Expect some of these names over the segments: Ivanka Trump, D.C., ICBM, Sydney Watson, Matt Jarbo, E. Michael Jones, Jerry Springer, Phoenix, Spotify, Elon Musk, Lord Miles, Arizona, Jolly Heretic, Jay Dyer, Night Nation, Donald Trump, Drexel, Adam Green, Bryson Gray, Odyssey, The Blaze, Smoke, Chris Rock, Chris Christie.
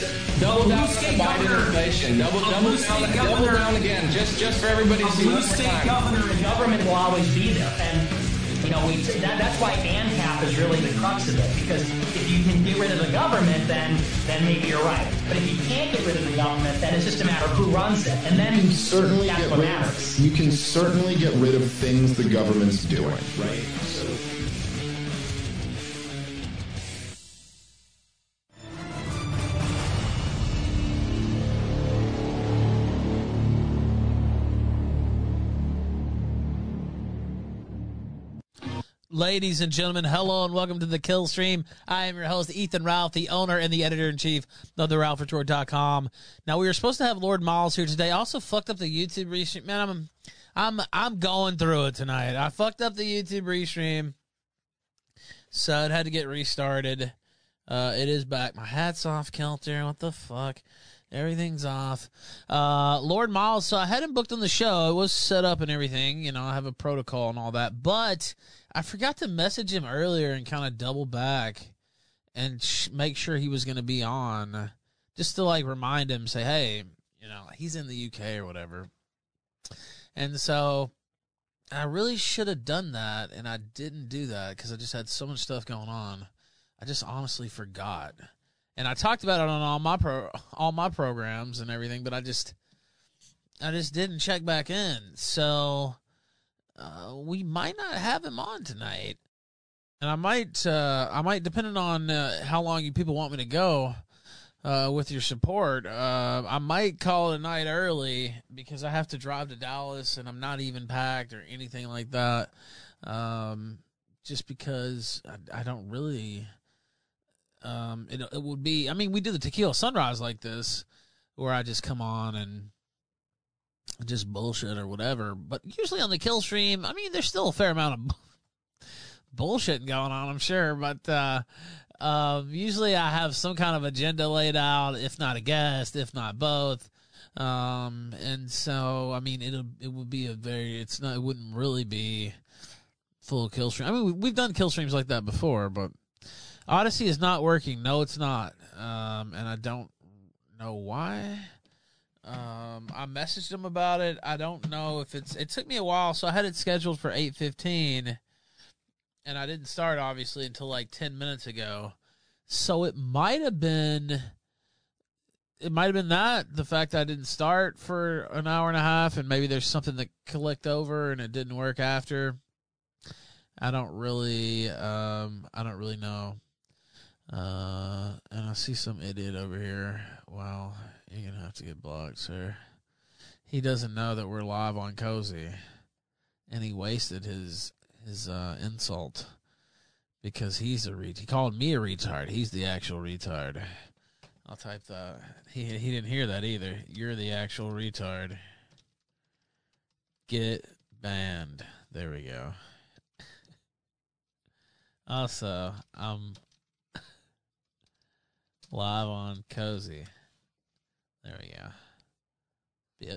just double down on the Biden information. Double down again, just for everybody to see. A blue state governor and government will always be there. And, you know, that's why ANCAP is really the crux of it. Because if you can get rid of the government, then maybe you're right. But if you can't get rid of the government, then it's just a matter of who runs it. And then that's what matters. You can certainly get rid of things the government's doing. Right. So. Ladies and gentlemen, hello and welcome to the Killstream. I am your host, Ethan Ralph, the owner and the editor-in-chief of theralphretort.com. Now, we were supposed to have Lord Miles here today. I also fucked up the YouTube restream. Man, I'm going through it tonight. I fucked up the YouTube restream, so it had to get restarted. It is back. My hat's off, Kelter. What the fuck? Everything's off. Lord Miles, so I had him booked on the show. It was set up and everything. You know, I have a protocol and all that, but I forgot to message him earlier and kind of double back and make sure he was going to be on, just to like remind him, say, hey, you know, he's in the UK or whatever. And so I really should have done that, and I didn't do that because I just had so much stuff going on. I just honestly forgot. And I talked about it on all my programs and everything, but I just didn't check back in. So we might not have him on tonight, and I might, depending on how long you people want me to go with your support, I might call it a night early because I have to drive to Dallas, and I'm not even packed or anything like that. Just because I don't really, it would be. I mean, we do the Tequila Sunrise like this, where I just come on and just bullshit or whatever, but usually on the kill stream, I mean, there's still a fair amount of bullshit going on, I'm sure, but usually I have some kind of agenda laid out, if not a guest, if not both, and so, I mean, it wouldn't really be full kill stream. I mean, we've done kill streams like that before, but Odyssey is not working. No, it's not, and I don't know why. I messaged him about it. I don't know if it took me a while. So I had it scheduled for 8:15, and I didn't start obviously until like 10 minutes ago. So it might've been that, the fact that I didn't start for an hour and a half, and maybe there's something that clicked over and it didn't work after. I don't really know. And I see some idiot over here. Wow. You're going to have to get blocked, sir. He doesn't know that we're live on Cozy, and he wasted his insult because he's a retard. He called me a retard. He's the actual retard. I'll type that. He didn't hear that either. You're the actual retard. Get banned. There we go. Also, I'm live on Cozy. There we go.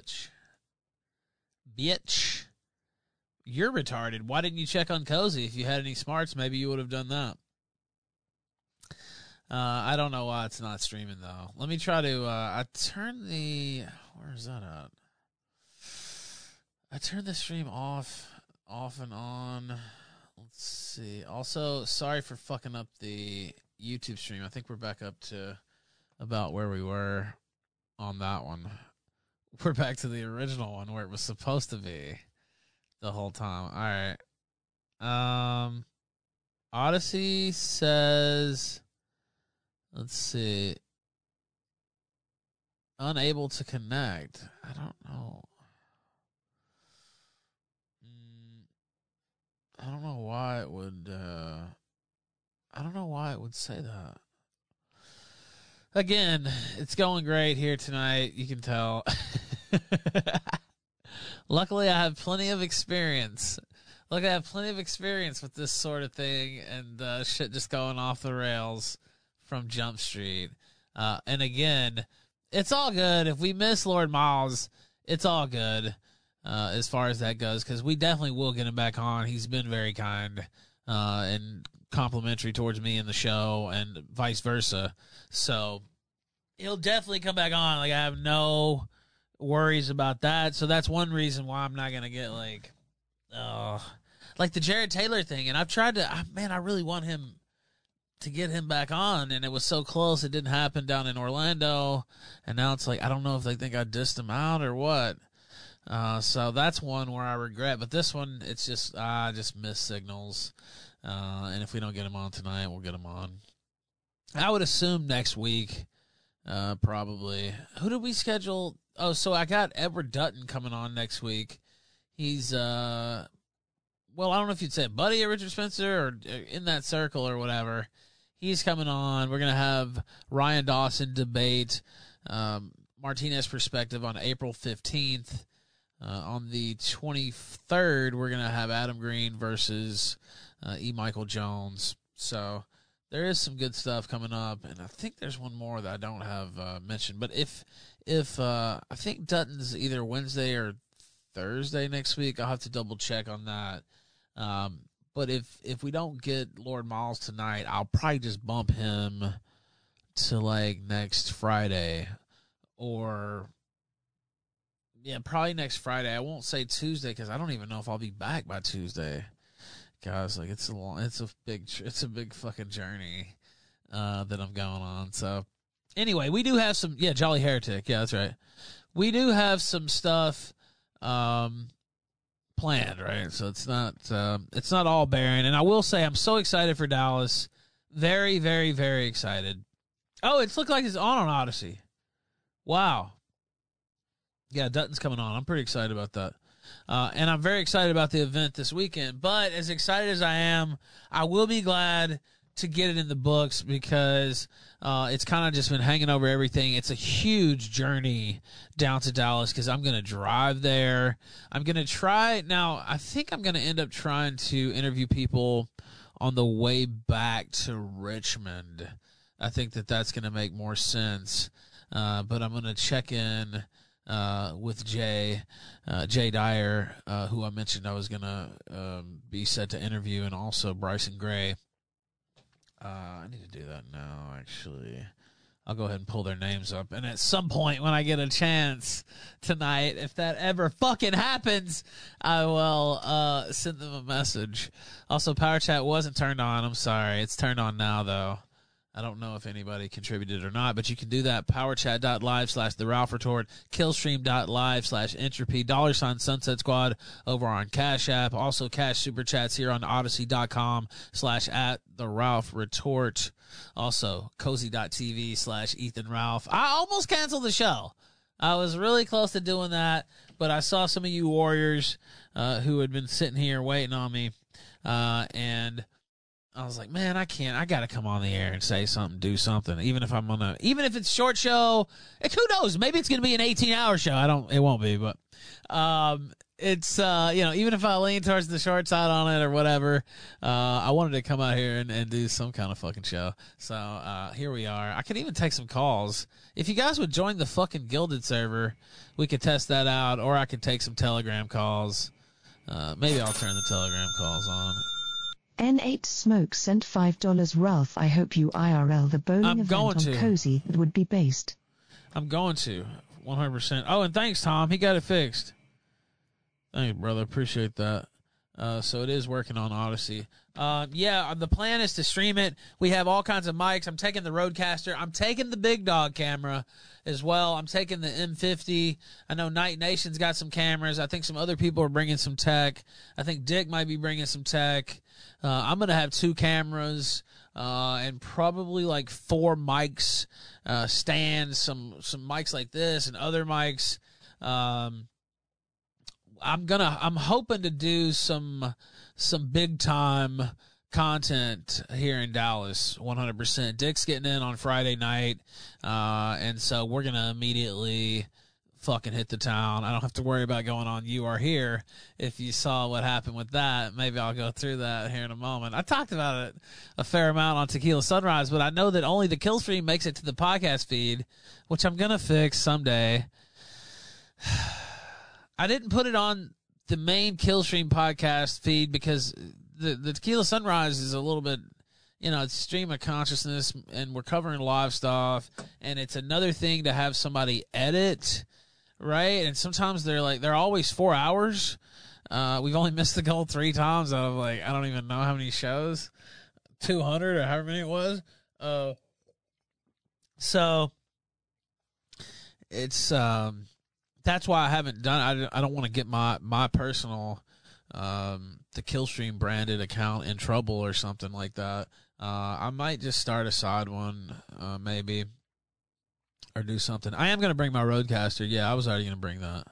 Bitch. You're retarded. Why didn't you check on Cozy? If you had any smarts, maybe you would have done that. I don't know why it's not streaming, though. Let me try to... Where is that at? I turned the stream off and on. Let's see. Also, sorry for fucking up the YouTube stream. I think we're back up to about where we were on that one. We're back to the original one where it was supposed to be the whole time. All right. Odyssey says, let's see, unable to connect. I don't know. I don't know why it would, say that. Again, it's going great here tonight. You can tell. Luckily, I have plenty of experience. Look, I have plenty of experience with this sort of thing and shit just going off the rails from Jump Street. And again, it's all good. If we miss Lord Miles, it's all good as far as that goes, because we definitely will get him back on. He's been very kind and complimentary towards me in the show and vice versa. So he'll definitely come back on. Like, I have no worries about that. So that's one reason why I'm not going to get, like, like the Jared Taylor thing. And I've tried to, I really want him to get him back on. And it was so close. It didn't happen down in Orlando. And now it's like, I don't know if they think I dissed him out or what. So that's one where I regret. But this one, it's just, I just miss signals. And if we don't get him on tonight, we'll get him on. I would assume next week, probably. Who did we schedule? Oh, so I got Edward Dutton coming on next week. He's, well, I don't know if you'd say buddy of Richard Spencer or in that circle or whatever. He's coming on. We're going to have Ryan Dawson debate Martinez perspective on April 15th. On the 23rd, we're going to have Adam Green versus E. Michael Jones. So there is some good stuff coming up, and I think there's one more that I don't have mentioned. But if I think Dutton's either Wednesday or Thursday next week. I'll have to double check on that. But if we don't get Lord Miles tonight, I'll probably just bump him to like next Friday or. Yeah, probably next Friday. I won't say Tuesday because I don't even know if I'll be back by Tuesday. Guys, like it's a big fucking journey that I'm going on. So anyway, we do have some Jolly Heretic. Yeah, that's right. We do have some stuff planned, right? So it's not all barren. And I will say I'm so excited for Dallas. Very, very, very excited. Oh, it's looked like it's on Odyssey. Wow. Yeah, Dutton's coming on. I'm pretty excited about that. And I'm very excited about the event this weekend. But as excited as I am, I will be glad to get it in the books because it's kind of just been hanging over everything. It's a huge journey down to Dallas because I'm going to drive there. I'm going to try. Now, I think I'm going to end up trying to interview people on the way back to Richmond. I think that that's going to make more sense. But I'm going to check in with Jay Dyer, who I mentioned I was going to be set to interview, and also Bryson Gray. I need to do that now, actually. I'll go ahead and pull their names up. And at some point when I get a chance tonight, if that ever fucking happens, I will send them a message. Also, Power Chat wasn't turned on. I'm sorry. It's turned on now, though. I don't know if anybody contributed or not, but you can do that. PowerChat.live/TheRalphRetort, Killstream.live/Entropy, $Sunset Squad over on Cash App. Also, cash super chats here on Odyssey.com/@TheRalphRetort. Also, Cozy.tv/EthanRalph. I almost canceled the show. I was really close to doing that, but I saw some of you warriors who had been sitting here waiting on me, and I was like, man, I can't. I got to come on the air and say something, do something. Even if it's short show, who knows? Maybe it's going to be an 18-hour show. It won't be, but it's, even if I lean towards the short side on it or whatever, I wanted to come out here and do some kind of fucking show. So here we are. I could even take some calls. If you guys would join the fucking Gilded server, we could test that out, or I could take some Telegram calls. Maybe I'll turn the Telegram calls on. N8 Smoke sent $5. Ralph, I hope you IRL the bowling event on Cozy. It would be based. I'm going to 100%. Oh, and thanks, Tom. He got it fixed. Thanks, brother. Appreciate that. So it is working on Odyssey. The plan is to stream it. We have all kinds of mics. I'm taking the Roadcaster. I'm taking the big dog camera as well. I'm taking the M50. I know Night Nation's got some cameras. I think some other people are bringing some tech. I think Dick might be bringing some tech. I'm going to have 2 cameras and probably like 4 mics, stands, some mics like this and other mics. I'm hoping to do some big time content here in Dallas, 100%. Dick's getting in on Friday night, and so we're gonna immediately fucking hit the town. I don't have to worry about going on You Are Here. If you saw what happened with that, maybe I'll go through that here in a moment. I talked about it a fair amount on Tequila Sunrise, but I know that only the Killstream makes it to the podcast feed, which I'm gonna fix someday. I didn't put it on the main Killstream podcast feed because the Tequila Sunrise is a little bit you know, it's stream of consciousness, and we're covering live stuff, and it's another thing to have somebody edit, right? And sometimes they're always 4 hours. We've only missed the goal 3 times out of, like, I don't even know how many shows, 200 or however many it was. So it's that's why I haven't done it. I don't want to get my personal the Killstream branded account in trouble or something like that. I might just start a side one, maybe, or do something. I am going to bring my Roadcaster. Yeah, I was already going to bring that,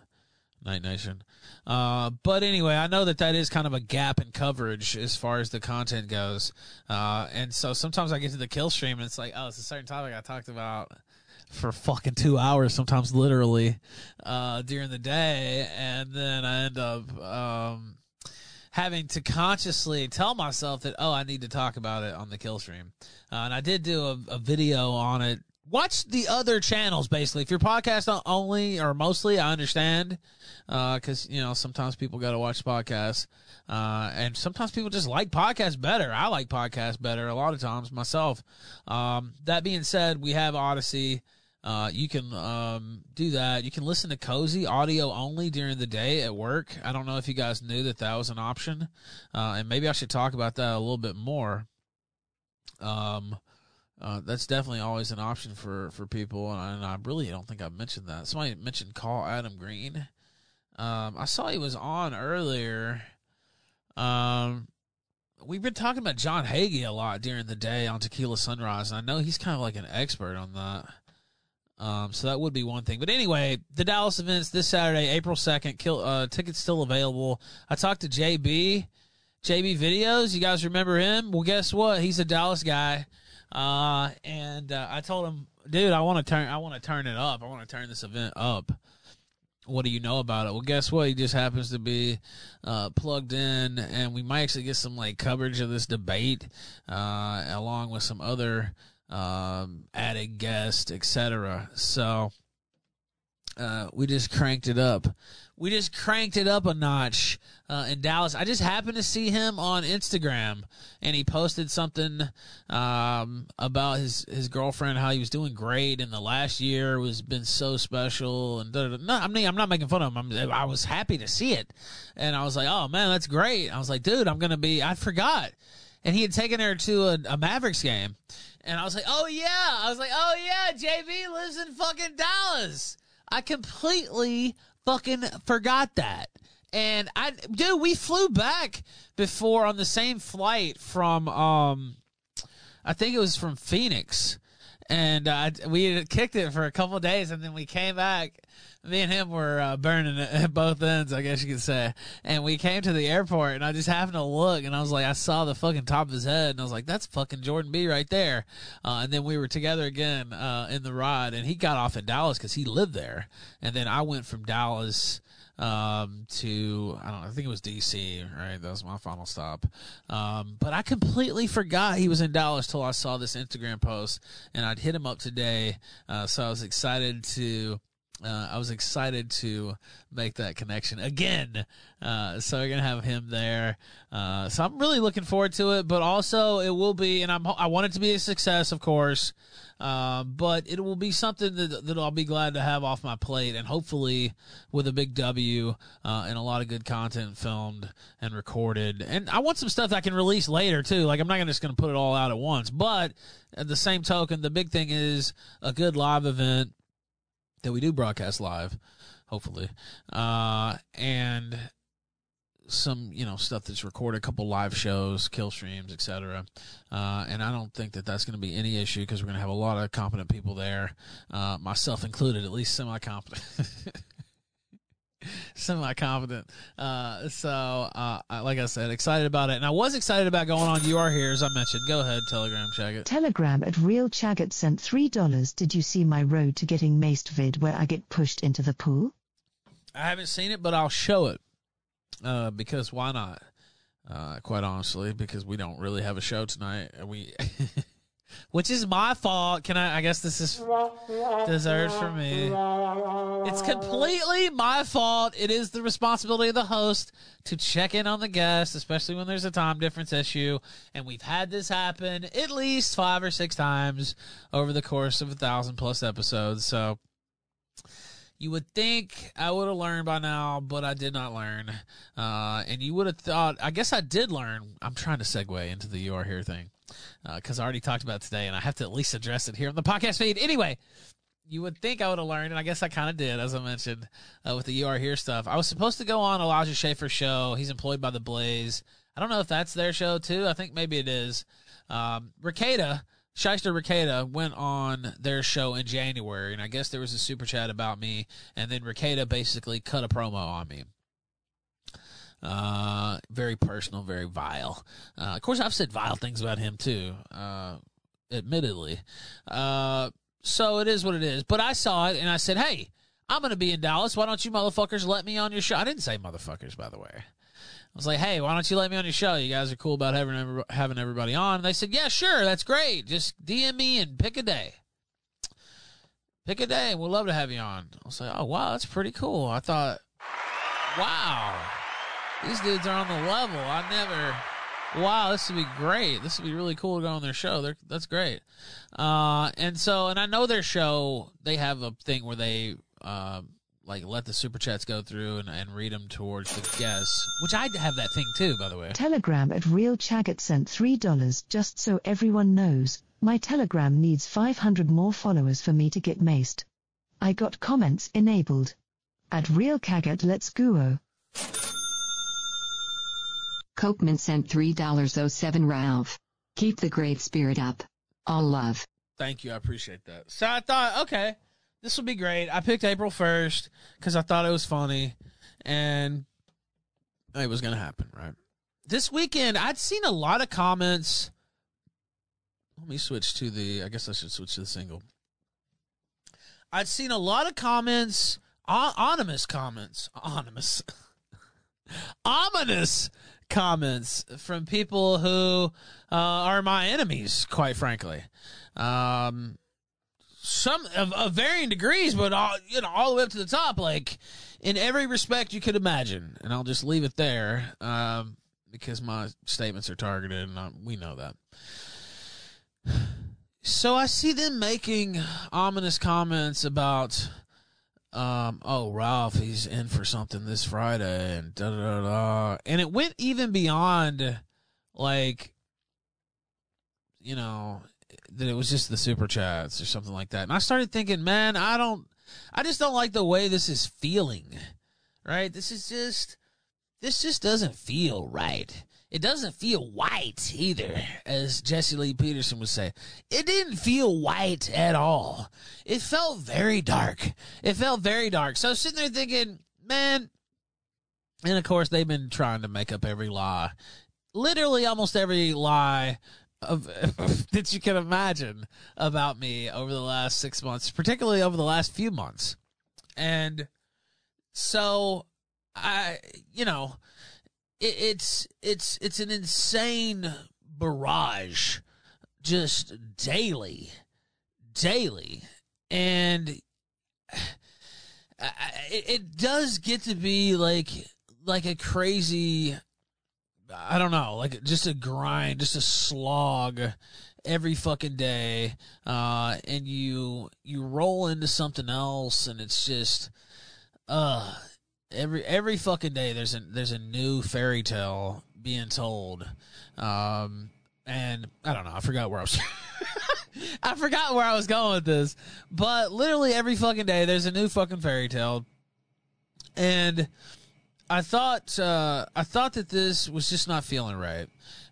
Night Nation. But anyway, I know that is kind of a gap in coverage as far as the content goes. And so sometimes I get to the Killstream and it's like, oh, it's a certain topic I talked about for fucking 2 hours, sometimes literally, during the day. And then I end up having to consciously tell myself that, oh, I need to talk about it on the Killstream. And I did do a video on it. Watch the other channels, basically. If you're podcast only or mostly, I understand, because, you know, sometimes people got to watch podcasts, and sometimes people just like podcasts better. I like podcasts better a lot of times myself. That being said, we have Odyssey. You can do that. You can listen to Cozy audio only during the day at work. I don't know if you guys knew that was an option, and maybe I should talk about that a little bit more. That's definitely always an option for people, and I really don't think I mentioned that. Somebody mentioned call Adam Green. I saw he was on earlier. We've been talking about John Hagee a lot during the day on Tequila Sunrise, and I know he's kind of like an expert on that. So that would be one thing. But anyway, the Dallas events this Saturday, April 2nd. Tickets still available. I talked to JB Videos. You guys remember him? Well, guess what? He's a Dallas guy. And I told him, dude, I want to turn it up. I want to turn this event up. What do you know about it? Well, guess what? He just happens to be plugged in, and we might actually get some like coverage of this debate, along with some other added guests, etc. So we just cranked it up. We just cranked it up a notch in Dallas. I just happened to see him on Instagram, and he posted something about his girlfriend, how he was doing great, and the last year was been so special. And da, da, da. No, I mean, I'm not making fun of him. I was happy to see it, and I was like, oh man, that's great. I was like, dude, I forgot. And he had taken her to a Mavericks game, and I was like, oh yeah. I was like, oh yeah, JB lives in fucking Dallas. I completely fucking forgot that. And we flew back before on the same flight from I think it was from Phoenix, and we kicked it for a couple of days, and then we came back. Me and him were burning at both ends, I guess you could say. And we came to the airport, and I just happened to look, and I was like, I saw the fucking top of his head, and I was like, that's fucking Jordan B right there. And then we were together again in the ride, and he got off in Dallas because he lived there. And then I went from Dallas to, I think it was D.C., right? That was my final stop. But I completely forgot he was in Dallas till I saw this Instagram post, and I'd hit him up today. So I was excited to... make that connection again. So we're going to have him there. So I'm really looking forward to it, but also it will be, and I want it to be a success, of course, but it will be something that I'll be glad to have off my plate, and hopefully with a big W and a lot of good content filmed and recorded. And I want some stuff that I can release later, too. Like, I'm not just going to put it all out at once, but at the same token, the big thing is a good live event that we do broadcast live, hopefully, and some, stuff that's recorded, a couple live shows, kill streams, etc. And I don't think that's going to be any issue because we're going to have a lot of competent people there, myself included, at least semi-competent. Semi-competent. Like I said, excited about it. And I was excited about going on You Are Here, as I mentioned. Go ahead, Telegram, Chaggot. Telegram at Real Chaggot sent $3. Did you see my road to getting maced vid where I get pushed into the pool? I haven't seen it, but I'll show it. Because why not? Quite honestly, because we don't really have a show tonight. And we which is my fault. I guess this is deserves for me. It's completely my fault. It is the responsibility of the host to check in on the guests, especially when there's a time difference issue. And we've had this happen at least 5 or 6 times over the course of 1,000+ episodes. So you would think I would have learned by now, but I did not learn. And you would have thought, I guess I did learn. I'm trying to segue into the You Are Here thing. Because I already talked about it today, and I have to at least address it here on the podcast feed. Anyway, you would think I would have learned, and I guess I kind of did, as I mentioned, with the You Are Here stuff. I was supposed to go on Elijah Schaefer's show. He's employed by The Blaze. I don't know if that's their show, too. I think maybe it is. Rekieta, Shyster Rekieta, went on their show in January, and I guess there was a super chat about me, and then Rekieta basically cut a promo on me. Very personal, very vile. Of course, I've said vile things about him too, admittedly. So it is what it is. But I saw it and I said, hey, I'm going to be in Dallas. Why don't you motherfuckers let me on your show? I didn't say motherfuckers, by the way. I was like, hey, why don't you let me on your show? You guys are cool about having everybody on. And they said, yeah, sure. That's great. Just DM me and pick a day. Pick a day. We'd love to have you on. I was like, oh, wow, that's pretty cool. I thought, wow. These dudes are on the level. Wow, this would be great. This would be really cool to go on their show. That's great. And I know their show, they have a thing where they, like, let the super chats go through and read them towards the guests, which I have that thing too, by the way. Telegram at Real Chaggot sent $3 just so everyone knows. My Telegram needs 500 more followers for me to get maced. I got comments enabled. At Real Chaggot, let's go. Copeman sent $3.07 Ralph. Keep the great spirit up. All love. Thank you. I appreciate that. So I thought, okay, this would be great. I picked April 1st because I thought it was funny and it was going to happen, right? This weekend, I'd seen a lot of comments. Let me switch to the, I guess I should switch to the single. I'd seen a lot of comments, ominous comments from people who are my enemies, quite frankly. Some of varying degrees, but all the way up to the top, like in every respect you could imagine. And I'll just leave it there because my statements are targeted, and we know that. So I see them making ominous comments about, oh, Ralph, he's in for something this Friday, and da-da-da-da. And it went even beyond, like, you know, that it was just the super chats or something like that. And I started thinking, man, I just don't like the way this is feeling, right? This just doesn't feel right. It doesn't feel white either, as Jesse Lee Peterson would say. It didn't feel white at all. It felt very dark. So I was sitting there thinking, man, and of course they've been trying to make up every lie, literally almost every lie that you can imagine about me over the last 6 months, particularly over the last few months. And so It's an insane barrage, just daily, and it does get to be like a crazy, I don't know, like just a grind, just a slog every fucking day, and you roll into something else, and it's just, Every fucking day there's a new fairy tale being told, and I don't know. I forgot where I was going with this, but literally every fucking day there's a new fucking fairy tale, and I thought that this was just not feeling right,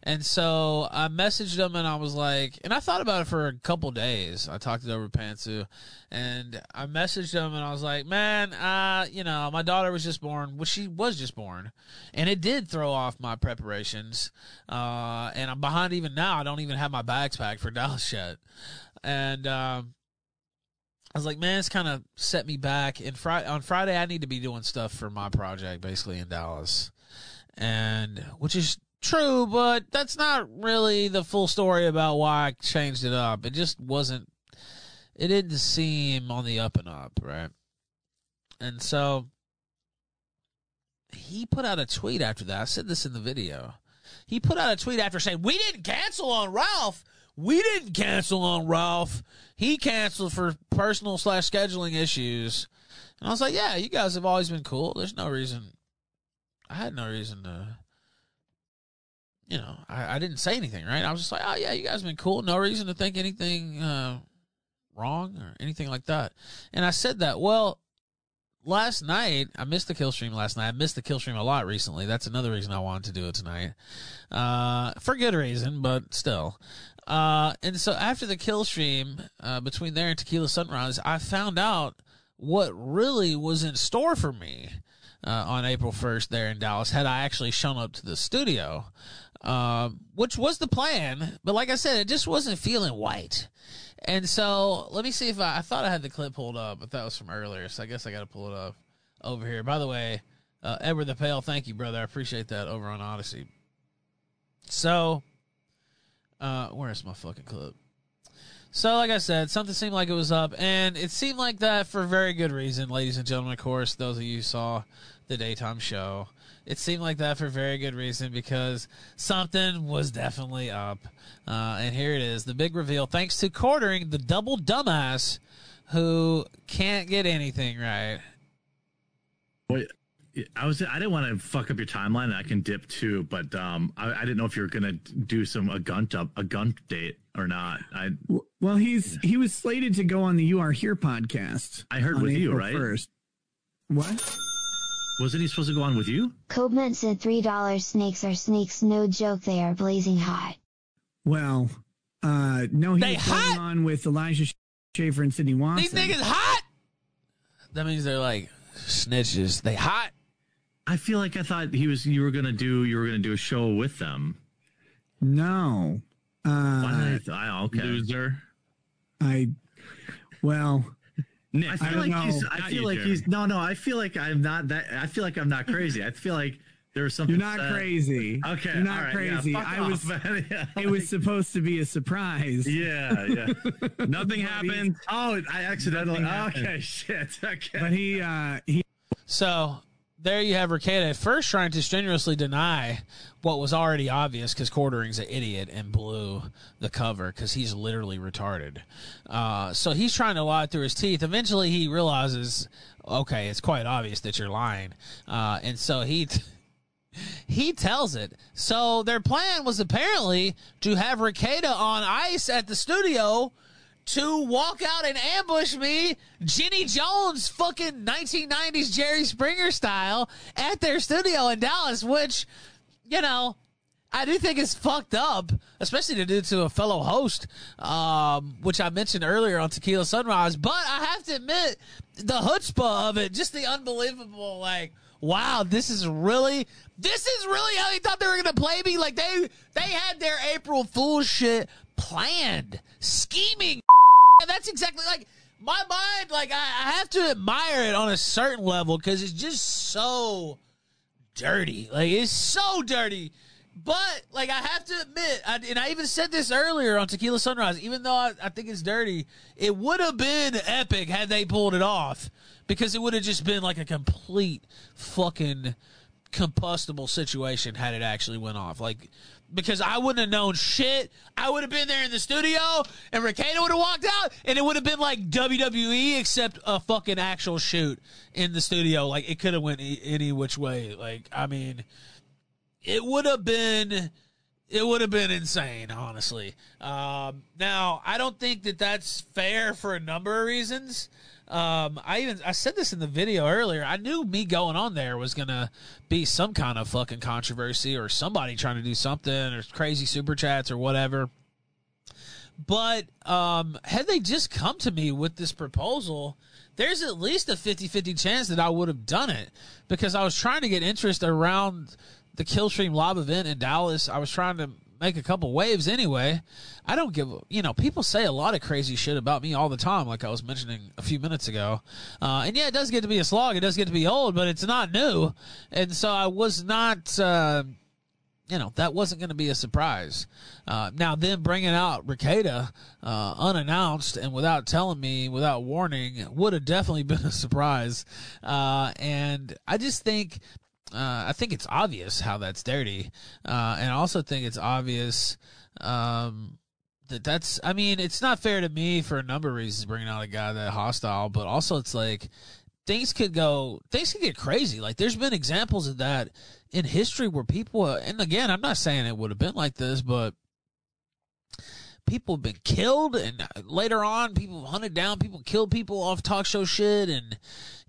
and so I messaged him and I was like, and I thought about it for a couple days. I talked it over Pantsu, and I messaged him and I was like, man, my daughter was just born, which she was just born, and it did throw off my preparations, and I'm behind even now. I don't even have my bags packed for Dallas yet, and I was like, man, it's kind of set me back. And on Friday, I need to be doing stuff for my project, basically, in Dallas, and which is True, but that's not really the full story about why I changed it up. It just wasn't, it didn't seem on the up and up, right? And so he put out a tweet after that. I said this in the video. He put out a tweet after saying, we didn't cancel on Ralph. We didn't cancel on Ralph. He canceled for personal / scheduling issues. And I was like, yeah, you guys have always been cool. There's no reason. I had no reason to, you know, I didn't say anything, right? I was just like, oh, yeah, you guys have been cool. No reason to think anything wrong or anything like that. And I said that. Well, last night, I missed the Killstream last night. I missed the Killstream a lot recently. That's another reason I wanted to do it tonight. For good reason, but still. And so after the Killstream, between there and Tequila Sunrise, I found out what really was in store for me on April 1st there in Dallas had I actually shown up to the studio, which was the plan. But like I said, it just wasn't feeling white. And so let me see if I thought I had the clip pulled up, but that was from earlier. So I guess I got to pull it up over here. By the way, Edward the Pale, thank you, brother. I appreciate that over on Odyssey. So where is my fucking clip? So, like I said, something seemed like it was up, and it seemed like that for very good reason, ladies and gentlemen. Of course, those of you who saw the daytime show, it seemed like that for very good reason because something was definitely up. And here it is, the big reveal. Thanks to Quartering, the double dumbass who can't get anything right. Wait, I didn't want to fuck up your timeline. I can dip too, but I didn't know if you were gonna do a gunt date or not. Well, he was slated to go on the You Are Here podcast. I heard with April you, right? 1st. What? Wasn't he supposed to go on with you? Coleman said $3 snakes are sneaks. No joke, they are blazing hot. Well, no, he was going on with Elijah Schaefer and Sydney Watson. These niggas hot? That means they're like snitches. They hot? I feel like I thought you were gonna do a show with them. No. Okay. Loser. Nick, I feel like know. I feel like I'm not that. I feel like I'm not crazy. I feel like there was something. You're not crazy. Okay. You're not crazy. Yeah, it was supposed to be a surprise. Yeah. Yeah. Nothing happened. Oh, I accidentally. Okay. Shit. Okay. But he. So. There you have Rekieta at first trying to strenuously deny what was already obvious because Quartering's an idiot and blew the cover because he's literally retarded. So he's trying to lie through his teeth. Eventually he realizes, okay, it's quite obvious that you're lying. And so he tells it. So their plan was apparently to have Rekieta on ice at the studio to walk out and ambush me, Jenny Jones, fucking 1990s Jerry Springer style, at their studio in Dallas, which, you know, I do think is fucked up, especially to do to a fellow host, which I mentioned earlier on Tequila Sunrise. But I have to admit, the chutzpah of it, just the unbelievable, like, wow, this is really how they thought they were going to play me. Like, they had their April Fool's shit planned, scheming. And that's exactly, like, my mind, like, I have to admire it on a certain level because it's just so dirty. Like, it's so dirty. But, like, I have to admit, and I even said this earlier on Tequila Sunrise, even though I think it's dirty, it would have been epic had they pulled it off because it would have just been, like, a complete fucking combustible situation had it actually went off. Like, because I wouldn't have known shit. I would have been there in the studio, and Rekieta would have walked out, and it would have been like WWE, except a fucking actual shoot in the studio. Like, it could have went any which way. Like, I mean, it would have been insane, honestly. Now, I don't think that that's fair for a number of reasons. I said this in the video earlier. I knew me going on there was gonna be some kind of fucking controversy or somebody trying to do something or crazy super chats or whatever. But had they just come to me with this proposal, there's at least a 50-50 chance that I would have done it because I was trying to get interest around the Killstream live event in Dallas. I was trying to make a couple waves anyway. I don't give, you know, people say a lot of crazy shit about me all the time, like I was mentioning a few minutes ago. And yeah, it does get to be a slog. It does get to be old, but it's not new. And so I was not you know, that wasn't going to be a surprise. Now, then bringing out Rekieta unannounced and without telling me, without warning, would have definitely been a surprise. And I just think, I think it's obvious how that's dirty. And I also think it's obvious that's, I mean, it's not fair to me for a number of reasons bringing out a guy that hostile, but also it's like, things could get crazy. Like, there's been examples of that in history where people, and again, I'm not saying it would have been like this, but people have been killed, and later on, people have hunted down, people killed people off talk show shit, and,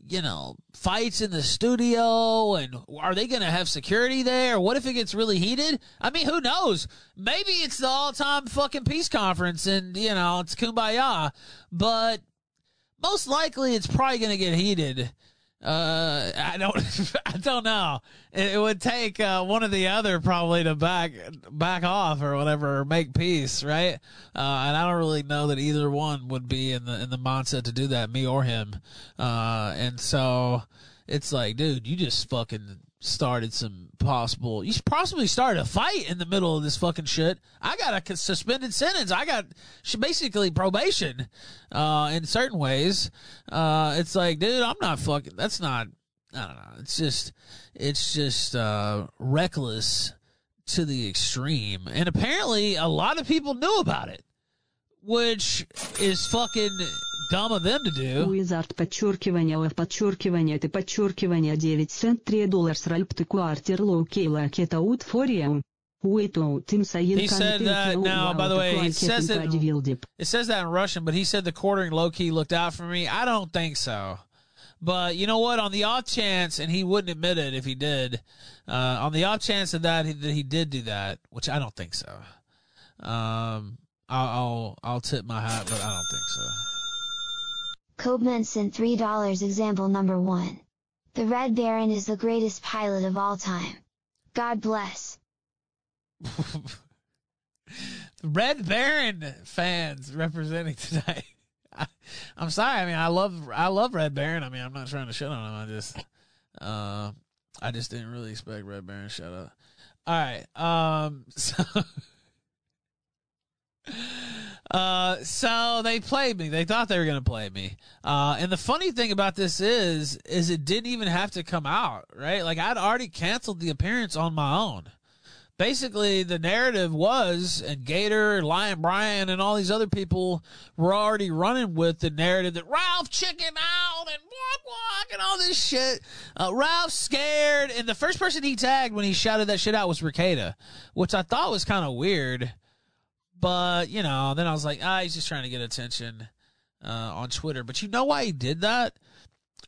you know, fights in the studio, and are they going to have security there? What if it gets really heated? I mean, who knows? Maybe it's the all-time fucking peace conference, and, you know, it's kumbaya, but most likely, it's probably going to get heated. I don't know. It would take one or the other probably to back off or whatever, or make peace, right? And I don't really know that either one would be in the mindset to do that, me or him. And so it's like, dude, you just fucking started some possible. You possibly started a fight in the middle of this fucking shit. I got a suspended sentence. I got basically probation in certain ways. It's like, dude, I'm not fucking. That's not. I don't know. It's just reckless to the extreme. And apparently, a lot of people knew about it, which is fucking dumb of them to do. Wizard подчеркивание в подчеркивание ты подчеркивание 9 cent 3 доллар сральп ты quarter low key Rekieta out for you. Wait out him saying he said that. Now, by the way, it says that in Russian, but he said the quartering low key looked out for me. I don't think so. But you know what? On the off chance, and he wouldn't admit it if he did, on the off chance of that he did do that, which I don't think so. I'll tip my hat, but I don't think so. Cobe Benson $3 example number 1. The Red Baron is the greatest pilot of all time. God bless. The Red Baron fans representing today. I'm sorry. I mean, I love Red Baron. I mean, I'm not trying to shit on him. I just didn't really expect Red Baron. Shut up. All right. So they played me. They thought they were going to play me. And the funny thing about this is it didn't even have to come out, right? Like, I'd already canceled the appearance on my own. Basically, the narrative was, and Gator, Lion Brian, and all these other people were already running with the narrative that Ralph chicken out and walk and all this shit. Ralph's scared. And the first person he tagged when he shouted that shit out was Rekieta, which I thought was kind of weird. But, you know, then I was like, he's just trying to get attention on Twitter. But you know why he did that?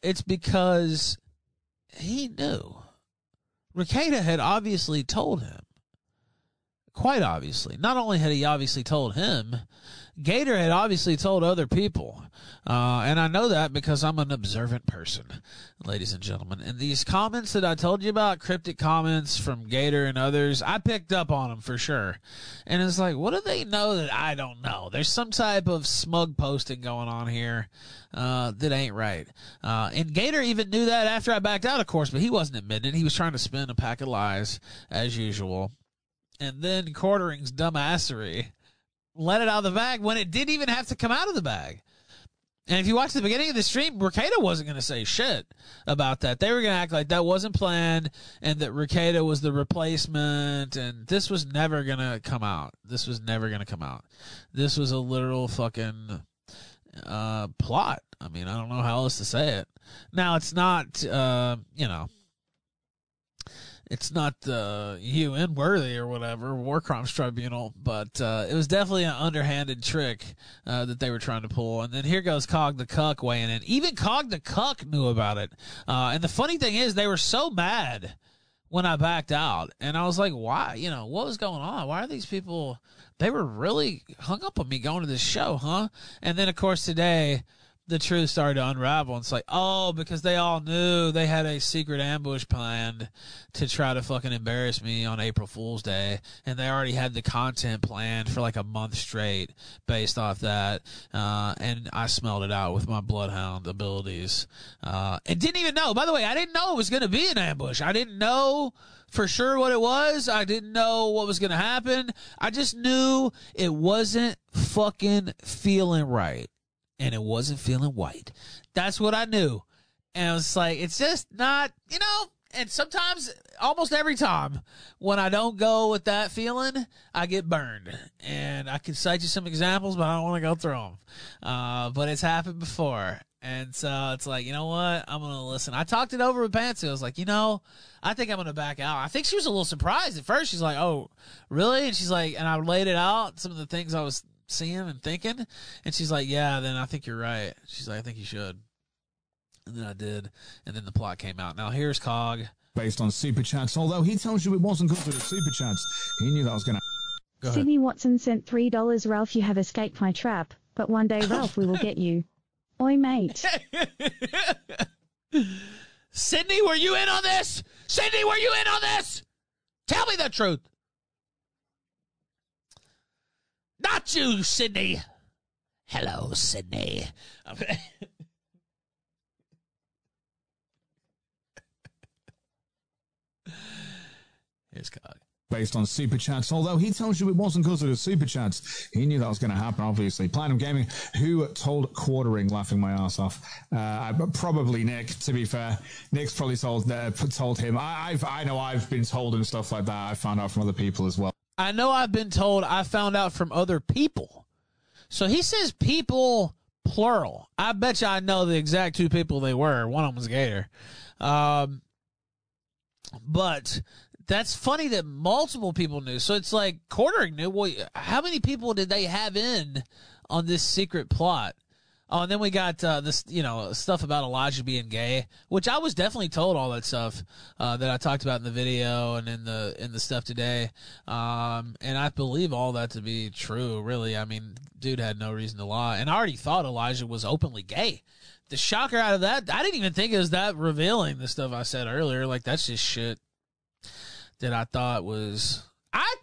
It's because he knew. Rekieta had obviously told him. Quite obviously. Not only had he obviously told him, Gator had obviously told other people. And I know that because I'm an observant person, ladies and gentlemen. And these comments that I told you about, cryptic comments from Gator and others, I picked up on them for sure. And it's like, what do they know that I don't know? There's some type of smug posting going on here that ain't right. And Gator even knew that after I backed out, of course, but he wasn't admitting. He was trying to spin a pack of lies, as usual. And then Quartering's dumbassery let it out of the bag when it didn't even have to come out of the bag. And if you watch the beginning of the stream, Rekieta wasn't going to say shit about that. They were going to act like that wasn't planned and that Rekieta was the replacement and this was never going to come out. This was a literal fucking plot. I mean, I don't know how else to say it. Now, it's not, it's not the UN worthy or whatever, War Crimes Tribunal, but it was definitely an underhanded trick that they were trying to pull. And then here goes Cog the Cuck weighing in. Even Cog the Cuck knew about it. And the funny thing is they were so mad when I backed out. And I was like, why? You know, what was going on? Why are these people? They were really hung up on me going to this show, huh? And then, of course, today the truth started to unravel. And it's like, oh, because they all knew they had a secret ambush planned to try to fucking embarrass me on April Fool's Day. And they already had the content planned for like a month straight based off that. And I smelled it out with my bloodhound abilities. And didn't even know, by the way, I didn't know it was going to be an ambush. I didn't know for sure what it was. I didn't know what was going to happen. I just knew it wasn't fucking feeling right. And it wasn't feeling white. That's what I knew. And I was like, it's just not, you know, and sometimes, almost every time, when I don't go with that feeling, I get burned. And I can cite you some examples, but I don't want to go through them. But it's happened before. And so it's like, you know what? I'm going to listen. I talked it over with Pansy. I was like, you know, I think I'm going to back out. I think she was a little surprised at first. She's like, oh, really? And she's like, and I laid it out, some of the things I was seeing and thinking, and she's like, yeah, then I think you're right. She's like, I think you should. And then I did, and then the plot came out. Now here's Cog. Based on Super Chats, although he tells you it wasn't good for the Super Chats. He knew that I was going to... Go ahead. Sydney Watson sent $3. Ralph, you have escaped my trap, but one day, Ralph, we will get you. Oi, mate. Sydney, were you in on this? Sydney, were you in on this? Tell me the truth. Not you, Sydney. Hello, Sydney. Okay. Here's Cog. Based on Super Chats, although he tells you it wasn't because of the Super Chats. He knew that was going to happen, obviously. Platinum Gaming, who told Quartering, laughing my ass off? Probably Nick, to be fair. Nick's probably told him. I know I've been told and stuff like that. I found out from other people as well. I know I've been told, I found out from other people. So he says people, plural. I bet you I know the exact two people they were. One of them was Gator. But that's funny that multiple people knew. So it's like Quartering knew. Well, how many people did they have in on this secret plot? Oh, and then we got this, you know, stuff about Elijah being gay, which I was definitely told all that stuff that I talked about in the video and in the stuff today. And I believe all that to be true, really. I mean, dude had no reason to lie. And I already thought Elijah was openly gay. The shocker out of that, I didn't even think it was that revealing, the stuff I said earlier. Like, that's just shit that I thought was... I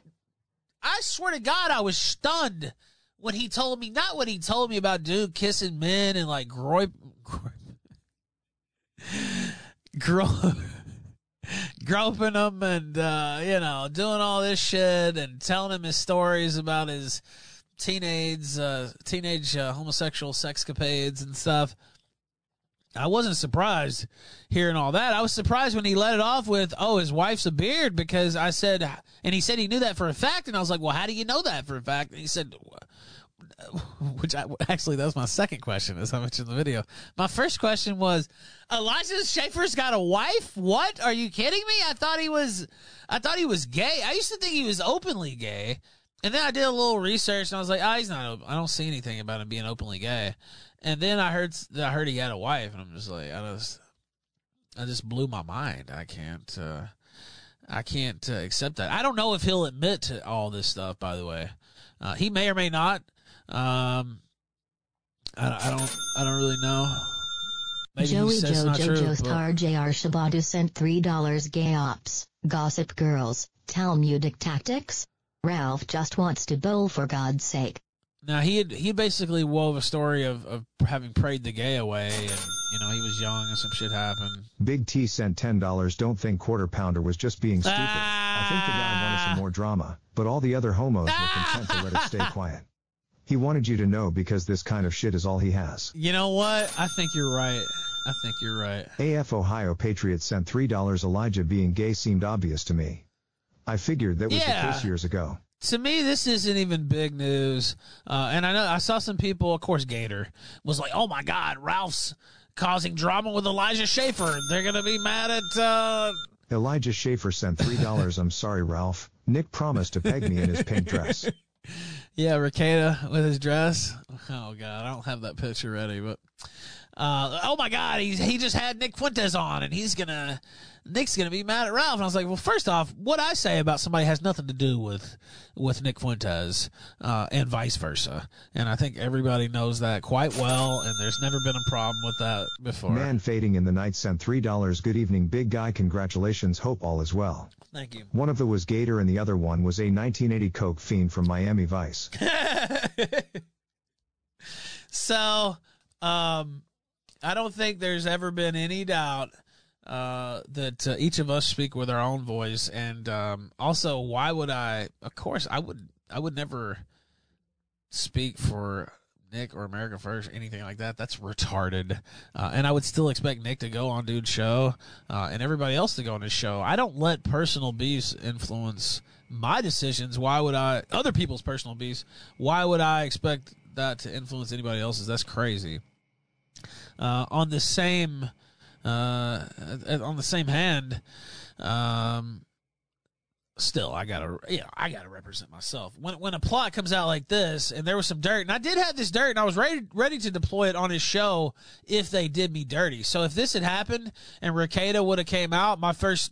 swear to God, I was stunned when he told me, not what he told me about dude kissing men and like groping them and, you know, doing all this shit and telling him his stories about his teenage homosexual sexcapades and stuff. I wasn't surprised hearing all that. I was surprised when he let it off with, oh, his wife's a beard, because I said, and he said he knew that for a fact. And I was like, well, how do you know that for a fact? And he said, actually, that was my second question, as I mentioned in the video. My first question was, Elijah Schaefer's got a wife? What? Are you kidding me? I thought he was gay. I used to think he was openly gay. And then I did a little research, and I was like, he's not open. I don't see anything about him being openly gay. And then I heard he had a wife, and I'm just like, I just blew my mind. I can't accept that. I don't know if he'll admit to all this stuff, by the way. He may or may not. I don't really know. Maybe Joey JoJo Star JR Shabadu sent $3. Gay ops, gossip girls, Talmudic tactics. Ralph just wants to bowl for God's sake. Now, he basically wove a story of having prayed the gay away, and, you know, he was young and some shit happened. Big T sent $10. Don't think Quarter Pounder was just being stupid. I think the guy wanted some more drama, but all the other homos were content to let it stay quiet. He wanted you to know because this kind of shit is all he has. You know what? I think you're right. I think you're right. AF Ohio Patriot sent $3. Elijah being gay seemed obvious to me. I figured that was the case years ago. To me, this isn't even big news. And I know I saw some people, of course, Gator was like, oh, my God, Ralph's causing drama with Elijah Schaefer. They're going to be mad at... Elijah Schaefer sent $3. I'm sorry, Ralph. Nick promised to peg me in his pink dress. Yeah, Rekieta with his dress. Oh, God, I don't have that picture ready, but... oh my God, he just had Nick Fuentes on, and Nick's gonna be mad at Ralph. And I was like, well, first off, what I say about somebody has nothing to do with Nick Fuentes, and vice versa. And I think everybody knows that quite well, and there's never been a problem with that before. Man fading in the night sent $3. Good evening, big guy. Congratulations. Hope all is well. Thank you. One of them was Gator, and the other one was a 1980 Coke fiend from Miami Vice. So, I don't think there's ever been any doubt that each of us speak with our own voice. And also, why would I? Of course, I would never speak for Nick or America First, anything like that. That's retarded. And I would still expect Nick to go on dude's show and everybody else to go on his show. I don't let personal beefs influence my decisions. Why would I? Other people's personal beefs. Why would I expect that to influence anybody else's? That's crazy. On the same hand, still I gotta represent myself. When a plot comes out like this, and there was some dirt, and I did have this dirt, and I was ready to deploy it on his show if they did me dirty. So if this had happened and Rekieta would have came out, the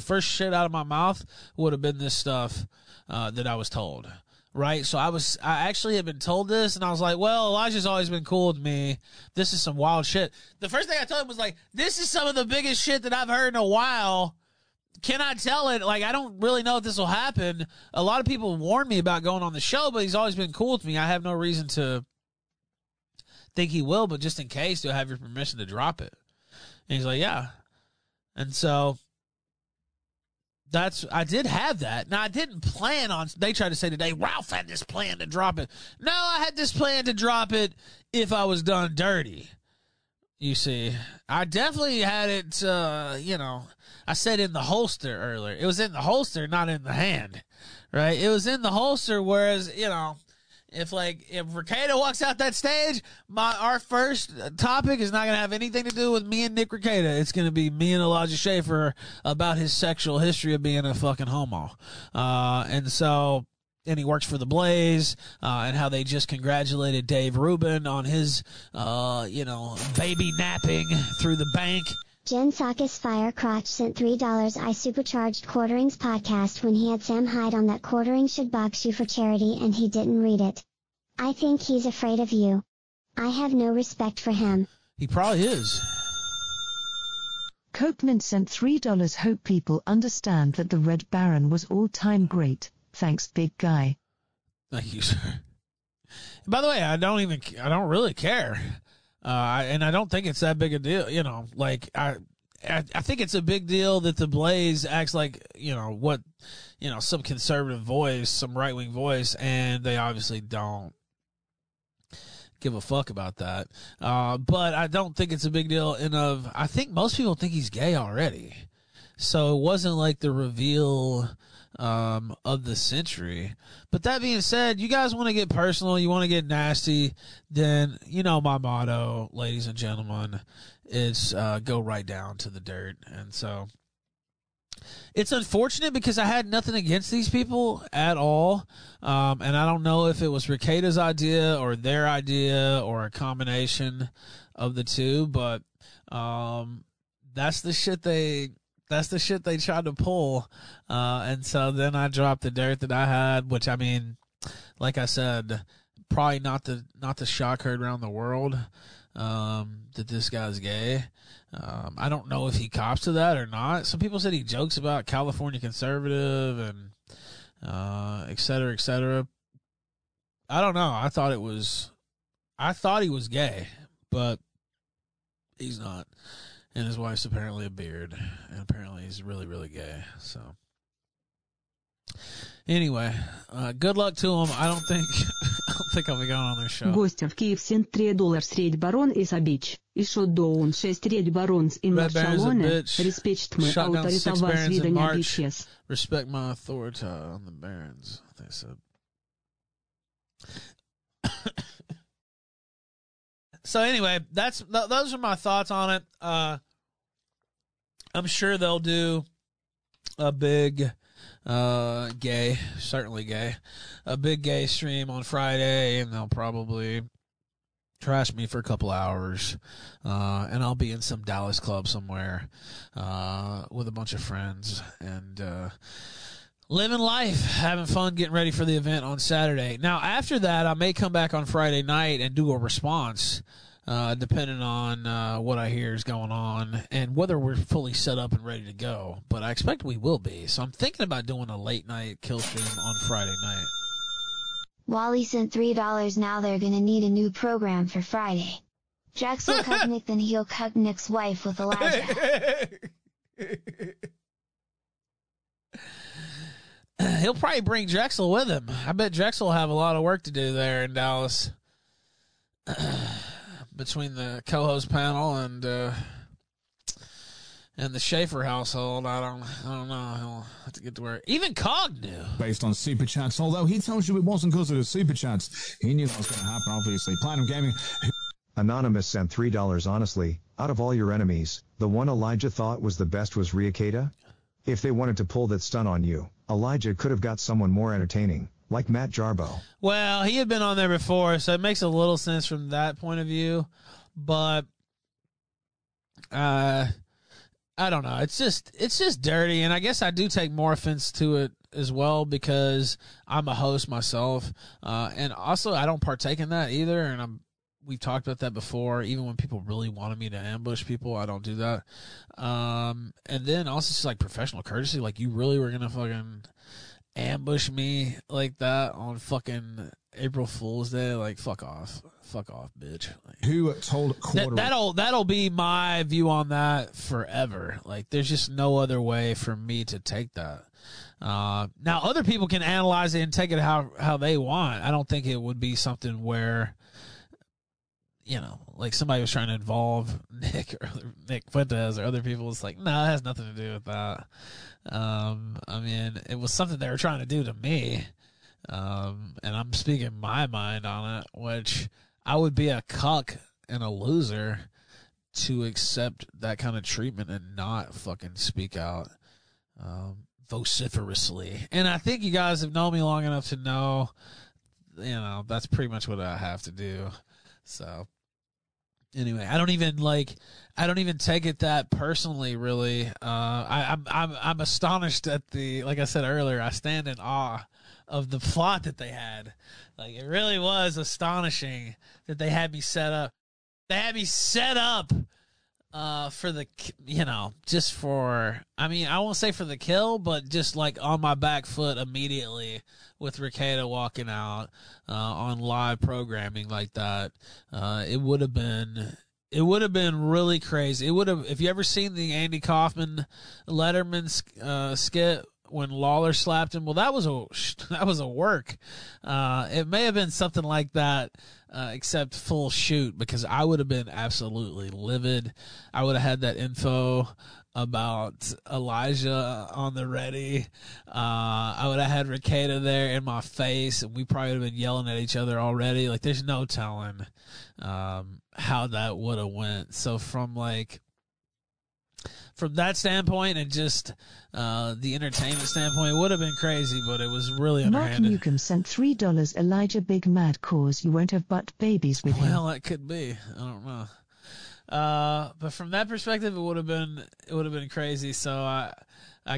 first shit out of my mouth would have been this stuff that I was told. Right, so I actually had been told this, and I was like, well, Elijah's always been cool to me. This is some wild shit. The first thing I told him was like, this is some of the biggest shit that I've heard in a while. Can I tell it? Like, I don't really know if this will happen. A lot of people warned me about going on the show, but he's always been cool to me. I have no reason to think he will, but just in case, do I have your permission to drop it? And he's like, yeah. And so I did have that. Now, I didn't plan on, they tried to say today, Ralph had this plan to drop it. No, I had this plan to drop it if I was done dirty. You see, I definitely had it, I said in the holster earlier. It was in the holster, not in the hand, right? It was in the holster, whereas, if Rekieta walks out that stage, our first topic is not going to have anything to do with me and Nick Rekieta. It's going to be me and Elijah Schaefer about his sexual history of being a fucking homo. And he works for The Blaze, and how they just congratulated Dave Rubin on his, baby napping through the bank. Jen Sakis Firecrotch sent $3. I supercharged Quartering's podcast when he had Sam Hyde on that Quartering should box you for charity and he didn't read it. I think he's afraid of you. I have no respect for him. He probably is. Copeman sent $3. Hope people understand that the Red Baron was all-time great. Thanks, big guy. Thank you, sir. By the way, I don't really care. And I don't think it's that big a deal, I think it's a big deal that The Blaze acts like, some conservative voice, some right-wing voice, and they obviously don't give a fuck about that. But I don't think it's a big deal I think most people think he's gay already. So it wasn't like the reveal of the century. But that being said, you guys want to get personal, you want to get nasty, then you know my motto, ladies and gentlemen, is go right down to the dirt. And so it's unfortunate because I had nothing against these people at all, and I don't know if it was Rekieta's idea or their idea or a combination of the two, but that's the shit they tried to pull. And so then I dropped the dirt that I had, which, I mean, like I said, probably not the shock heard around the world that this guy's gay. I don't know if he cops to that or not. Some people said he jokes about California conservative and et cetera, et cetera. I don't know. I thought he was gay, but he's not. And his wife's apparently a beard. And apparently he's really, really gay. So anyway, good luck to him. I don't think I'll be going on their show. Гость в Киев сент $3. Red Baron is a bitch. И Showdown 6 Red Barons in March alone. Respect my authority on the bitches. Respect my authority on the barons, they said. So anyway, those are my thoughts on it. I'm sure they'll do a big gay stream on Friday, and they'll probably trash me for a couple hours, and I'll be in some Dallas club somewhere with a bunch of friends and living life, having fun, getting ready for the event on Saturday. Now, after that, I may come back on Friday night and do a response, depending on what I hear is going on and whether we're fully set up and ready to go. But I expect we will be. So I'm thinking about doing a late-night kill stream on Friday night. Wally sent $3. Now they're gonna need a new program for Friday. Drexel cuck Nick, then he'll cuck Nick's wife with Elijah. He'll probably bring Drexel with him. I bet Drexel will have a lot of work to do there in Dallas. Between the co-host panel and the Schaefer household, I don't know. He'll have to get to where even Cog knew. Based on Super Chats, although he tells you it wasn't because of the Super Chats. He knew that was going to happen, obviously. Platinum Gaming. Anonymous sent $3. Honestly, out of all your enemies, the one Elijah thought was the best was Rekieta. If they wanted to pull that stunt on you, Elijah could have got someone more entertaining, like Matt Jarbo. Well, he had been on there before, so it makes a little sense from that point of view. But, I don't know. It's just dirty, and I guess I do take more offense to it as well because I'm a host myself, and also I don't partake in that either. And we've talked about that before. Even when people really wanted me to ambush people, I don't do that. And then also just like professional courtesy, like you really were gonna fucking ambush me like that on fucking April Fool's Day, like fuck off, bitch. Like, who told Quartering? That'll be my view on that forever. Like, there's just no other way for me to take that. Now, other people can analyze it and take it how they want. I don't think it would be something where, you know, like somebody was trying to involve Nick or Nick Fuentes or other people. It's like, no, it has nothing to do with that. I mean, it was something they were trying to do to me. And I'm speaking my mind on it, which I would be a cuck and a loser to accept that kind of treatment and not fucking speak out vociferously. And I think you guys have known me long enough to know, you know, that's pretty much what I have to do. So anyway, I don't even take it that personally, really. I'm astonished at the, like I said earlier, I stand in awe of the plot that they had. Like, it really was astonishing that they had me set up. They had me set up for the, you know, just for, I mean, I won't say for the kill, but just like on my back foot immediately with Rekieta walking out on live programming like that. It would have been really crazy. It would have, if you ever seen the Andy Kaufman Letterman skit, when Lawler slapped him, well, that was a work. It may have been something like that, except full shoot, because I would have been absolutely livid. I would have had that info about Elijah on the ready. I would have had Rekieta there in my face, and we probably would have been yelling at each other already. Like, there's no telling how that would have went. So from that standpoint and just the entertainment standpoint, it would have been crazy, but it was really underhanded. Mark Newcomb sent $3. Elijah Big Mad cause you won't have butt babies with him. Well, that could be. I don't know. But from that perspective, it would have been crazy. So I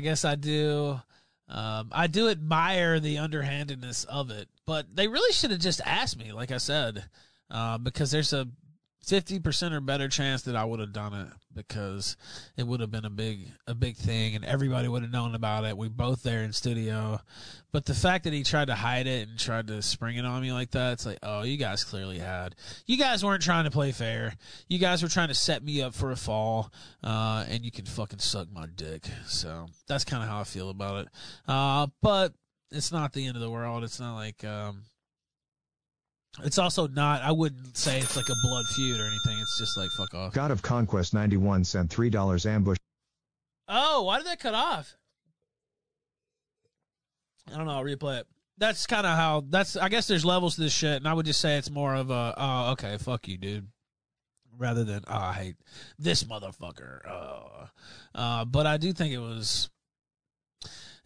guess I do. I do admire the underhandedness of it, but they really should have just asked me, like I said, because there's a 50% or better chance that I would have done it, because it would have been a big thing and everybody would have known about it. We both there in studio. But the fact that he tried to hide it and tried to spring it on me like that, it's like, oh, you guys clearly had. You guys weren't trying to play fair. You guys were trying to set me up for a fall, and you can fucking suck my dick. So that's kind of how I feel about it. But it's not the end of the world. It's not like... it's also not, I wouldn't say it's like a blood feud or anything. It's just like, fuck off. God of Conquest 91 sent $3. Ambush. Oh, why did that cut off? I don't know. I'll replay it. That's kind of how, I guess there's levels to this shit, and I would just say it's more of a, oh, okay, fuck you, dude, rather than, oh, I hate this motherfucker. Oh. But I do think it was,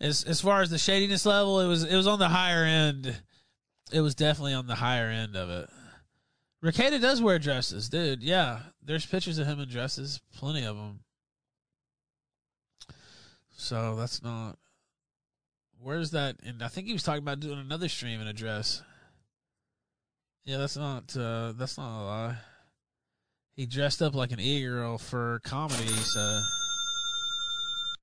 as far as the shadiness level, it was on the higher end. It was definitely on the higher end of it. Rekieta does wear dresses, dude. Yeah, there's pictures of him in dresses, plenty of them. So that's not. Where's that? And I think he was talking about doing another stream in a dress. Yeah, that's not a lie. He dressed up like an e-girl for comedy, so.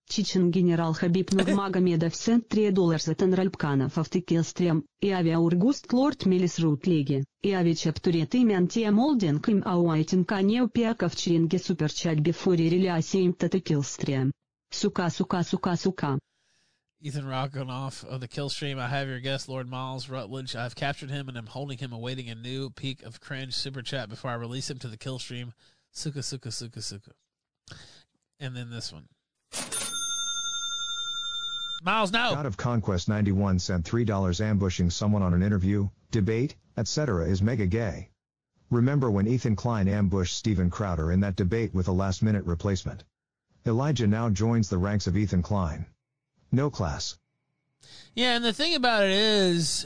Чечен генерал Хабиб Нурмагомедов сент $3 за Тенраль Пканов в Киллстрим, и авиаургуст Лорд Милис Рутлиги, и авичаптурет имя Антия Молдинг им ауайтинка неупиаков чринги суперчат бифори реляси им тата Киллстрим. Сука, сука, сука, сука. Ethan Ralph going off of the Killstream. I have your guest, Lord Miles Rutledge. I've captured him and I'm holding him, awaiting a new peak of cringe super chat before I release him to the Killstream. Suka, suka, suka, suka. And then this one. Miles, no. God of Conquest 91 sent $3 ambushing someone on an interview, debate, etc. is mega gay. Remember when Ethan Klein ambushed Steven Crowder in that debate with a last-minute replacement? Elijah now joins the ranks of Ethan Klein. No class. Yeah, and the thing about it is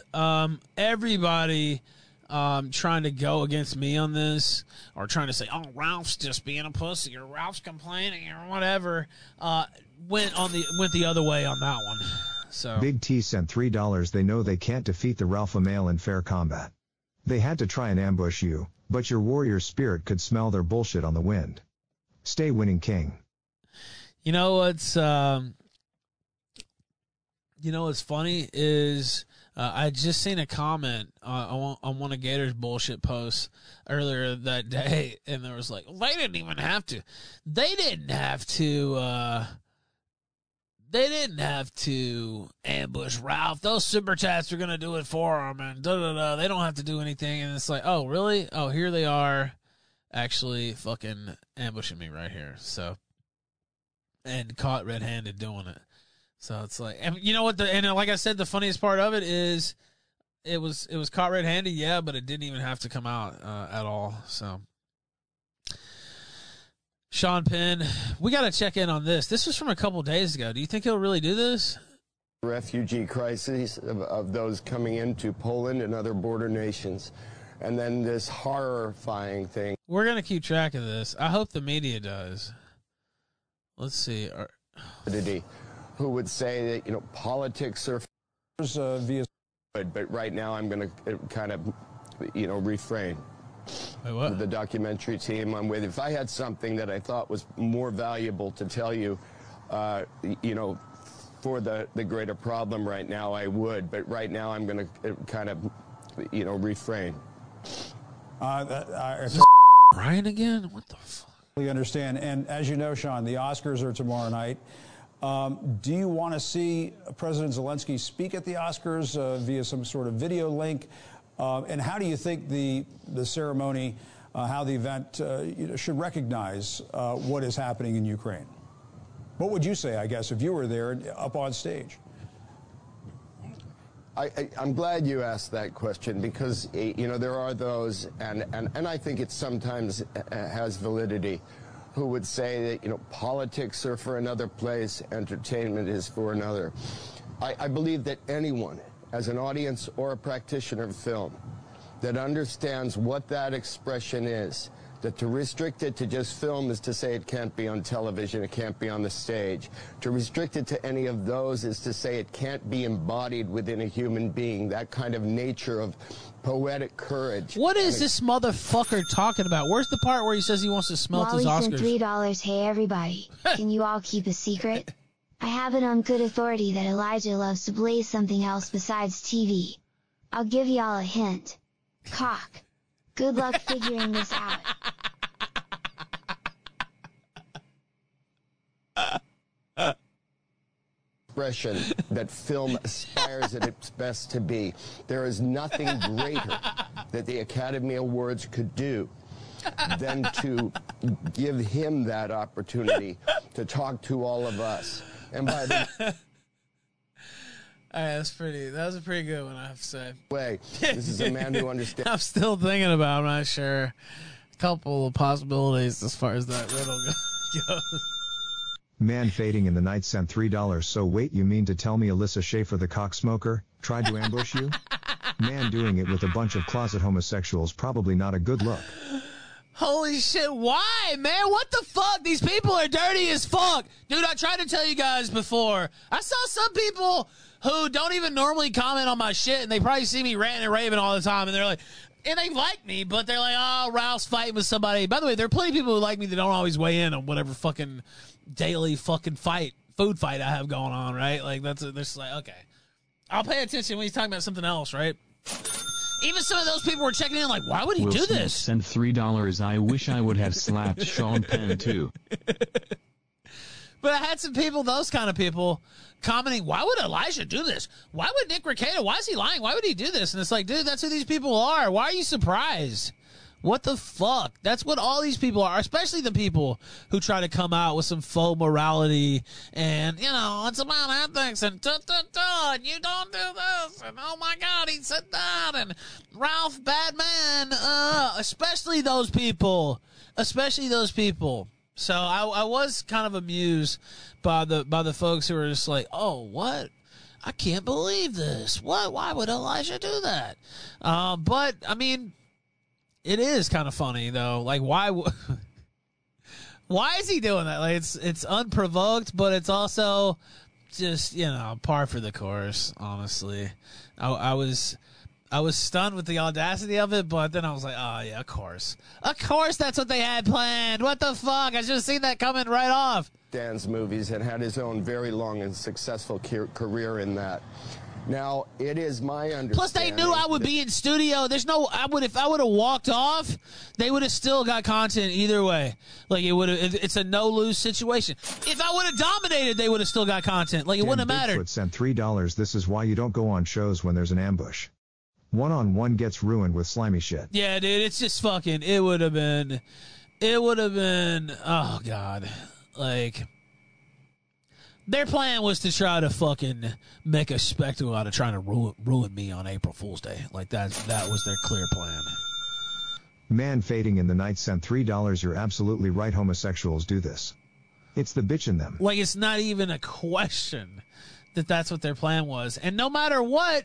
everybody trying to go against me on this or trying to say, oh, Ralph's just being a pussy or Ralph's complaining or whatever went the other way on that one. So Big T sent $3. They know they can't defeat the Ralpha male in fair combat. They had to try and ambush you, but your warrior spirit could smell their bullshit on the wind. Stay winning, King. You know what's... You know what's funny is I just seen a comment on one of Gator's bullshit posts earlier that day, and there was like, they didn't even have to. They didn't have to ambush Ralph. Those super chats are going to do it for them, and da-da-da. They don't have to do anything. And it's like, oh, really? Oh, here they are actually fucking ambushing me right here. So, and caught red-handed doing it. So it's like, and you know what? And like I said, the funniest part of it is it was caught red-handed, yeah, but it didn't even have to come out at all. So, Sean Penn, we got to check in on this. This was from a couple days ago. Do you think he'll really do this? Refugee crisis of those coming into Poland and other border nations. And then this horrifying thing. We're going to keep track of this. I hope the media does. Let's see. Who would say that, you know, politics are good, but right now I'm going to kind of, you know, refrain. Wait, what? The documentary team I'm with. If I had something that I thought was more valuable to tell you, you know, for the greater problem right now, I would. But right now I'm going to kind of, you know, refrain. Is this Brian again? What the fuck? We understand. And as you know, Sean, the Oscars are tomorrow night. Do you want to see President Zelensky speak at the Oscars via some sort of video link? And how do you think the ceremony, how the event you know, should recognize what is happening in Ukraine? What would you say, I guess, if you were there up on stage? I'm glad you asked that question because, you know, there are those, and I think it sometimes has validity. Who would say that, you know, politics are for another place, entertainment is for another. I believe that anyone, as an audience or a practitioner of film, that understands what that expression is, that to restrict it to just film is to say it can't be on television, it can't be on the stage. To restrict it to any of those is to say it can't be embodied within a human being, that kind of nature of poetic courage. What is this motherfucker talking about? Where's the part where he says he wants to smelt his Oscars? Molly sent $3. Hey, everybody. Can you all keep a secret? I have it on good authority that Elijah loves to blaze something else besides TV. I'll give y'all a hint. Cock. Good luck figuring this out. Expression that film aspires at its best to be. There is nothing greater that the Academy Awards could do than to give him that opportunity to talk to all of us. And by the that was a pretty good one, I have to say. This is a man who understands. I'm still thinking about. I'm not sure. A couple of possibilities as far as that riddle goes. Man fading in the night sent $3. So wait, you mean to tell me Alyssa Schaefer, the cock smoker, tried to ambush you? Man doing it with a bunch of closet homosexuals, probably not a good look. Holy shit, why, man? What the fuck? These people are dirty as fuck. Dude, I tried to tell you guys before. I saw some people who don't even normally comment on my shit, and they probably see me ranting and raving all the time, and they're like, and they like me, but they're like, oh, Ralph's fighting with somebody. By the way, there are plenty of people who like me that don't always weigh in on whatever fucking daily fucking food fight I have going on, right? Like, that's just like, okay. I'll pay attention when he's talking about something else, right? Even some of those people were checking in like, why would he do this? Send $3. I wish I would have slapped Sean Penn too. But I had some people, those kind of people, commenting, why would Elijah do this? Why would Nick Rekieta? Why is he lying? Why would he do this? And it's like, dude, that's who these people are. Why are you surprised? What the fuck? That's what all these people are, especially the people who try to come out with some faux morality and, you know, it's about ethics and and you don't do this and oh my God, he said that and Ralph, bad man, especially those people. So I was kind of amused by the folks who were just like, oh, what? I can't believe this. What? Why would Elijah do that? But, I mean, it is kind of funny though. Like why is he doing that? Like it's unprovoked, but it's also just, you know, par for the course. Honestly, I was stunned with the audacity of it, but then I was like, oh yeah, of course, that's what they had planned. What the fuck? I should have seen that coming right off. Dan's movies and had his own very long and successful career in that. Now, it is my understanding... Plus, they knew I would be in studio. There's no... If I would have walked off, they would have still got content either way. Like, it's a no-lose situation. If I would have dominated, they would have still got content. Like, it wouldn't have mattered. Bigfoot sent $3. This is why you don't go on shows when there's an ambush. One-on-one gets ruined with slimy shit. Yeah, dude, it's just fucking... It would have been... Oh, God. Like... Their plan was to try to fucking make a spectacle out of trying to ruin me on April Fool's Day. Like, that was their clear plan. Man fading in the night sent $3. You're absolutely right. Homosexuals do this. It's the bitch in them. Like, it's not even a question that that's what their plan was. And no matter what,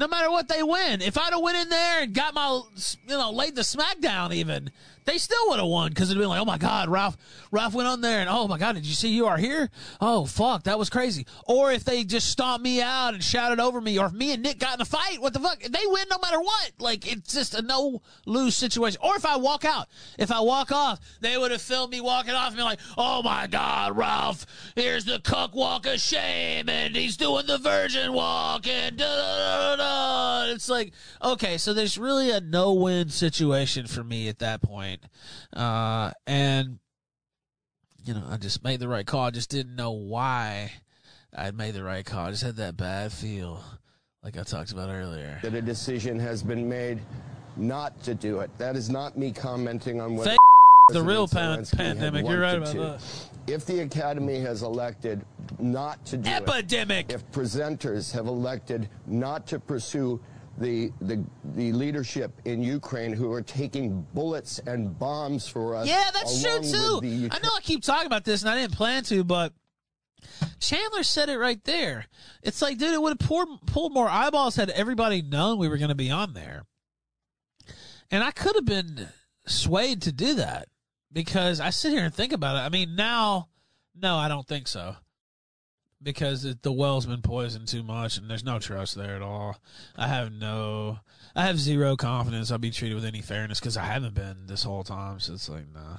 they win. If I'd have went in there and got my, you know, laid the smack down even, they still would have won because it'd been like, oh my God, Ralph went on there and oh my God, did you see You Are Here? Oh fuck, that was crazy. Or if they just stomped me out and shouted over me, or if me and Nick got in a fight, what the fuck? They win no matter what. Like, it's just a no-lose situation. Or if I walk out, if I walk off, they would have filmed me walking off and be like, oh my God, Ralph, here's the cuck walk of shame and he's doing the virgin walk and da da da. It's like, okay, so there's really a no-win situation for me at that point. And, you know, I just made the right call. I just didn't know why I made the right call. I just had that bad feel, like I talked about earlier. That a decision has been made not to do it. That is not me commenting on what the real pandemic. You're right about that. If the Academy has elected not to do epidemic. It, if presenters have elected not to pursue the leadership in Ukraine who are taking bullets and bombs for us. Yeah, that's true, too. I know I keep talking about this, and I didn't plan to, but Chandler said it right there. It's like, dude, it would have pulled more eyeballs had everybody known we were going to be on there. And I could have been swayed to do that. Because I sit here and think about it. I mean, now, no, I don't think so. Because the well's been poisoned too much, and there's no trust there at all. I have zero confidence I'll be treated with any fairness, because I haven't been this whole time. So it's like, nah.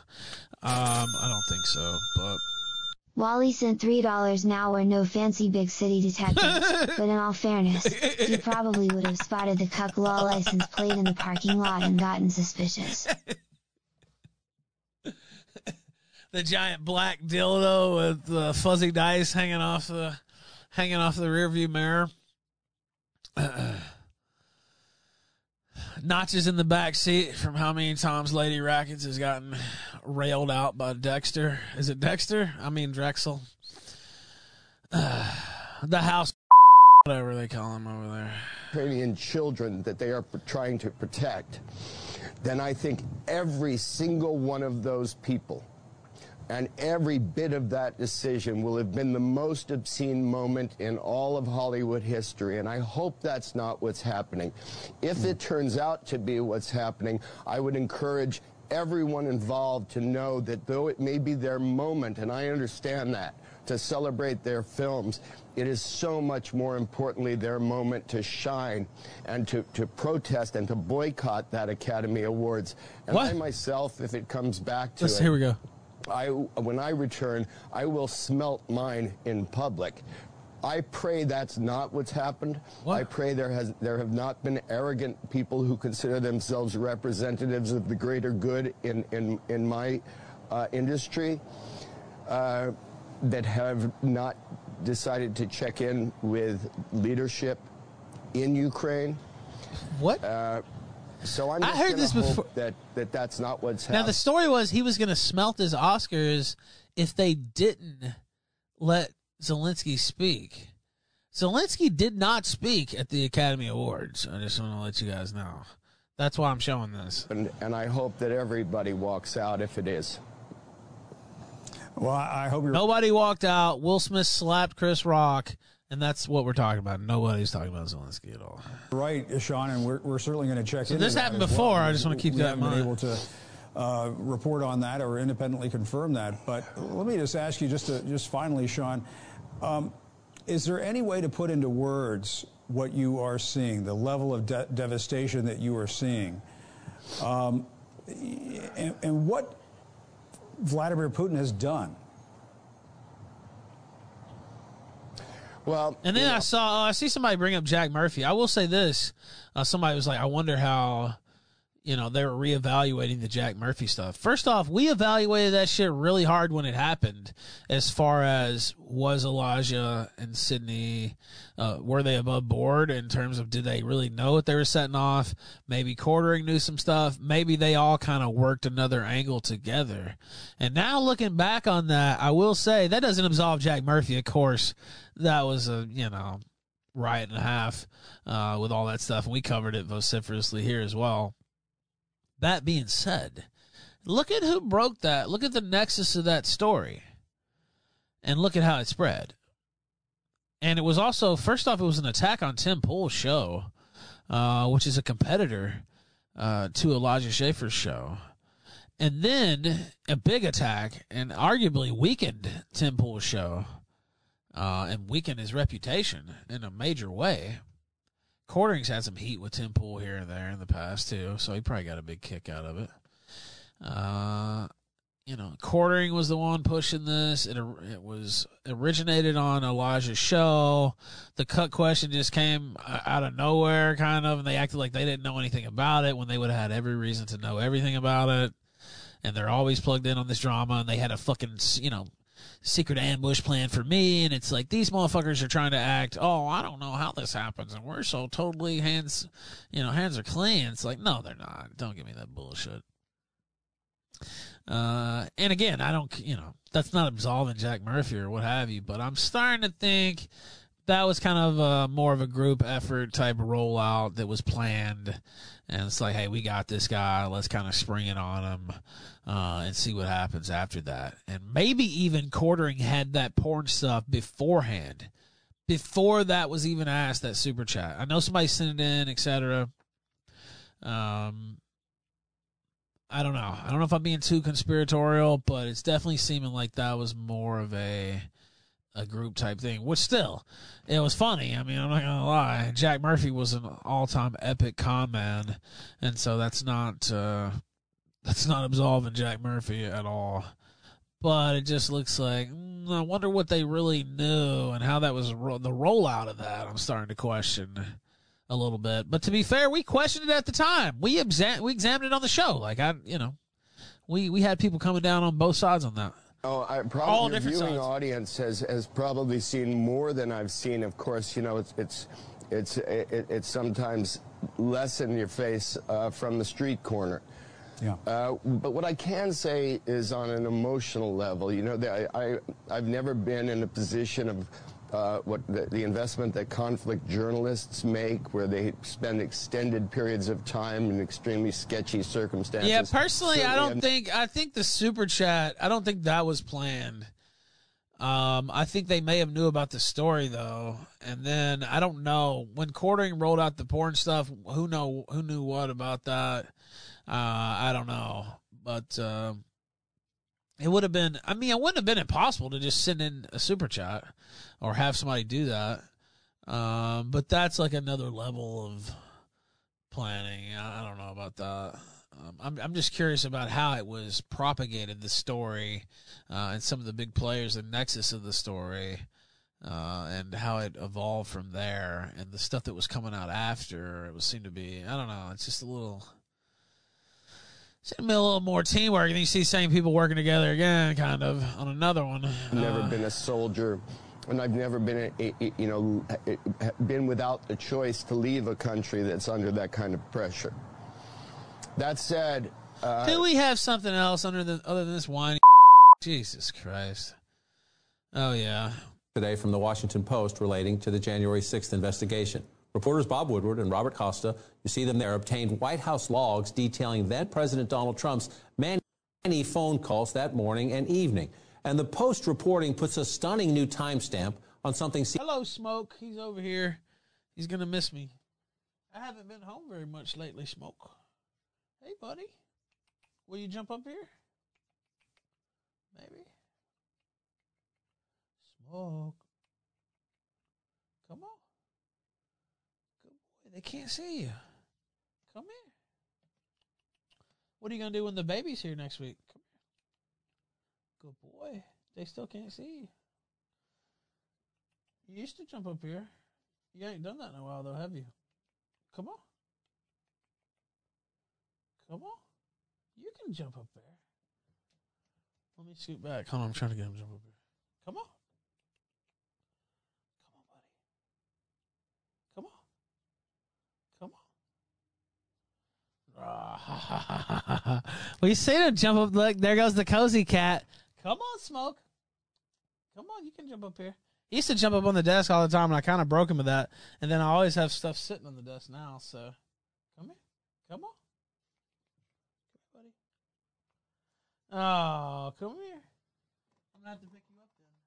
I don't think so, but... Wally sent $3. Now we're no fancy big city detectives, but in all fairness, you probably would have spotted the cuck law license plate in the parking lot and gotten suspicious. The giant black dildo with fuzzy dice hanging off the rearview mirror. Notches in the back seat from how many times Lady Rackets has gotten railed out by Dexter. Is it Dexter? I mean Drexel. The house, whatever they call him over there. Ukrainian children that they are trying to protect. Then I think every single one of those people And every bit of that decision will have been the most obscene moment in all of Hollywood history. And I hope that's not what's happening. If it turns out to be what's happening, I would encourage everyone involved to know that though it may be their moment, and I understand that, to celebrate their films, it is so much more importantly their moment to shine and to protest and to boycott that Academy Awards. And what? I myself, if it comes back to it, here we go. When I return, I will smelt mine in public. I pray that's not what's happened. What? I pray there have not been arrogant people who consider themselves representatives of the greater good in my industry that have not decided to check in with leadership in Ukraine. What? So I'm just heard this before. That's not what's happening. Now the story was he was going to smelt his Oscars if they didn't let Zelensky speak. Zelensky did not speak at the Academy Awards. I just want to let you guys know. That's why I'm showing this. And I hope that everybody walks out if it is. Well, I hope you're... Nobody walked out. Will Smith slapped Chris Rock. And that's what we're talking about. Nobody's talking about Zelensky at all. Right, Sean, and we're certainly going to check in. This happened before. Well, I just want to keep that in mind. We haven't been able to report on that or independently confirm that. But let me just ask you, just finally, Sean, is there any way to put into words what you are seeing, the level of devastation that you are seeing? And what Vladimir Putin has done? Well, and then I see somebody bring up Jack Murphy. I will say this. Somebody was like, I wonder how, they were reevaluating the Jack Murphy stuff. First off, we evaluated that shit really hard when it happened as far as was Elijah and Sydney, were they above board in terms of did they really know what they were setting off? Maybe Quartering knew some stuff. Maybe they all kind of worked another angle together. And now looking back on that, I will say that doesn't absolve Jack Murphy, of course. That was a, riot and a half with all that stuff. And we covered it vociferously here as well. That being said, look at who broke that. Look at the nexus of that story. And look at how it spread. And it was also, first off, it was an attack on Tim Pool's show, which is a competitor to Elijah Schaefer's show. And then a big attack and arguably weakened Tim Pool's show. And weaken his reputation in a major way. Quartering's had some heat with Tim Pool here and there in the past, too, so he probably got a big kick out of it. Quartering was the one pushing this. It originated on Elijah's show. The Cuck question just came out of nowhere, kind of, and they acted like they didn't know anything about it when they would have had every reason to know everything about it. And they're always plugged in on this drama, and they had a fucking, secret ambush plan for me, and it's like these motherfuckers are trying to act, I don't know how this happens, and we're so totally hands are clean. It's like, no, they're not. Don't give me that bullshit. And again, I don't, that's not absolving Jack Murphy or what have you, but I'm starting to think that was kind of more of a group effort type rollout that was planned, and it's like, hey, we got this guy. Let's kind of spring it on him and see what happens after that. And maybe even Quartering had that porn stuff beforehand, before that was even asked, that super chat. I know somebody sent it in, etc. I don't know. I don't know if I'm being too conspiratorial, but it's definitely seeming like that was more of a group type thing, which still, it was funny. I mean, I'm not going to lie. Jack Murphy was an all-time epic con man, and so that's not absolving Jack Murphy at all. But it just looks like, I wonder what they really knew and how that was the rollout of that. I'm starting to question a little bit. But to be fair, we questioned it at the time. We examined it on the show. Like, we had people coming down on both sides on that. Oh, your viewing sides. Audience has probably seen more than I've seen. Of course, it's sometimes less in your face from the street corner. Yeah. But what I can say is on an emotional level, I've never been in a position of what the investment that conflict journalists make, where they spend extended periods of time in extremely sketchy circumstances. Yeah, personally, I think the super chat, I don't think that was planned. I think they may have knew about the story though, and then I don't know when Quartering rolled out the porn stuff. Who knew what about that? I don't know, but it would have been. I mean, it wouldn't have been impossible to just send in a super chat or have somebody do that. But that's like another level of planning. I don't know about that. I'm just curious about how it was propagated, the story, and some of the big players, the nexus of the story, and how it evolved from there, and the stuff that was coming out after. It was seemed to be, I don't know. It's just a little, more teamwork, and you see the same people working together again, kind of on another one. I've never been a soldier, and I've never been, been without the choice to leave a country that's under that kind of pressure. That said, do we have something else other than this whiny? Jesus Christ! Oh yeah. Today from the Washington Post relating to the January 6th investigation, reporters Bob Woodward and Robert Costa, you see them there, obtained White House logs detailing then President Donald Trump's many phone calls that morning and evening, and the Post reporting puts a stunning new timestamp on something. Hello, Smoke. He's over here. He's gonna miss me. I haven't been home very much lately, Smoke. Hey, buddy. Will you jump up here? Maybe. Smoke. Come on. Good boy. They can't see you. Come here. What are you going to do when the baby's here next week? Come here. Good boy. They still can't see you. You used to jump up here. You ain't done that in a while, though, have you? Come on. Come on. You can jump up there. Let me scoot back. Hold on, I'm trying to get him to jump up there. Come on. Come on, buddy. Come on. Come on. We see him jump up. Look, there goes the cozy cat. Come on, Smoke. Come on, you can jump up here. He used to jump up on the desk all the time, and I kind of broke him with that. And then I always have stuff sitting on the desk now, so. Come here. Come on. Oh, come here. I'm going to have to pick you up then.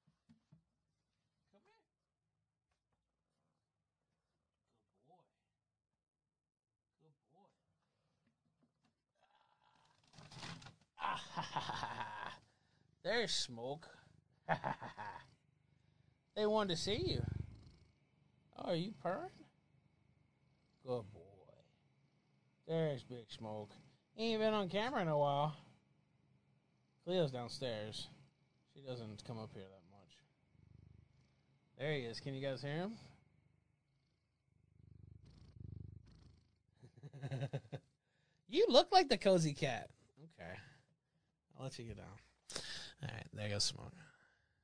Come here. Good boy. Good boy. Ah, ha, ha, ha, ha. There's Smoke. Ha, ha, ha, ha. They wanted to see you. Oh, are you purring? Good boy. There's Big Smoke. He ain't been on camera in a while. Cleo's downstairs. She doesn't come up here that much. There he is. Can you guys hear him? You look like the cozy cat. Okay. I'll let you get down. All right. There goes Smoke.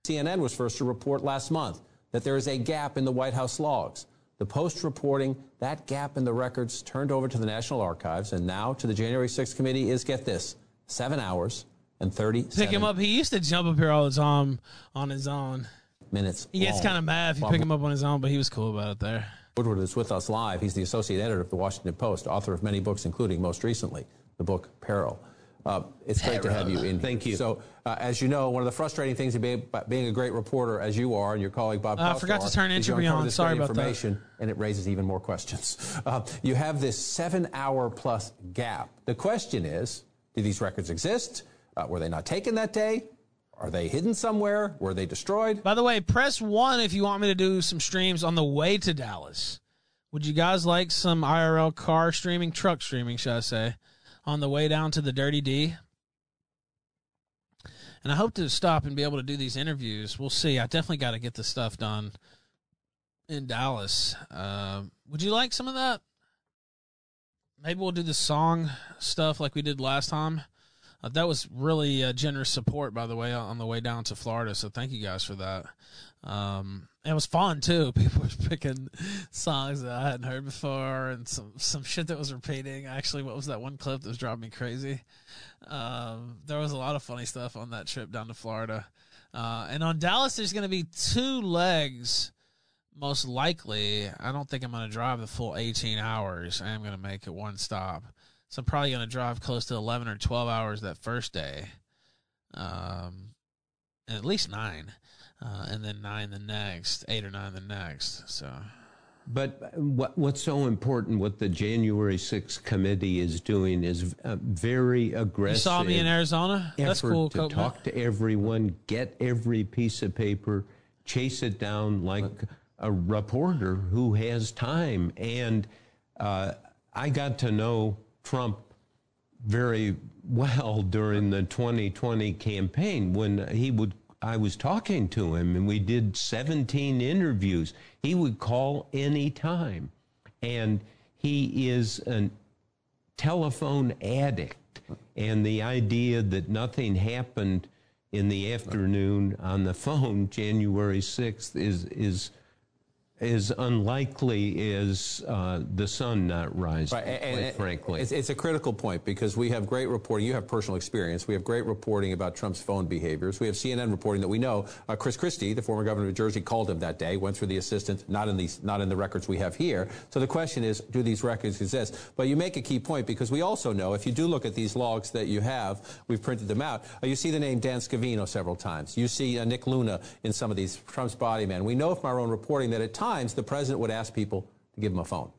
CNN was first to report last month that there is a gap in the White House logs. The Post reporting that gap in the records turned over to the National Archives and now to the January 6th committee is, get this, 7 hours. And 30 pick him up. He used to jump up here all the time on his own. Minutes. He gets kind of mad if you pick him up on his own, but he was cool about it there. Woodward is with us live. He's the associate editor of the Washington Post, author of many books, including most recently the book Peril. It's great to have you in. Thank you. So, as you know, one of the frustrating things about being a great reporter, as you are, and your colleague Bob. I forgot to turn entropy on. Sorry about that. And it raises even more questions. You have this 7-hour-plus gap. The question is, do these records exist? Were they not taken that day? Are they hidden somewhere? Were they destroyed? By the way, press 1 if you want me to do some streams on the way to Dallas. Would you guys like some IRL car streaming, truck streaming, should I say, on the way down to the Dirty D? And I hope to stop and be able to do these interviews. We'll see. I definitely got to get the stuff done in Dallas. Would you like some of that? Maybe we'll do the song stuff like we did last time. That was really generous support, by the way, on the way down to Florida. So thank you guys for that. It was fun too. People were picking songs that I hadn't heard before, and some shit that was repeating. Actually, what was that one clip that was driving me crazy? There was a lot of funny stuff on that trip down to Florida. And on Dallas, there's going to be 2 legs. Most likely, I don't think I'm going to drive the full 18 hours. I am going to make it one stop. So I'm probably going to drive close to 11 or 12 hours that first day. And at least 9. And then 9 the next, 8 or 9 the next. So, but what's so important, what the January 6th committee is doing is a very aggressive. You saw me in Arizona? That's cool. To talk to everyone, get every piece of paper, chase it down like... a reporter who has time. And I got to know Trump very well during the 2020 campaign when I was talking to him, and we did 17 interviews. He would call any time, and he is a telephone addict. And the idea that nothing happened in the afternoon on the phone January 6th is unlikely as the sun not rising, right. And frankly. It's a critical point because we have great reporting. You have personal experience. We have great reporting about Trump's phone behaviors. We have CNN reporting that we know. Chris Christie, the former governor of New Jersey, called him that day, went through the assistant, not in the records we have here. So the question is, do these records exist? But you make a key point because we also know, if you do look at these logs that you have, we've printed them out, you see the name Dan Scavino several times. You see Nick Luna in some of these, Trump's body man. We know from our own reporting that at times, the president would ask people to give him a phone.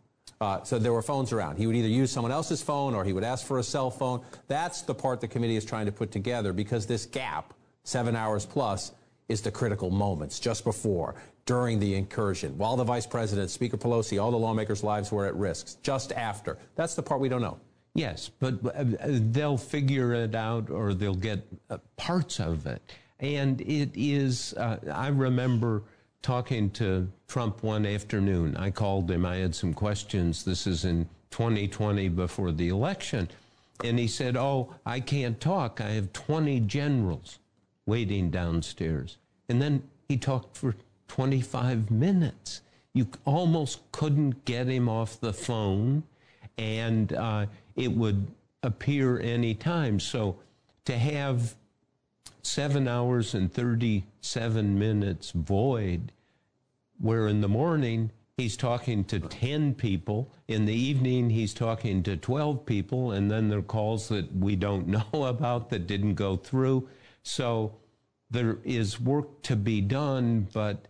So there were phones around. He would either use someone else's phone or he would ask for a cell phone. That's the part the committee is trying to put together, because this gap, 7 hours plus, is the critical moments just before, during the incursion, while the vice president, Speaker Pelosi, all the lawmakers' lives were at risk, just after. That's the part we don't know. Yes, but they'll figure it out, or they'll get parts of it. And it is, I remember talking to Trump one afternoon. I called him. I had some questions. This is in 2020 before the election. And he said, oh, I can't talk. I have 20 generals waiting downstairs. And then he talked for 25 minutes. You almost couldn't get him off the phone, and it would appear any time. So to have 7 hours and 37 minutes void, where in the morning he's talking to 10 people, in the evening he's talking to 12 people, and then there are calls that we don't know about that didn't go through. So there is work to be done, but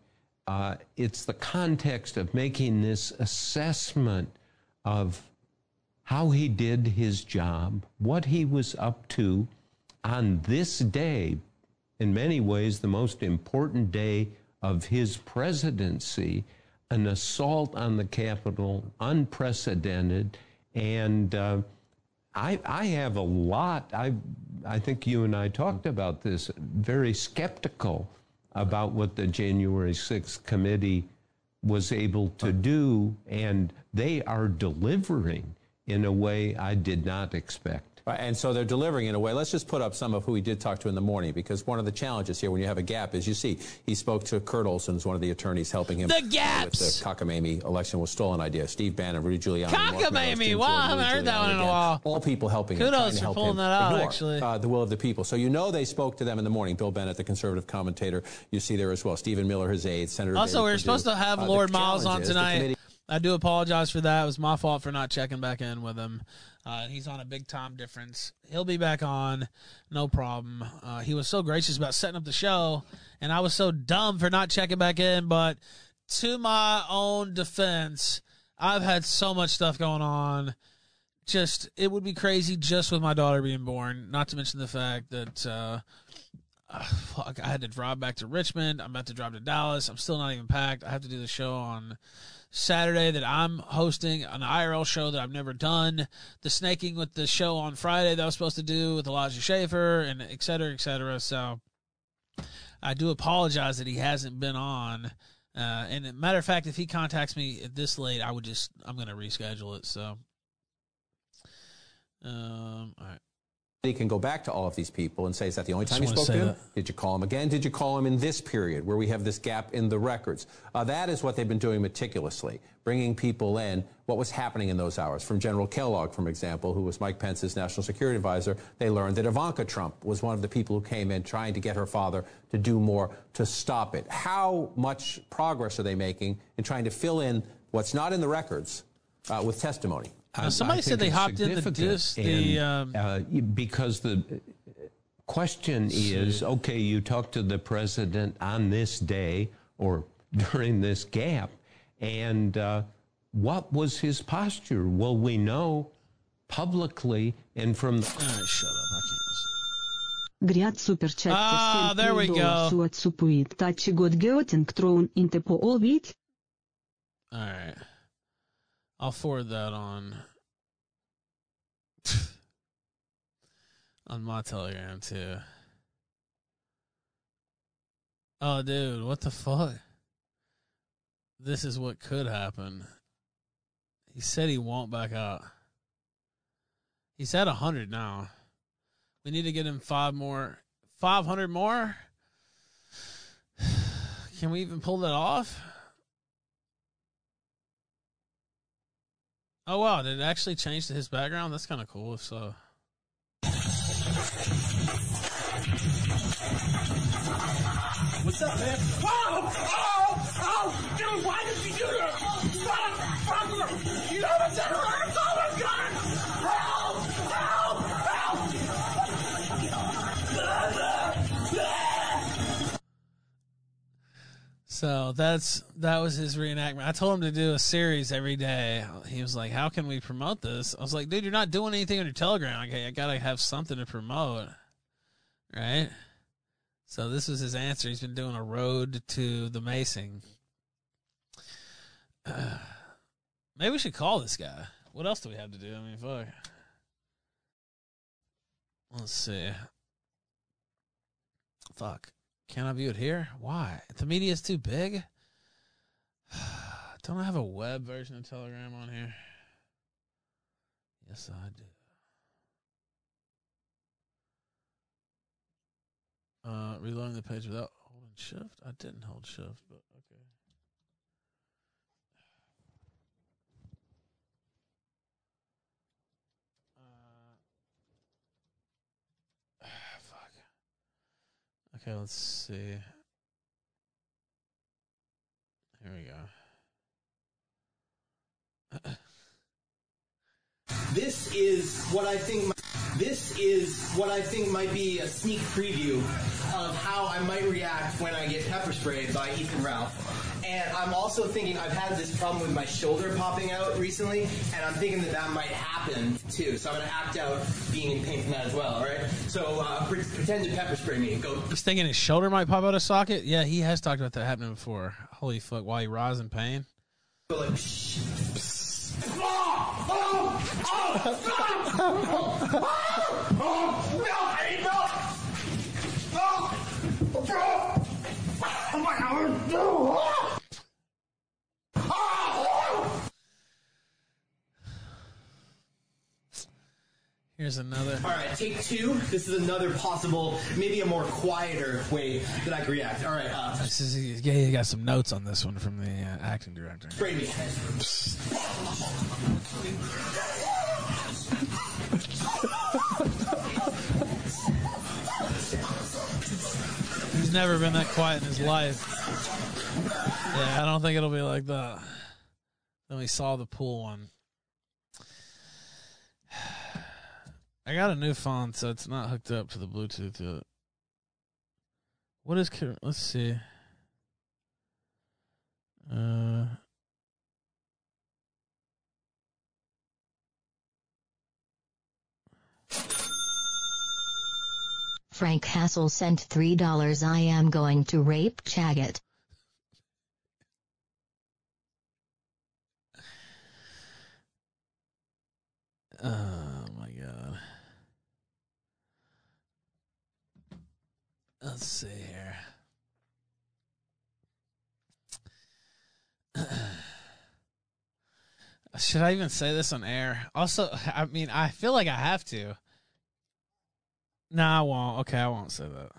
it's the context of making this assessment of how he did his job, what he was up to, on this day, in many ways the most important day of his presidency, an assault on the Capitol, unprecedented. And I have a lot, I think you and I talked about this, very skeptical about what the January 6th committee was able to do, and they are delivering in a way I did not expect. And so they're delivering in a way. Let's just put up some of who he did talk to in the morning, because one of the challenges here when you have a gap is, you see, he spoke to Kurt Olson, who's one of the attorneys helping him. The gaps! With the cockamamie election was stolen idea. Steve Bannon, Rudy Giuliani. Cockamamie! Wow, I haven't heard that one in a while. All people helping him. Kudos for pulling that out, actually. The will of the people. So you know they spoke to them in the morning. Bill Bennett, the conservative commentator, you see there as well. Stephen Miller, his aide, Senator David Perdue. Also, we were supposed to have Lord Miles on tonight. I do apologize for that. It was my fault for not checking back in with him. He's on a big time difference. He'll be back on, no problem. He was so gracious about setting up the show, and I was so dumb for not checking back in. But to my own defense, I've had so much stuff going on. Just, it would be crazy just with my daughter being born, not to mention the fact that fuck, I had to drive back to Richmond. I'm about to drive to Dallas. I'm still not even packed. I have to do the show on Saturday that I'm hosting, an IRL show that I've never done, the snaking with the show on Friday that I was supposed to do with Elijah Schaefer, and et cetera, et cetera. So I do apologize that he hasn't been on. And as a matter of fact, if he contacts me at this late, I'm going to reschedule it. So, all right. He can go back to all of these people and say, is that the only time you spoke to him? Did you call him again? Did you call him in this period where we have this gap in the records? That is what they've been doing meticulously, bringing people in, what was happening in those hours. From General Kellogg, for example, who was Mike Pence's national security advisor, they learned that Ivanka Trump was one of the people who came in trying to get her father to do more to stop it. How much progress are they making in trying to fill in what's not in the records with testimony? Somebody said they hopped in the because the question is, okay, you talked to the president on this day or during this gap, and what was his posture? Well, we know publicly and from the... shut up, I can't. Ah, there we go. All right. I'll forward that on on my Telegram too. Oh, dude, what the fuck? This is what could happen. He said he won't back out. He's at 100 now. We need to get him 500 more. Can we even pull that off? Oh, wow. Did it actually change to his background? That's kind of cool, if so. What's up, man? Oh! Oh! Oh! Dude, why did you do that? Stop! Stop! You know what's in the earth? Oh, my God! Help! Help! Help! So, that was his reenactment. I told him to do a series every day. He was like, how can we promote this? I was like, dude, you're not doing anything on your Telegram. Okay, I got to have something to promote, right? So this was his answer. He's been doing a road to the macing. Maybe we should call this guy. What else do we have to do? I mean, fuck. Let's see. Fuck. Can I view it here? Why? The media is too big? Don't I have a web version of Telegram on here? Yes, I do. Reloading the page without holding shift? I didn't hold shift, but okay. Fuck. Okay, let's see. Here we go. This is what I think might be a sneak preview of how I might react when I get pepper sprayed by Ethan Ralph. And I'm also thinking I've had this problem with my shoulder popping out recently, and I'm thinking that that might happen too. So I'm going to act out being in pain from that as well, all right? So pretend to pepper spray me. Go. He's thinking his shoulder might pop out of socket? Yeah, he has talked about that happening before. Holy fuck, while he rises in pain. Go like, oh! Oh! Oh! Stop! Oh! Oh! Oh! No! I need milk! Oh! Bro! Oh my God! Oh! Oh! Here's another. All right, take two. This is another possible, maybe a more quieter way that I can react. All right. This is, yeah, you got some notes on this one from the acting director. Spray me. He's never been that quiet in his life. Yeah, I don't think it'll be like that. Then we saw the pool one. I got a new phone, so it's not hooked up to the Bluetooth yet. What is... Let's see. Frank Hassel sent $3. I am going to rape Chaggot. Oh, my God. Let's see here. Should I even say this on air? Also, I mean, I feel like I have to. No, I won't. Okay, I won't say that.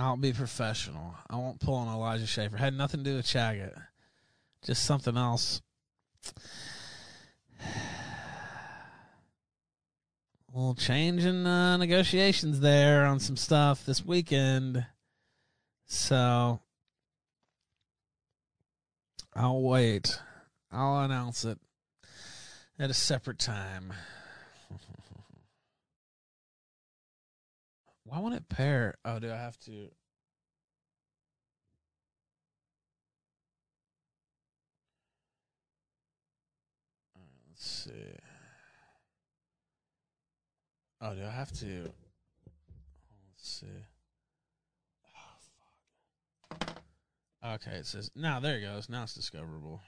I'll be professional. I won't pull on Elijah Schaefer. Had nothing to do with Chaggot. Just something else. A little change in negotiations there on some stuff this weekend. So I'll wait. I'll announce it at a separate time. Why won't it pair? Oh, do I have to? All right, let's see. Oh, do I have to? Let's see. Oh, fuck. Okay, it says, now there it goes. Now it's discoverable.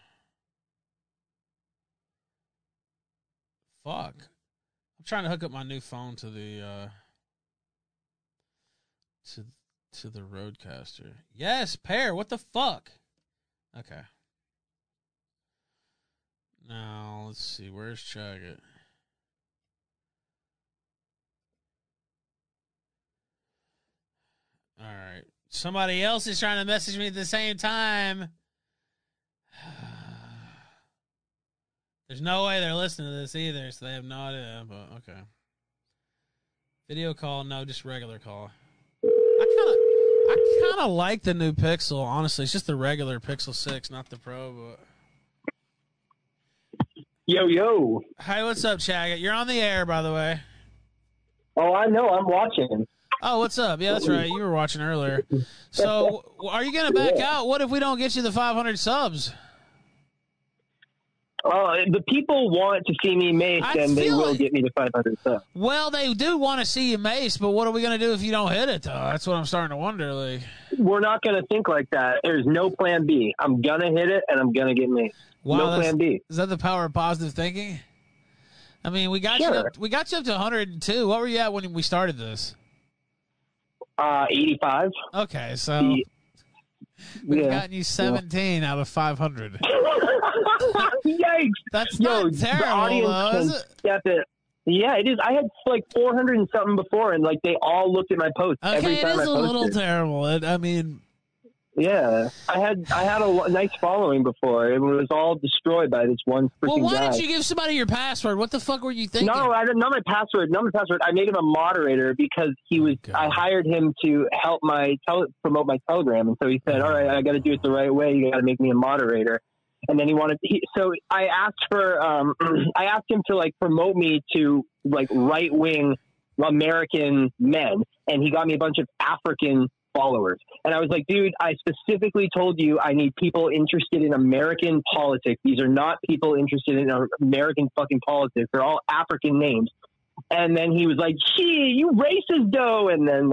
Fuck. I'm trying to hook up my new phone to the, to the Roadcaster. Yes, pair. What the fuck? Okay. Now, let's see. Where's Chaggot? All right. Somebody else is trying to message me at the same time. There's no way they're listening to this either, so they have no idea, but okay. Video call, no, just regular call. I kind of like the new Pixel, honestly. It's just the regular Pixel 6, not the Pro, but... Yo, yo. Hey, what's up, Chaggot? You're on the air, by the way. Oh, I know. I'm watching. Oh, what's up? Yeah, that's right. You were watching earlier. So, are you going to back out? What if we don't get you the 500 subs? The people want to see me mace, and they will get me the 500 subs. Well, they do want to see you mace, but what are we going to do if you don't hit it, though? That's what I'm starting to wonder. Like, we're not going to think like that. There's no plan B. I'm going to hit it, and I'm going to get maced. Wow, no plan B. Is that the power of positive thinking? I mean, we got you up to 102. What were you at when we started this? 85. Okay, so we've gotten you 17 out of 500. Yikes! That's not terrible, though, is it? Yeah, it is. I had like 400 and something before, and like they all looked at my post. Okay, every time it is a little terrible. I mean, yeah, I had a nice following before. It was all destroyed by this one freaking guy. Well, why did you give somebody your password? What the fuck were you thinking? No, I didn't know my password. I made him a moderator because he was. God. I hired him to help my promote my Telegram, and so he said, "All right, I got to do it the right way. You got to make me a moderator." And then he wanted, so I asked for, I asked him to like promote me to like right wing American men, and he got me a bunch of African followers. And I was like, dude, I specifically told you I need people interested in American politics. These are not people interested in American fucking politics. They're all African names. And then he was like, gee, you racist though. And then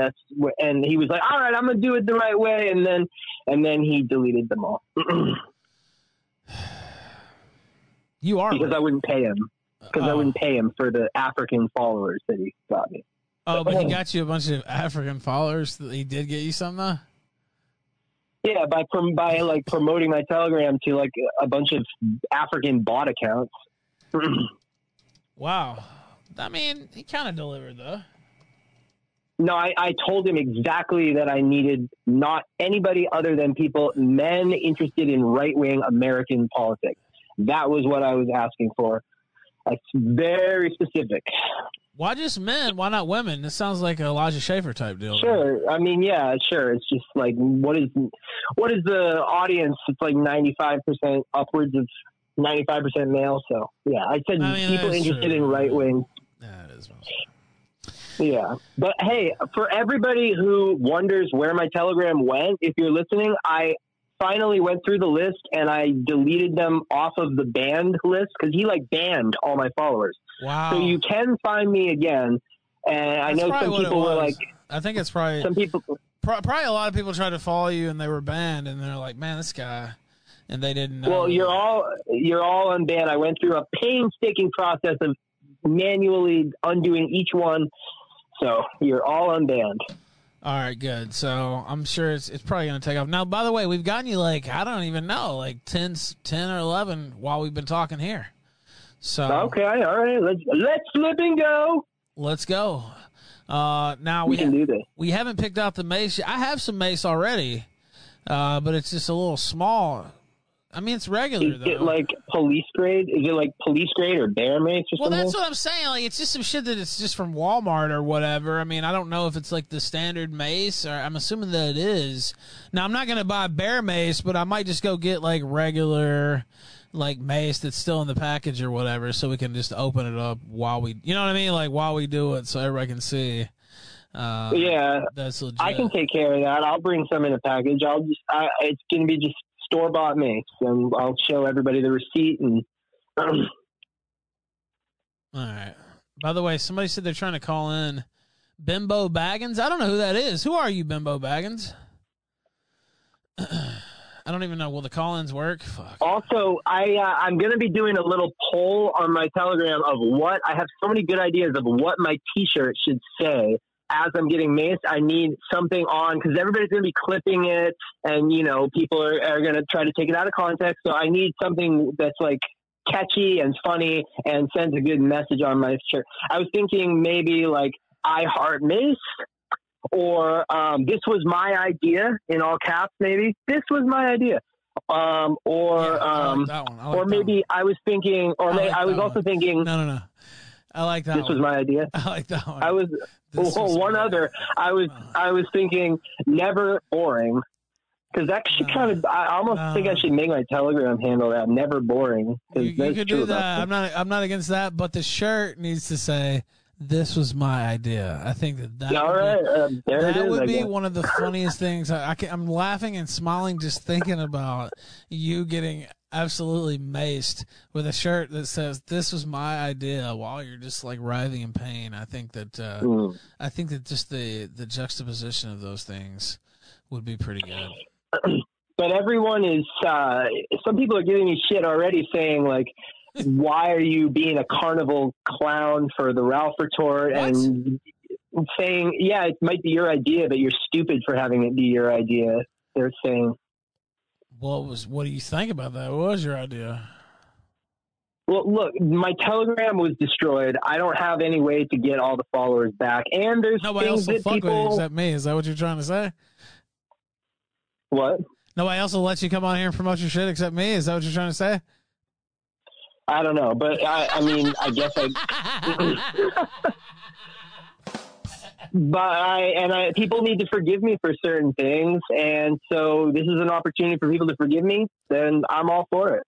and he was like, all right, I'm going to do it the right way. And then he deleted them all. You are because right. I wouldn't pay him because I wouldn't pay him for the African followers that he got me. Oh, but he got you a bunch of African followers. He did get you some though. Yeah, by like promoting my Telegram to like a bunch of African bot accounts. Wow, I mean, he kind of delivered though. No, I told him exactly that I needed not anybody other than men interested in right-wing American politics. That was what I was asking for. That's very specific. Why just men? Why not women? This sounds like an Elijah Schaefer type deal. Sure. Right? I mean, yeah, sure. It's just like, what is the audience? It's like 95% upwards of 95% male. So, yeah, I said people interested in right-wing. Yeah, it is. Yeah, but hey, for everybody who wonders where my Telegram went, if you're listening, I finally went through the list and I deleted them off of the banned list because he like banned all my followers. Wow! So you can find me again, and I know some people were like, I think it's probably some people, probably a lot of people tried to follow you and they were banned, and they're like, man, this guy. And they didn't know. Well, you're all unbanned. I went through a painstaking process of manually undoing each one. So you're all unbanned. All right, good. So I'm sure it's probably going to take off. Now, by the way, we've gotten you like, I don't even know, like 10 or 11 while we've been talking here. So okay, all right, let's flip and go. Let's go. Now we can do this. We haven't picked out the mace. I have some mace already, but it's just a little small. I mean, it's regular. Is it like police grade? Is it like police grade or bear mace or something? Well, that's what I'm saying. Like, it's just some shit that it's just from Walmart or whatever. I mean, I don't know if it's like the standard mace, or I'm assuming that it is. Now, I'm not going to buy bear mace, but I might just go get like regular like mace that's still in the package or whatever, so we can just open it up while we, you know what I mean? Like while we do it, so everybody can see. Yeah, that's legit. I can take care of that. I'll bring some in a package. It's going to be just store-bought mace, and I'll show everybody the receipt. And all right. By the way, somebody said they're trying to call in Bimbo Baggins. I don't know who that is. Who are you, Bimbo Baggins? I don't even know. Will the call-ins work? Fuck. Also, I'm going to be doing a little poll on my Telegram of what I have so many good ideas of what my T-shirt should say. As I'm getting maced, I need something on, because everybody's going to be clipping it, and, you know, people are going to try to take it out of context. So I need something that's like catchy and funny and sends a good message on my shirt. I was thinking maybe like I heart mace, or this was my idea in all caps. Maybe this was my idea. I was thinking, or I was also thinking, no. I like that. This was my idea. I like that one. I was thinking never boring, because that should I should make my Telegram handle that, never boring. You could do that. I'm not against that, but the shirt needs to say, "This was my idea." I think that all right. That would be one of the funniest things. I'm laughing and smiling just thinking about you getting absolutely maced with a shirt that says, "This was my idea," while you're just like writhing in pain. I think that just the juxtaposition of those things would be pretty good. But everyone is some people are giving me shit already, saying like, why are you being a carnival clown for the Ralph retort? What? And saying, yeah, it might be your idea, but you're stupid for having it be your idea. They're saying, what do you think about that? What was your idea? Well, look, my Telegram was destroyed. I don't have any way to get all the followers back. And there's nobody else will fuck with you except me. Is that what you're trying to say? What? Nobody else will let you come on here and promote your shit except me. Is that what you're trying to say? I don't know, but I mean, I guess I. People need to forgive me for certain things, and so this is an opportunity for people to forgive me. Then I'm all for it,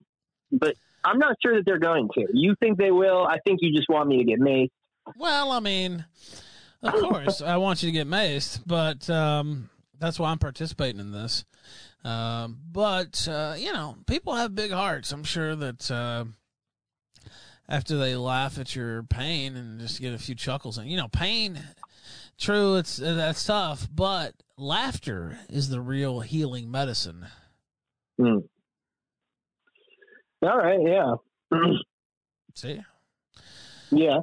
but I'm not sure that they're going to. You think they will? I think you just want me to get maced. Well, I mean, of course, I want you to get maced, but that's why I'm participating in this. You know, people have big hearts. I'm sure that after they laugh at your pain and just get a few chuckles, and you know, pain. True, that's tough, but laughter is the real healing medicine. Mm. All right, yeah. See? Yeah.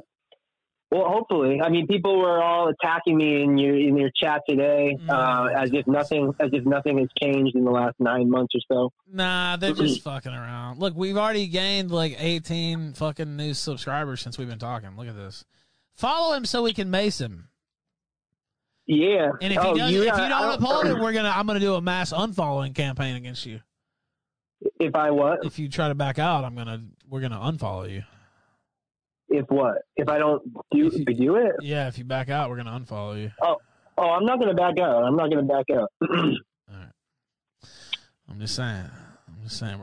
Well, hopefully. I mean, people were all attacking me in your chat today, as if nothing has changed in the last 9 months or so. Nah, they're just fucking around. Look, we've already gained like 18 fucking new subscribers since we've been talking. Look at this. Follow him so we can mace him. Yeah. And if you don't uphold it, I'm gonna do a mass unfollowing campaign against you. If I what? If you try to back out, we're gonna unfollow you. If what? If I don't do it? Yeah, if you back out, we're gonna unfollow you. Oh, I'm not gonna back out. I'm not gonna back out. All right. I'm just saying.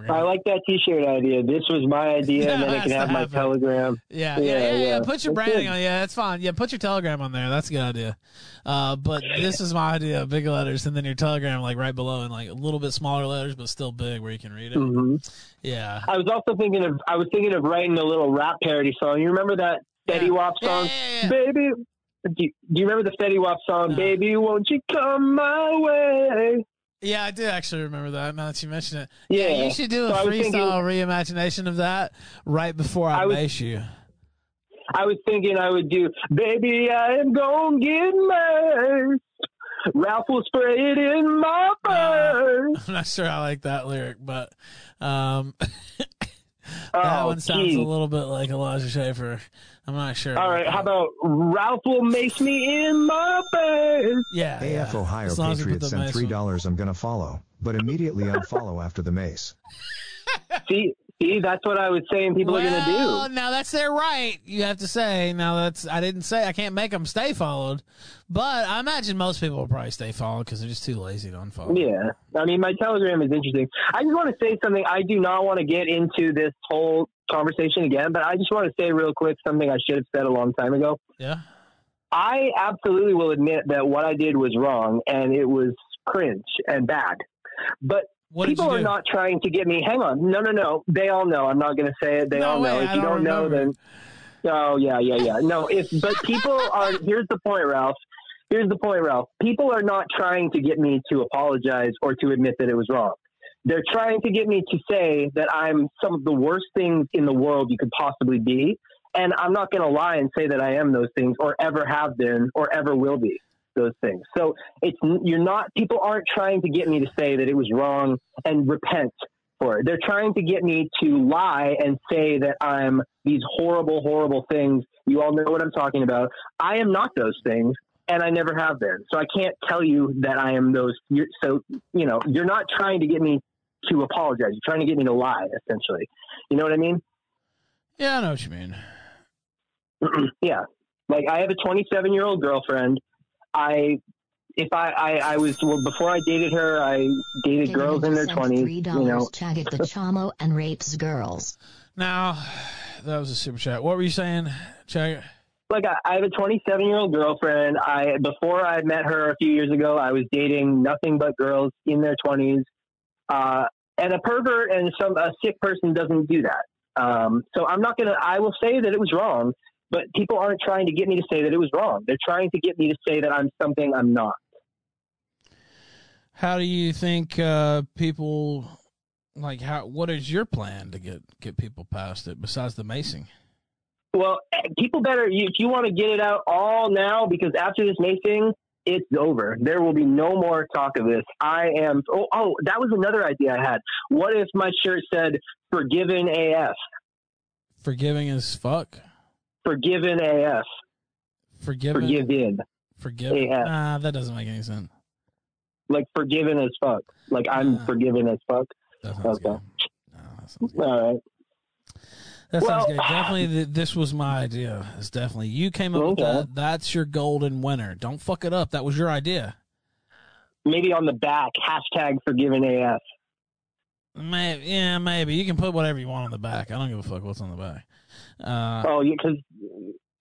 I like that T-shirt idea. This was my idea, and then I can have my Telegram. Yeah. Put your branding on. Yeah, that's fine. Yeah, put your Telegram on there. That's a good idea. But this is my idea, big letters, and then your Telegram like right below, and like a little bit smaller letters, but still big where you can read it. Mm-hmm. Yeah. I was also thinking of writing a little rap parody song. You remember that Fetty Wap song, baby? Do you remember the Fetty Wap song, baby? Won't you come my way? Yeah, I do actually remember that now that you mentioned it. Yeah, you should do a freestyle reimagination of that right before I mace you. I was thinking I would do, baby, I am going to get maced. Ralph will spray it in my face. I'm not sure I like that lyric, but That one sounds a little bit like Elijah Schaefer. I'm not sure. All right, how about Ralph will mace me in my bed? Yeah. AF Ohio Patriot sent $3. I'm going to follow, but immediately unfollow after the mace. See, that's what I was saying people are going to do. Well, now that's their right. You have to say, I didn't say I can't make them stay followed, but I imagine most people will probably stay followed because they're just too lazy to unfollow. Yeah. I mean, my Telegram is interesting. I just want to say something. I do not want to get into this whole conversation again, but I just want to say real quick something I should have said a long time ago. Yeah. I absolutely will admit that what I did was wrong and it was cringe and bad, but people are not trying to get me. Hang on. No. They all know. I'm not going to say it. They all know. If you don't know, then... Oh, yeah. No, but people are... Here's the point, Ralph. People are not trying to get me to apologize or to admit that it was wrong. They're trying to get me to say that I'm some of the worst things in the world you could possibly be, and I'm not going to lie and say that I am those things or ever have been or ever will be those things. So people aren't trying to get me to say that it was wrong and repent for it. They're trying to get me to lie and say that I'm these horrible, horrible things. You all know what I'm talking about. I am not those things and I never have been. So I can't tell you that I am those. You're not trying to get me to apologize. You're trying to get me to lie, essentially. You know what I mean? Yeah, I know what you mean. Yeah. Like I have a 27-year-old girlfriend. Before I dated her, I dated girls in their 20s. Chaggot the Chamo and rapes girls. Now, that was a super chat. What were you saying, Chaggot? Like I have a 27-year-old girlfriend. Before I met her a few years ago, I was dating nothing but girls in their 20s. And a pervert and a sick person doesn't do that. So I'm not gonna. I will say that it was wrong. But people aren't trying to get me to say that it was wrong. They're trying to get me to say that I'm something I'm not. How do you think people like? What is your plan to get people past it besides the macing? Well, people if you want to get it out all now, because after this macing, it's over. There will be no more talk of this. Oh, that was another idea I had. What if my shirt said "Forgiven AF"? Forgiving as fuck. Forgiven AF. Forgiven. AF. Nah, that doesn't make any sense. Like forgiven as fuck. Like I'm forgiven as fuck. That sounds okay. Good. No, that sounds good. All right. That sounds good. Definitely, this was my idea. It's definitely you came up with that. That's your golden winner. Don't fuck it up. That was your idea. Maybe on the back, hashtag forgiven AF. Maybe you can put whatever you want on the back. I don't give a fuck what's on the back. Well,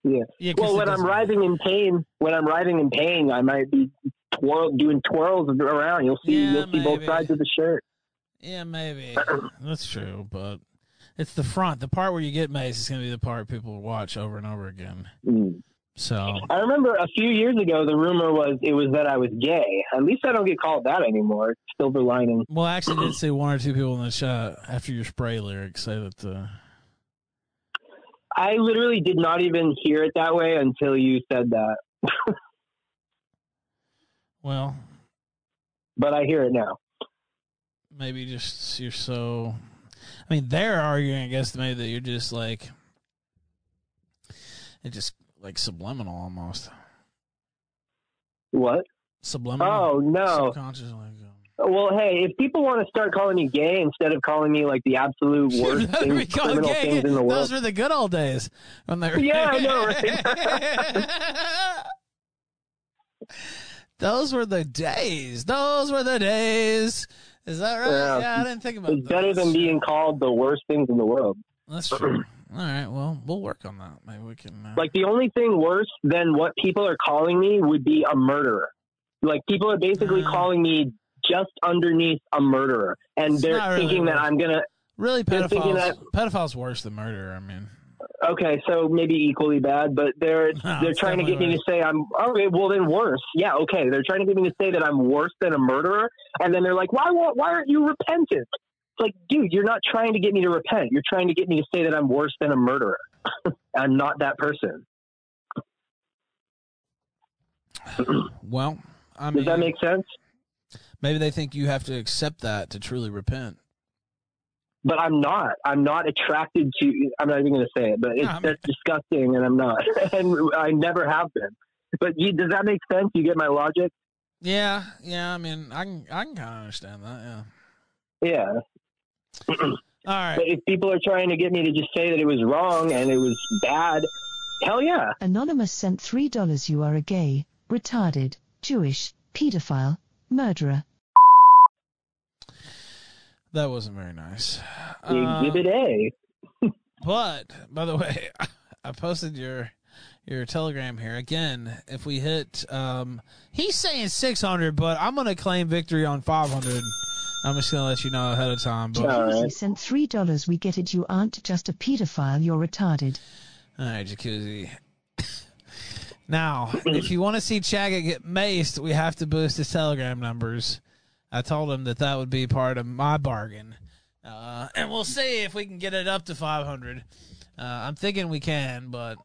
when I'm writhing in pain, I might be doing twirls around. You'll see both sides of the shirt. Yeah, maybe that's true, but it's the front. The part where you get maced is going to be the part people watch over and over again. Mm. So I remember a few years ago, the rumor was that I was gay. At least I don't get called that anymore. Silver lining. Well, I actually did see one or two people in the chat after your spray lyrics say that. I literally did not even hear it that way until you said that. Well, but I hear it now. Maybe just you're so. I mean, they're arguing against me that you're just like it, just like subliminal almost. What? Subliminal? Oh no! Subconscious. Well, hey, if people want to start calling you gay instead of calling me like the absolute worst criminal things in the world. Those were the good old days. Yeah, I know, right? Those were the days. Those were the days. Is that right? Yeah, I didn't think about that. It's better than being called the worst things in the world. That's true. All right, well, we'll work on that. Maybe we can... Like, the only thing worse than what people are calling me would be a murderer. Like, people are basically calling me... just underneath a murderer, and they're thinking that I'm gonna really pedophile's worse than murder. I mean, okay, so maybe equally bad, but they're trying to get me to say I'm okay. Well, then worse. Yeah, okay. They're trying to get me to say that I'm worse than a murderer, and then they're like, why aren't you repentant? It's like, dude, you're not trying to get me to repent. You're trying to get me to say that I'm worse than a murderer. I'm not that person. Well, I mean, does that make sense? Maybe they think you have to accept that to truly repent. But I'm not attracted to, I'm not even going to say it, but that's disgusting, and I'm not. And I never have been. But does that make sense? You get my logic? Yeah. Yeah. I mean, I can kind of understand that. Yeah. Yeah. All right. But if people are trying to get me to just say that it was wrong and it was bad, hell yeah. Anonymous sent $3. You are a gay, retarded, Jewish, pedophile, murderer. That wasn't very nice. Exhibit A. But, by the way, I posted your Telegram here. Again, if we hit... he's saying 600, but I'm going to claim victory on 500. I'm just going to let you know ahead of time. But Jacuzzi sent $3. We get it. You aren't just a pedophile. You're retarded. All right, Jacuzzi. Now, if you want to see Chaggot get maced, we have to boost his Telegram numbers. I told him that would be part of my bargain. And we'll see if we can get it up to 500. I'm thinking we can, but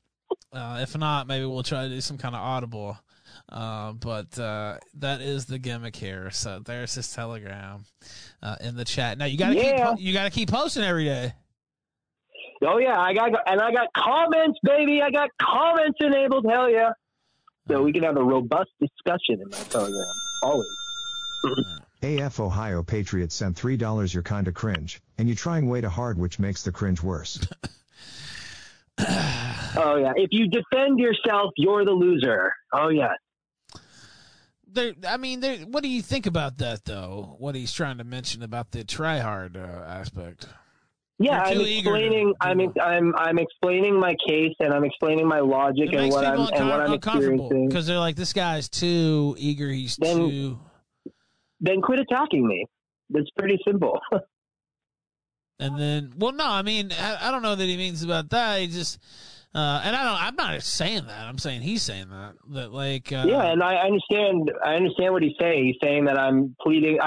if not, maybe we'll try to do some kind of audible. But that is the gimmick here. So there's his Telegram in the chat. Now, you got to keep posting every day. Oh, yeah. I got comments, baby. I got comments enabled. Hell, yeah. So we can have a robust discussion in my Telegram. Always. AF Ohio Patriot sent $3. You're kinda cringe, and you trying way too hard, which makes the cringe worse. Oh yeah, if you defend yourself, you're the loser. Oh yeah. What do you think about that though? What he's trying to mention about the try hard aspect. Yeah, I'm explaining my case, and I'm explaining my logic and what I'm experiencing. Because they're like, this guy's too eager. Then quit attacking me. That's pretty simple. And then, well, no, I mean, I don't know that he means about that. He just, and I'm not saying that. I'm saying he's saying that like, yeah. And I understand what he's saying. He's saying that I'm pleading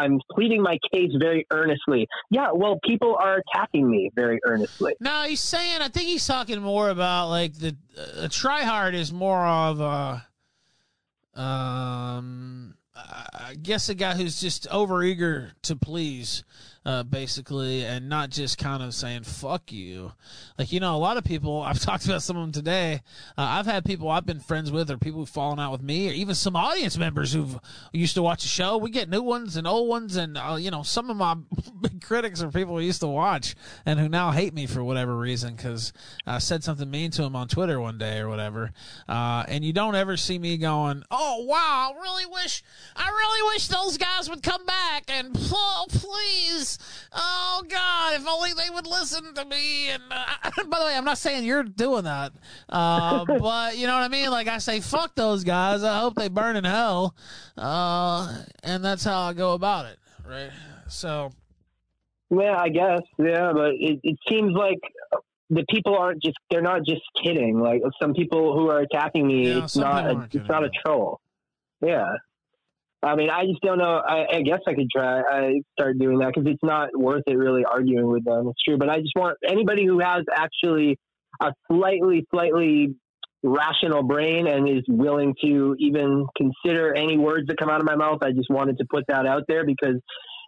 my case very earnestly. Yeah. Well, people are attacking me very earnestly. No, he's saying, I think he's talking more about like the try hard is more of a, I guess a guy who's just over eager to please, basically, and not just kind of saying, fuck you. Like, you know, a lot of people, I've talked about some of them today. I've had people I've been friends with, or people who've fallen out with me, or even some audience members who've used to watch the show. We get new ones and old ones. And, you know, some of my big critics are people who used to watch and who now hate me for whatever reason, because I said something mean to them on Twitter one day or whatever. And you don't ever see me going, oh, wow, I really wish those guys would come back and, oh, please, oh, God, if only they would listen to me. And by the way, I'm not saying you're doing that, but you know what I mean? Like I say, fuck those guys. I hope they burn in hell. And that's how I go about it, right? So. Yeah, I guess. Yeah, but it seems like the people they're not just kidding. Like some people who are attacking me, yeah, it's not a troll. Yeah. I mean, I just don't know. I guess I could try. I start doing that because it's not worth it really arguing with them. It's true. But I just want anybody who has actually a slightly rational brain and is willing to even consider any words that come out of my mouth. I just wanted to put that out there because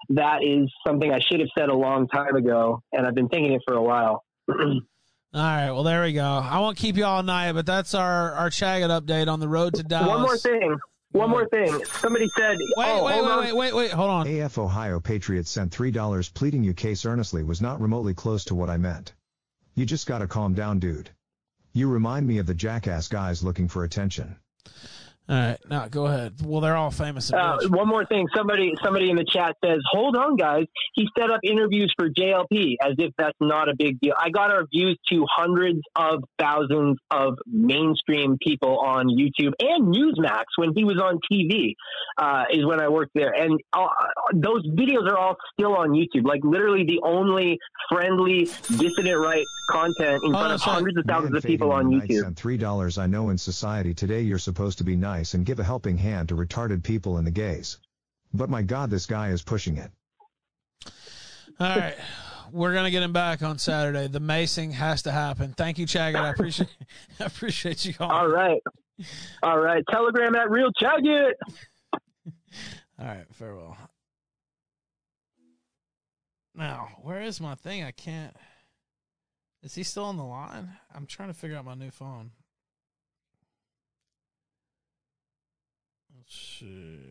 that is something I should have said a long time ago. And I've been thinking it for a while. All right, well, there we go. I won't keep you all night, but that's our Chaggot update on the road to Dallas. One more thing. Somebody said... Wait, hold on. AF Ohio Patriot sent $3. Pleading your case earnestly was not remotely close to what I meant. You just gotta calm down, dude. You remind me of the jackass guys looking for attention. All right, now go ahead. Well, they're all famous. One more thing. Somebody in the chat says, hold on, guys. He set up interviews for JLP as if that's not a big deal. I got our views to hundreds of thousands of mainstream people on YouTube and Newsmax when he was on TV is when I worked there. And those videos are all still on YouTube. Like literally the only friendly dissident right content in front of hundreds of thousands of people on YouTube. And $3. I know in society today you're supposed to be nice and give a helping hand to retarded people and the gays. But my God, this guy is pushing it. All right. We're going to get him back on Saturday. The macing has to happen. Thank you, Chaggot. I appreciate you all. All right. Telegram at Real Chaggot. All right. Farewell. Now, where is my thing? I can't. Is he still on the line? I'm trying to figure out my new phone. Let's see.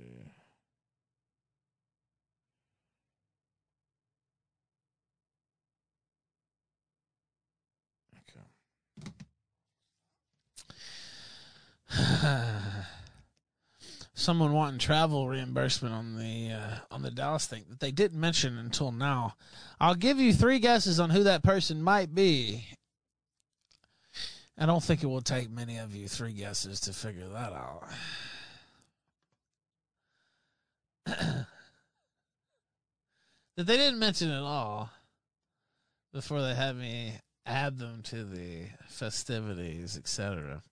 Okay. Someone wanting travel reimbursement on the Dallas thing that they didn't mention until now. I'll give you three guesses on who that person might be. I don't think it will take many of you three guesses to figure that out. That they didn't mention at all before they had me add them to the festivities, etc.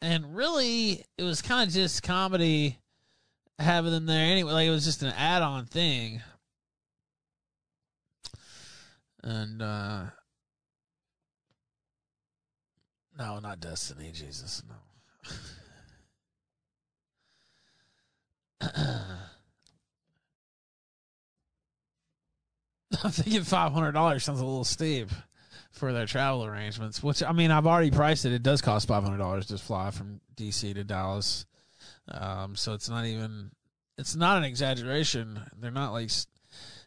And really, it was kind of just comedy having them there anyway. Like, it was just an add-on thing. And, no, not Destiny, Jesus, no. I'm thinking $500 sounds a little steep for their travel arrangements, which, I mean, I've already priced it. It does cost $500 to fly from D.C. to Dallas. So it's not even, it's not an exaggeration. They're not like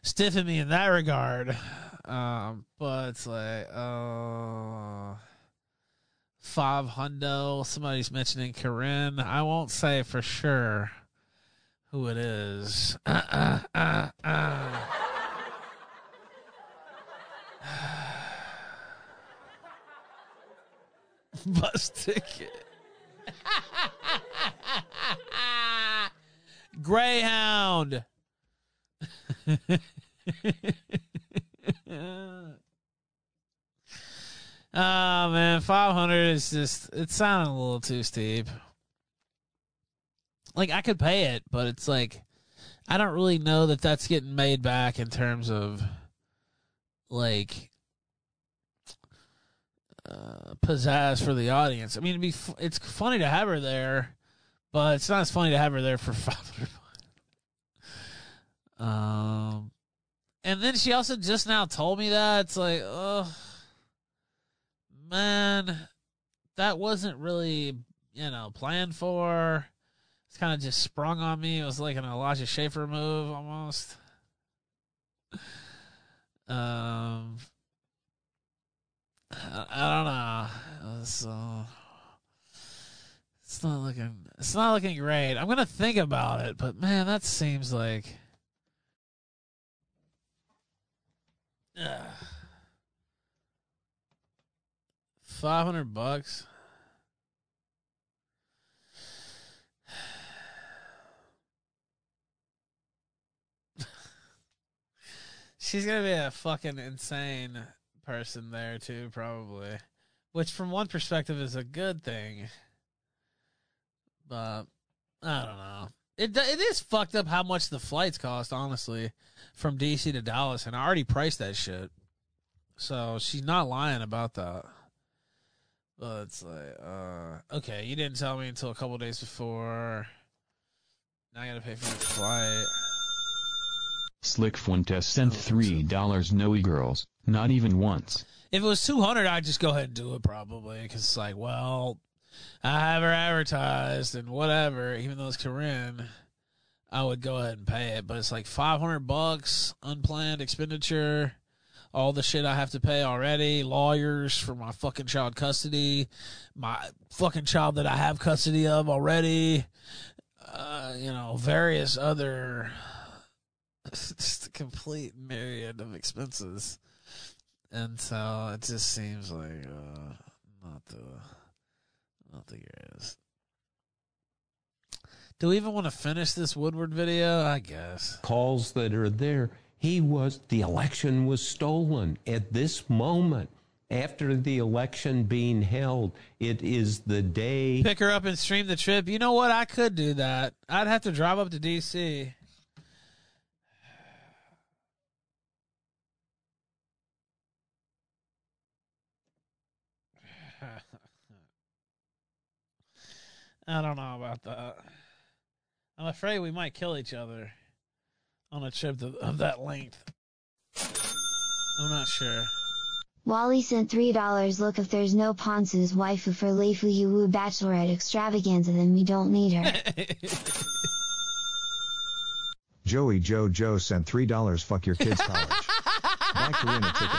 stiffing me in that regard. But it's like, $500. Somebody's mentioning Corinne. I won't say for sure who it is. Bus ticket. Greyhound. Oh, man, 500 is just, it's sounding a little too steep. Like, I could pay it, but it's like, I don't really know that that's getting made back in terms of, like, pizzazz for the audience. I mean, it'd be it's funny to have her there, but it's not as funny to have her there for 500. And then she also just now told me that. It's like, oh, man, that wasn't really, you know, planned for. It's kind of just sprung on me. It was like an Elijah Schaefer move almost. I don't know. It's not looking great. I'm gonna think about it, but man, that seems like. $500. She's gonna be a fucking insane person there too, probably, which from one perspective is a good thing, but I don't know. It is fucked up how much the flights cost, honestly, from DC to Dallas, and I already priced that shit, so she's not lying about that. But it's like, okay, you didn't tell me until a couple days before. Now I gotta pay for my flight. Slick Fuentes sent $3. No e-girls. Not even once. If it was $200, I'd just go ahead and do it probably, because it's like, well, I have her advertised and whatever. Even though it's Corinne, I would go ahead and pay it. But it's like $500, unplanned expenditure, all the shit I have to pay already, lawyers for my fucking child custody, my fucking child that I have custody of already, you know, various other just a complete myriad of expenses. And so it just seems like not the greatest. Do we even want to finish this Woodward video? I guess. Calls that are there. The election was stolen at this moment. After the election being held, it is the day. Pick her up and stream the trip. You know what? I could do that. I'd have to drive up to D.C. I don't know about that. I'm afraid we might kill each other on a trip of that length. I'm not sure. Wally sent $3. Look, if there's no Ponsu's waifu for Leifu you woo bachelorette extravaganza, then we don't need her. Joey Jojo sent $3. Fuck your kids' college. Buy Karina ticket.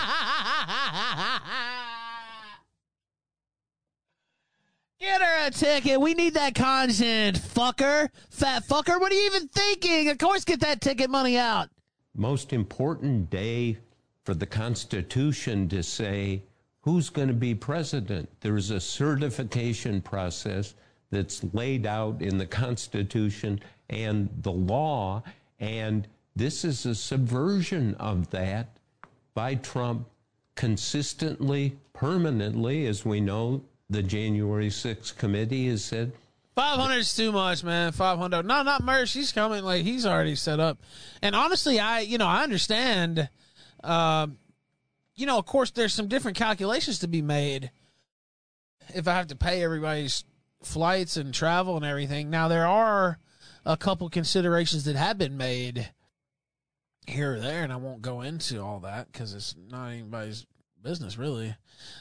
Get her a ticket. We need that content, fucker. Fat fucker. What are you even thinking? Of course, get that ticket money out. Most important day for the Constitution to say who's going to be president. There's a certification process that's laid out in the Constitution and the law, and this is a subversion of that by Trump consistently, permanently. As we know, the January 6th committee has said 500 is too much, man. 500. No, not Mersh. She's coming. Like, he's already set up. And honestly, I understand. Of course, there's some different calculations to be made if I have to pay everybody's flights and travel and everything. Now, there are a couple considerations that have been made here or there, and I won't go into all that because it's not anybody's business, really.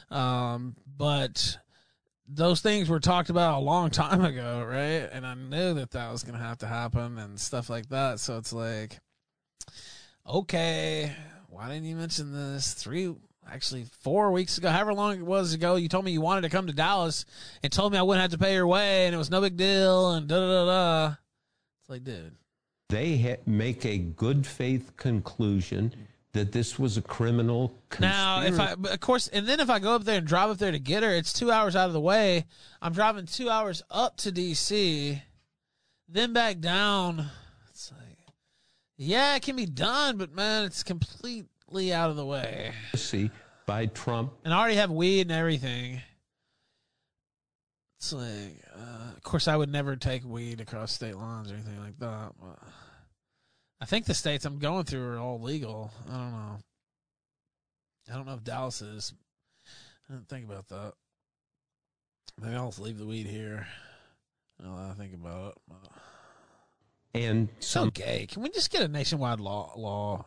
But those things were talked about a long time ago, right? And I knew that was going to have to happen and stuff like that. So it's like, okay, why didn't you mention this 4 weeks ago, however long it was ago? You told me you wanted to come to Dallas and told me I wouldn't have to pay your way and it was no big deal and da-da-da-da. It's like, dude. They make a good faith conclusion that this was a criminal conspiracy. Now, if I go up there and drive up there to get her, it's 2 hours out of the way. I'm driving 2 hours up to D.C., then back down. It's like, yeah, it can be done, but, man, it's completely out of the way. See, by Trump. And I already have weed and everything. It's like, of course, I would never take weed across state lines or anything like that. But I think the states I'm going through are all legal. I don't know. I don't know if Dallas is. I didn't think about that. Maybe I'll just leave the weed here. I think about it. And some okay. Can we just get a nationwide law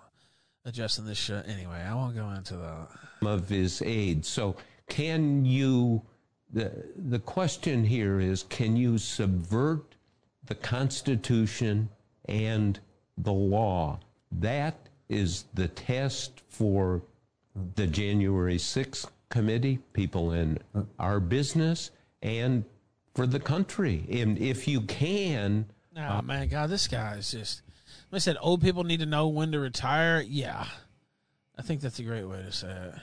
adjusting this shit? Anyway, I won't go into that. Of his aides. So can you... The question here is, can you subvert the Constitution and the law? That is the test for the January 6th committee, people in our business, and for the country. And if you can... Oh, man, God, this guy is just... I said, old people need to know when to retire. Yeah, I think that's a great way to say it.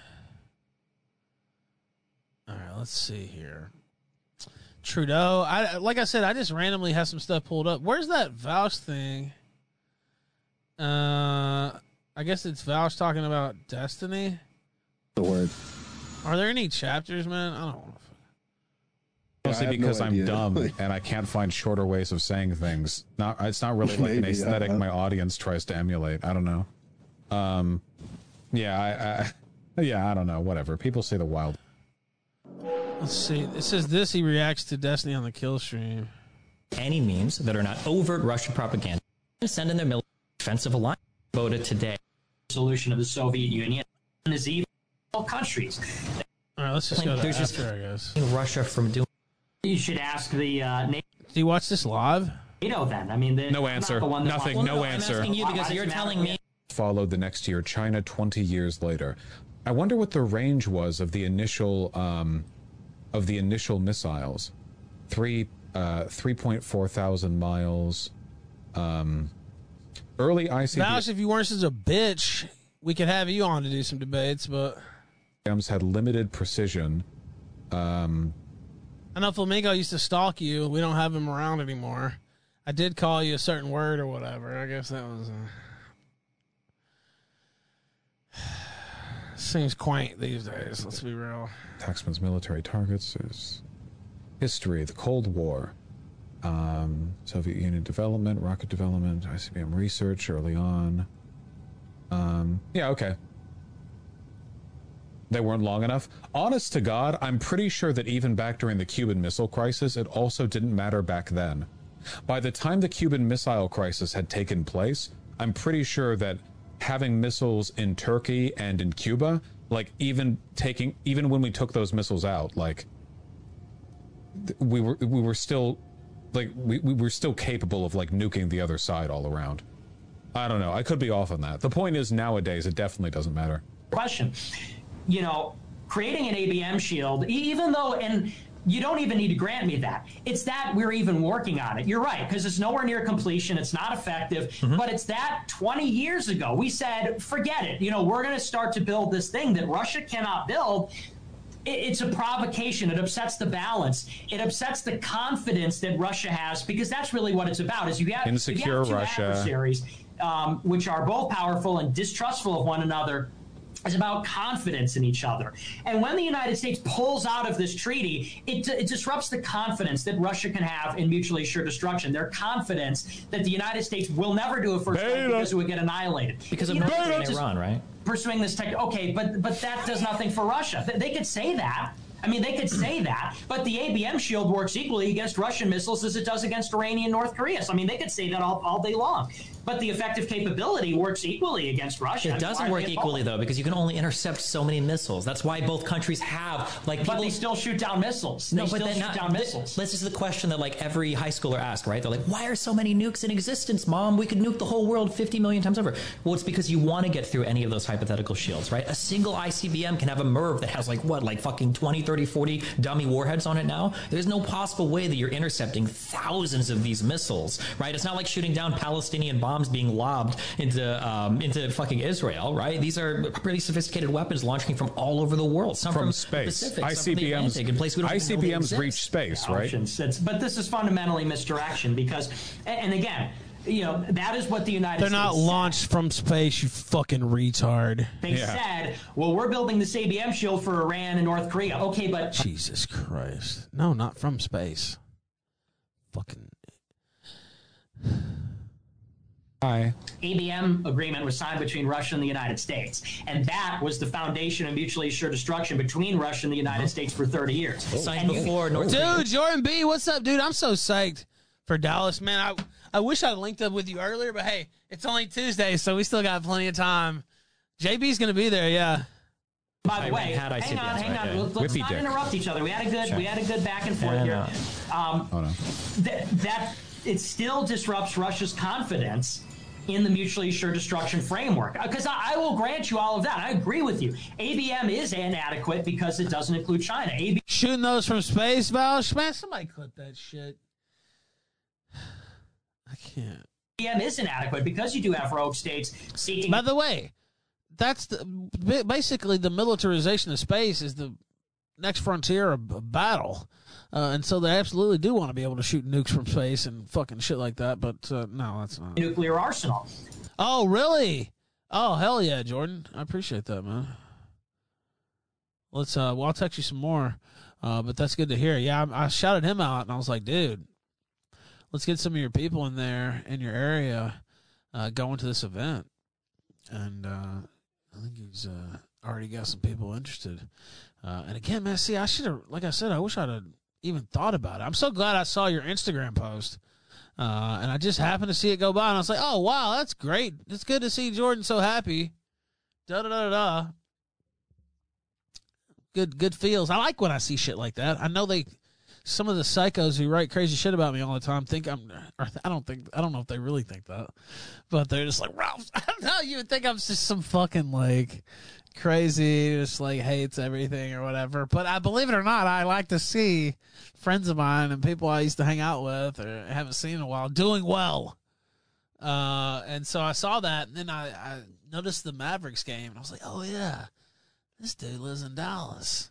All right, let's see here. Trudeau, I just randomly have some stuff pulled up. Where's that Vouch thing? I guess it's Vouch talking about destiny. The word. Are there any chapters, man? I don't know. Mostly because I'm dumb and I can't find shorter ways of saying things. It's not really like an aesthetic my audience tries to emulate. I don't know. I don't know. Whatever. People say the wild... Let's see. It says this. He reacts to Destiny on the Killstream. Any memes that are not overt Russian propaganda send in their military offensive alliance. Voted today. Solution of the Soviet Union is even all countries. All right, let's just go to after, I guess. Russia from doing... You should ask the... NATO. Do you watch this live? NATO then. I mean... No answer. Nothing. No answer. I'm asking you because you're telling me... Followed the next year, China 20 years later. I wonder what the range was of the initial... of the initial missiles, 3,400 miles. Early ICBMs. Vouch, if you weren't such a bitch, we could have you on to do some debates, but had limited precision. I know Flamingo used to stalk you. We don't have him around anymore. I did call you a certain word or whatever. I guess that was. Seems quaint these days, let's be real. Taxman's military targets is history, the Cold War, Soviet Union development, rocket development, ICBM research early on. Yeah, okay. They weren't long enough. Honest to God, I'm pretty sure that even back during the Cuban Missile Crisis, it also didn't matter back then. By the time the Cuban Missile Crisis had taken place, I'm pretty sure that having missiles in Turkey and in Cuba, like even when we took those missiles out, like we were still like we were still capable of like nuking the other side all around. I don't know. I could be off on that. The point is, nowadays, it definitely doesn't matter. Question. You know, creating an ABM shield, even though, and you don't even need to grant me that. It's that we're even working on it. You're right, because it's nowhere near completion. It's not effective, but it's that 20 years ago, we said, forget it. You know, we're going to start to build this thing that Russia cannot build. It's a provocation. It upsets the balance. It upsets the confidence that Russia has, because that's really what it's about, is you have insecure Russia adversaries, which are both powerful and distrustful of one another. It's about confidence in each other. And when the United States pulls out of this treaty, it disrupts the confidence that Russia can have in mutually assured destruction, their confidence that the United States will never do a first strike because it would get annihilated. Because of North Korea and Iran, right? Pursuing this tech. Okay, but that does nothing for Russia. They could say that. I mean, they could say that, but the ABM shield works equally against Russian missiles as it does against Iranian North Korea. So, I mean, they could say that all day long. But the effective capability works equally against Russia. It doesn't work equally, though, because you can only intercept so many missiles. That's why both countries have, like, people... But they still shoot down missiles. No, but this is the question that, like, every high schooler asks, right? They're like, why are so many nukes in existence, Mom? We could nuke the whole world 50 million times over. Well, it's because you want to get through any of those hypothetical shields, right? A single ICBM can have a MIRV that has, like, what, like, fucking 20, 30, 40 dummy warheads on it now? There's no possible way that you're intercepting thousands of these missiles, right? It's not like shooting down Palestinian bombs being lobbed into fucking Israel, right? These are pretty sophisticated weapons launching from all over the world, some from space. Pacific, ICBMs, some from the Atlantic, in place we don't ICBMs even know reach space, right? But this is fundamentally misdirection because, and again, you know, that is what the United States... They're not launched from space, you fucking retard. They said, well, we're building this ABM shield for Iran and North Korea. Okay, but... Jesus Christ. No, not from space. Fucking... ABM agreement was signed between Russia and the United States, and that was the foundation of mutually assured destruction between Russia and the United States for 30 years. Signed before North Korea. Dude, Jordan B, what's up, dude? I'm so psyched for Dallas, man. I wish I linked up with you earlier, but hey, it's only Tuesday, so we still got plenty of time. JB's going to be there, yeah. By the way, hang on. Let's not interrupt each other. We had a good back and forth here. It still disrupts Russia's confidence in the mutually assured destruction framework. Because I will grant you all of that. I agree with you. ABM is inadequate because it doesn't include China. Shooting those from space, Valsh? Man, somebody clip that shit. I can't. ABM is inadequate because you do have rogue states seeking... By the way, that's basically the militarization of space is the next frontier of battle. And so they absolutely do want to be able to shoot nukes from space and fucking shit like that, but no, that's not... Nuclear arsenal. Oh, really? Oh, hell yeah, Jordan. I appreciate that, man. Let's, well, I'll text you some more, but that's good to hear. Yeah, I shouted him out, and I was like, dude, let's get some of your people in there, in your area, going to this event. And I think he's already got some people interested. And again, man, see, I should have, like I said, I wish I'd have even thought about it. I'm so glad I saw your Instagram post, and I just happened to see it go by, and I was like, oh, wow, that's great. It's good to see Jordan so happy. Da-da-da-da-da. Good feels. I like when I see shit like that. I know some of the psychos who write crazy shit about me all the time think I don't know if they really think that, but they're just like, Ralph, I don't know, you would think I'm just some fucking, like, crazy, just like hates everything or whatever. But I believe it or not, I like to see friends of mine and people I used to hang out with or haven't seen in a while doing well. And so I saw that, and then I noticed the Mavericks game, and I was like, oh yeah, this dude lives in Dallas.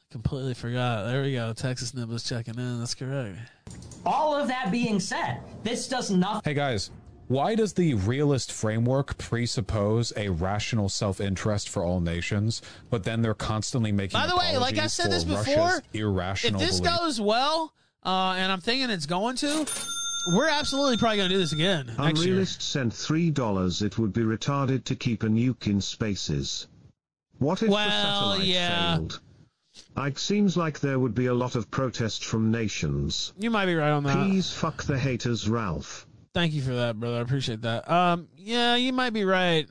I completely forgot. There we go. Texas Nimbus checking in. That's correct. All of that being said, this does nothing. Hey guys. Why does the realist framework presuppose a rational self-interest for all nations, but then they're constantly making... By the way, like I said this before, irrational if this belief goes well, and I'm thinking it's going to, we're absolutely probably going to do this again next year. Unrealist sent $3. It would be retarded to keep a nuke in spaces. What if the satellite failed? It seems like there would be a lot of protest from nations. You might be right on that. Please fuck the haters, Ralph. Thank you for that, brother. I appreciate that. Yeah, you might be right.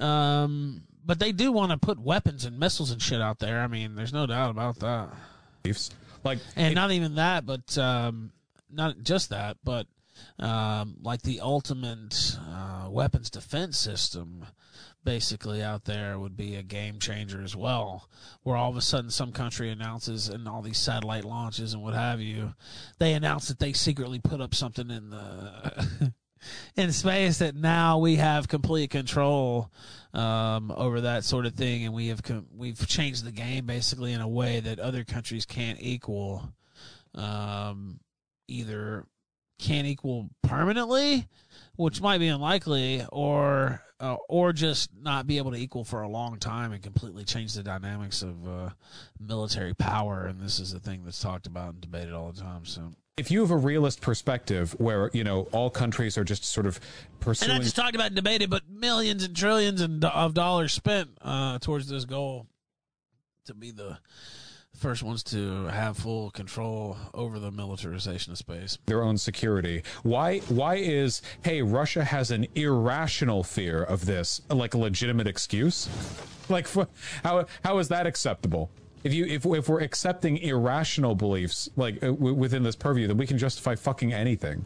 But they do want to put weapons and missiles and shit out there. I mean, there's no doubt about that. Not even that, but not just that, but like the ultimate weapons defense system basically out there would be a game changer as well, where all of a sudden some country announces, and all these satellite launches and what have you, they announce that they secretly put up something in the in space that now we have complete control over that sort of thing, and we've changed the game basically in a way that other countries can't equal, either can't equal permanently, which might be unlikely, or just not be able to equal for a long time and completely change the dynamics of military power. And this is the thing that's talked about and debated all the time. So if you have a realist perspective where, you know, all countries are just sort of pursuing... And not just talked about and debated, but millions and trillions of dollars spent towards this goal to be the first ones to have full control over the militarization of space, their own security. Why is, hey, Russia has an irrational fear of this, like a legitimate excuse? Like, how is that acceptable? If we're accepting irrational beliefs, like within this purview, then we can justify fucking anything.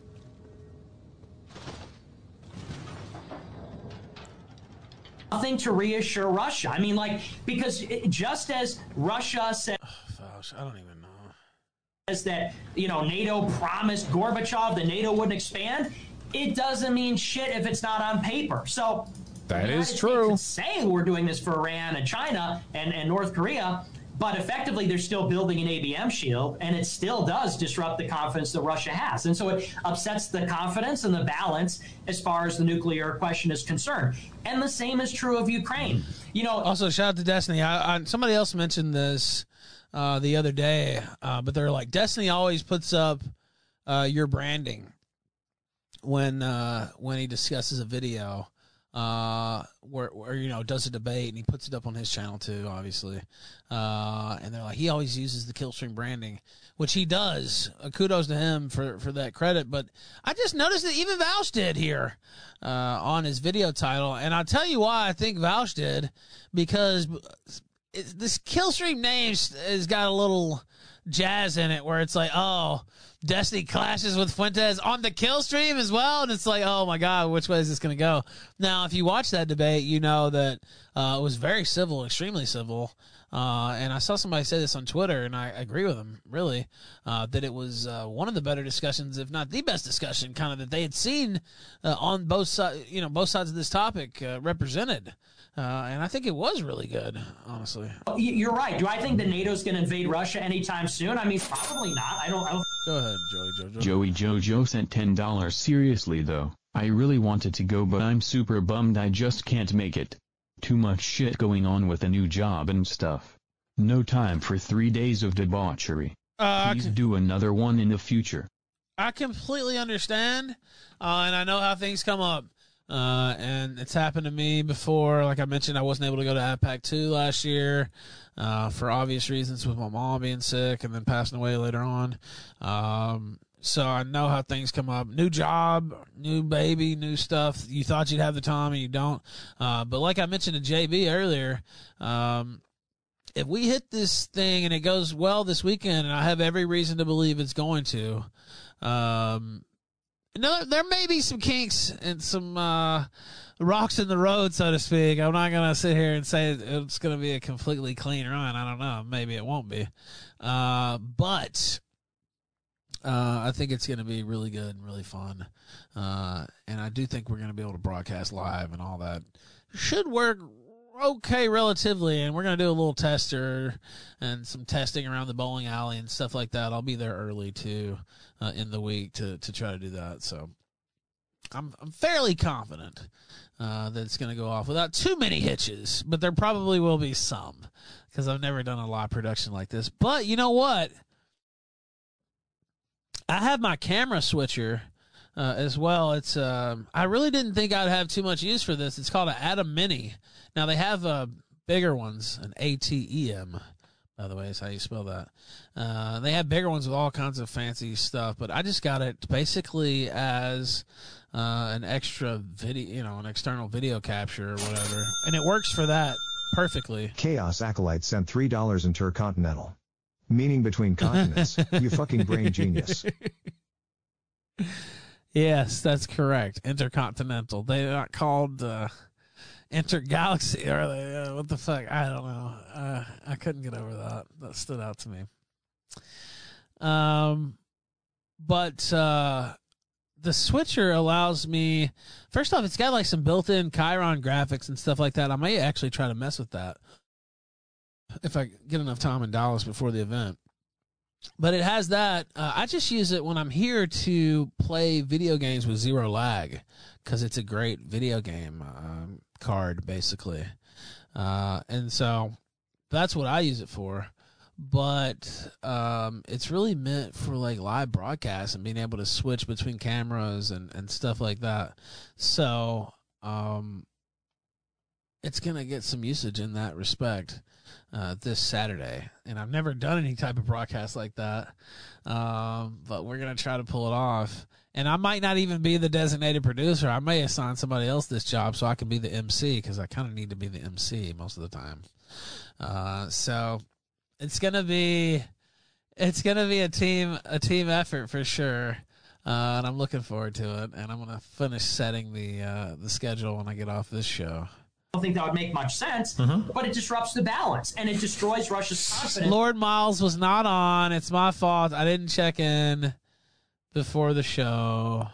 Nothing to reassure Russia. I mean, like, because just as Russia said, I don't even know, says that, you know, NATO promised Gorbachev that NATO wouldn't expand, it doesn't mean shit if it's not on paper. So that is true. Saying we're doing this for Iran and China and North Korea, but effectively they're still building an ABM shield, and it still does disrupt the confidence that Russia has. And so it upsets the confidence and the balance as far as the nuclear question is concerned. And the same is true of Ukraine. You know, also, shout out to Destiny. Somebody else mentioned this the other day, but they're like, Destiny always puts up your branding when he discusses a video. Where you know, does a debate, and he puts it up on his channel too, obviously. And they're like, he always uses the Killstream branding, which he does. Kudos to him for that credit. But I just noticed that even Vouch did here on his video title, and I'll tell you why I think Vouch did, because this Killstream name has got a little jazz in it where it's like, oh, Destiny clashes with Fuentes on the Killstream as well, and it's like, oh my god, which way is this going to go? Now, if you watch that debate, you know that it was very civil, extremely civil, and I saw somebody say this on Twitter, and I agree with them, really, that it was one of the better discussions, if not the best discussion, kind of, that they had seen on both sides, you know, both sides of this topic represented. And I think it was really good, honestly. You're right. Do I think that NATO's going to invade Russia anytime soon? I mean, probably not. I don't. Go ahead, Joey Jojo. Joey Jojo sent $10. Seriously, though, I really wanted to go, but I'm super bummed I just can't make it. Too much shit going on with a new job and stuff. No time for 3 days of debauchery. Please do another one in the future. I completely understand, and I know how things come up. And it's happened to me before. Like I mentioned, I wasn't able to go to APAC 2 last year for obvious reasons, with my mom being sick and then passing away later on. So I know how things come up. New job, new baby, new stuff. You thought you'd have the time and you don't. But like I mentioned to JB earlier, if we hit this thing and it goes well this weekend, and I have every reason to believe it's going to, no, there may be some kinks and some rocks in the road, so to speak. I'm not going to sit here and say it's going to be a completely clean run. I don't know. Maybe it won't be. But I think it's going to be really good and really fun. And I do think we're going to be able to broadcast live and all that. Should work okay relatively, and we're going to do a little tester and some testing around the bowling alley and stuff like that. I'll be there early too in the week to try to do that, so I'm fairly confident that it's going to go off without too many hitches, but there probably will be some, because I've never done a live production like this. But you know what, I have my camera switcher as well. It's I really didn't think I'd have too much use for this. It's called an Atom Mini. Now, they have bigger ones, an ATEM, by the way, is how you spell that. They have bigger ones with all kinds of fancy stuff, but I just got it basically as an extra video, you know, an external video capture or whatever, and it works for that perfectly. Chaos Acolyte sent $3 intercontinental, meaning between continents. You fucking brain genius. Yes, that's correct. Intercontinental. They're not called intergalaxy, are they? What the fuck? I don't know. I couldn't get over that. That stood out to me. The switcher allows me, first off, it's got like some built-in Chiron graphics and stuff like that. I may actually try to mess with that if I get enough time in Dallas before the event. But it has that. I just use it when I'm here to play video games with zero lag because it's a great video game card, basically. And so that's what I use it for. But it's really meant for like live broadcasts and being able to switch between cameras and stuff like that. So it's going to get some usage in that respect this Saturday. And I've never done any type of broadcast like that, but we're going to try to pull it off. And I might not even be the designated producer. I may assign somebody else this job so I can be the MC because I kind of need to be the MC most of the time. So it's gonna be a team effort for sure, and I'm looking forward to it. And I'm gonna finish setting the schedule when I get off this show. I don't think that would make much sense, but it disrupts the balance and it destroys Russia's confidence. Lord Miles was not on. It's my fault. I didn't check in before the show,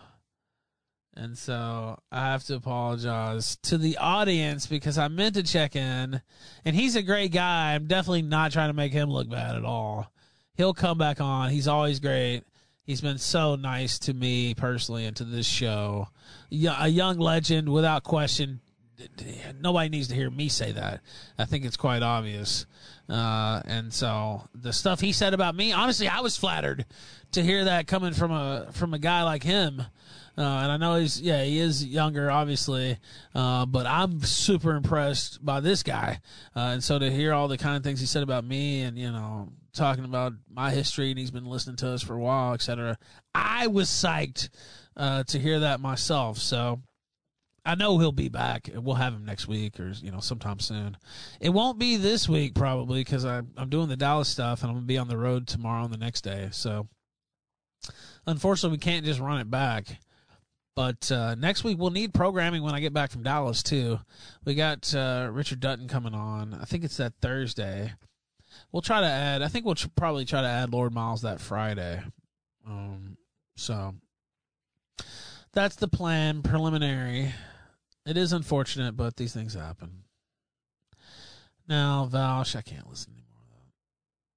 and so I have to apologize to the audience because I meant to check in, and he's a great guy. I'm definitely not trying to make him look bad at all. He'll come back on. He's always great. He's been so nice to me personally and to this show. A young legend without question. Nobody needs to hear me say that. I think it's quite obvious. And so the stuff he said about me, honestly, I was flattered to hear that coming from a guy like him. And I know he is younger, obviously, but I'm super impressed by this guy. And so to hear all the kind of things he said about me and, you know, talking about my history, and he's been listening to us for a while, et cetera, I was psyched to hear that myself. So I know he'll be back. We'll have him next week or, you know, sometime soon. It won't be this week probably because I'm doing the Dallas stuff and I'm going to be on the road tomorrow and the next day. So, unfortunately, we can't just run it back. But next week we'll need programming when I get back from Dallas too. We got Richard Dutton coming on. I think it's that Thursday. We'll try to add – I think we'll probably try to add Lord Miles that Friday. So that's the plan, preliminary. It is unfortunate, but these things happen. Now, Valsh, I can't listen anymore.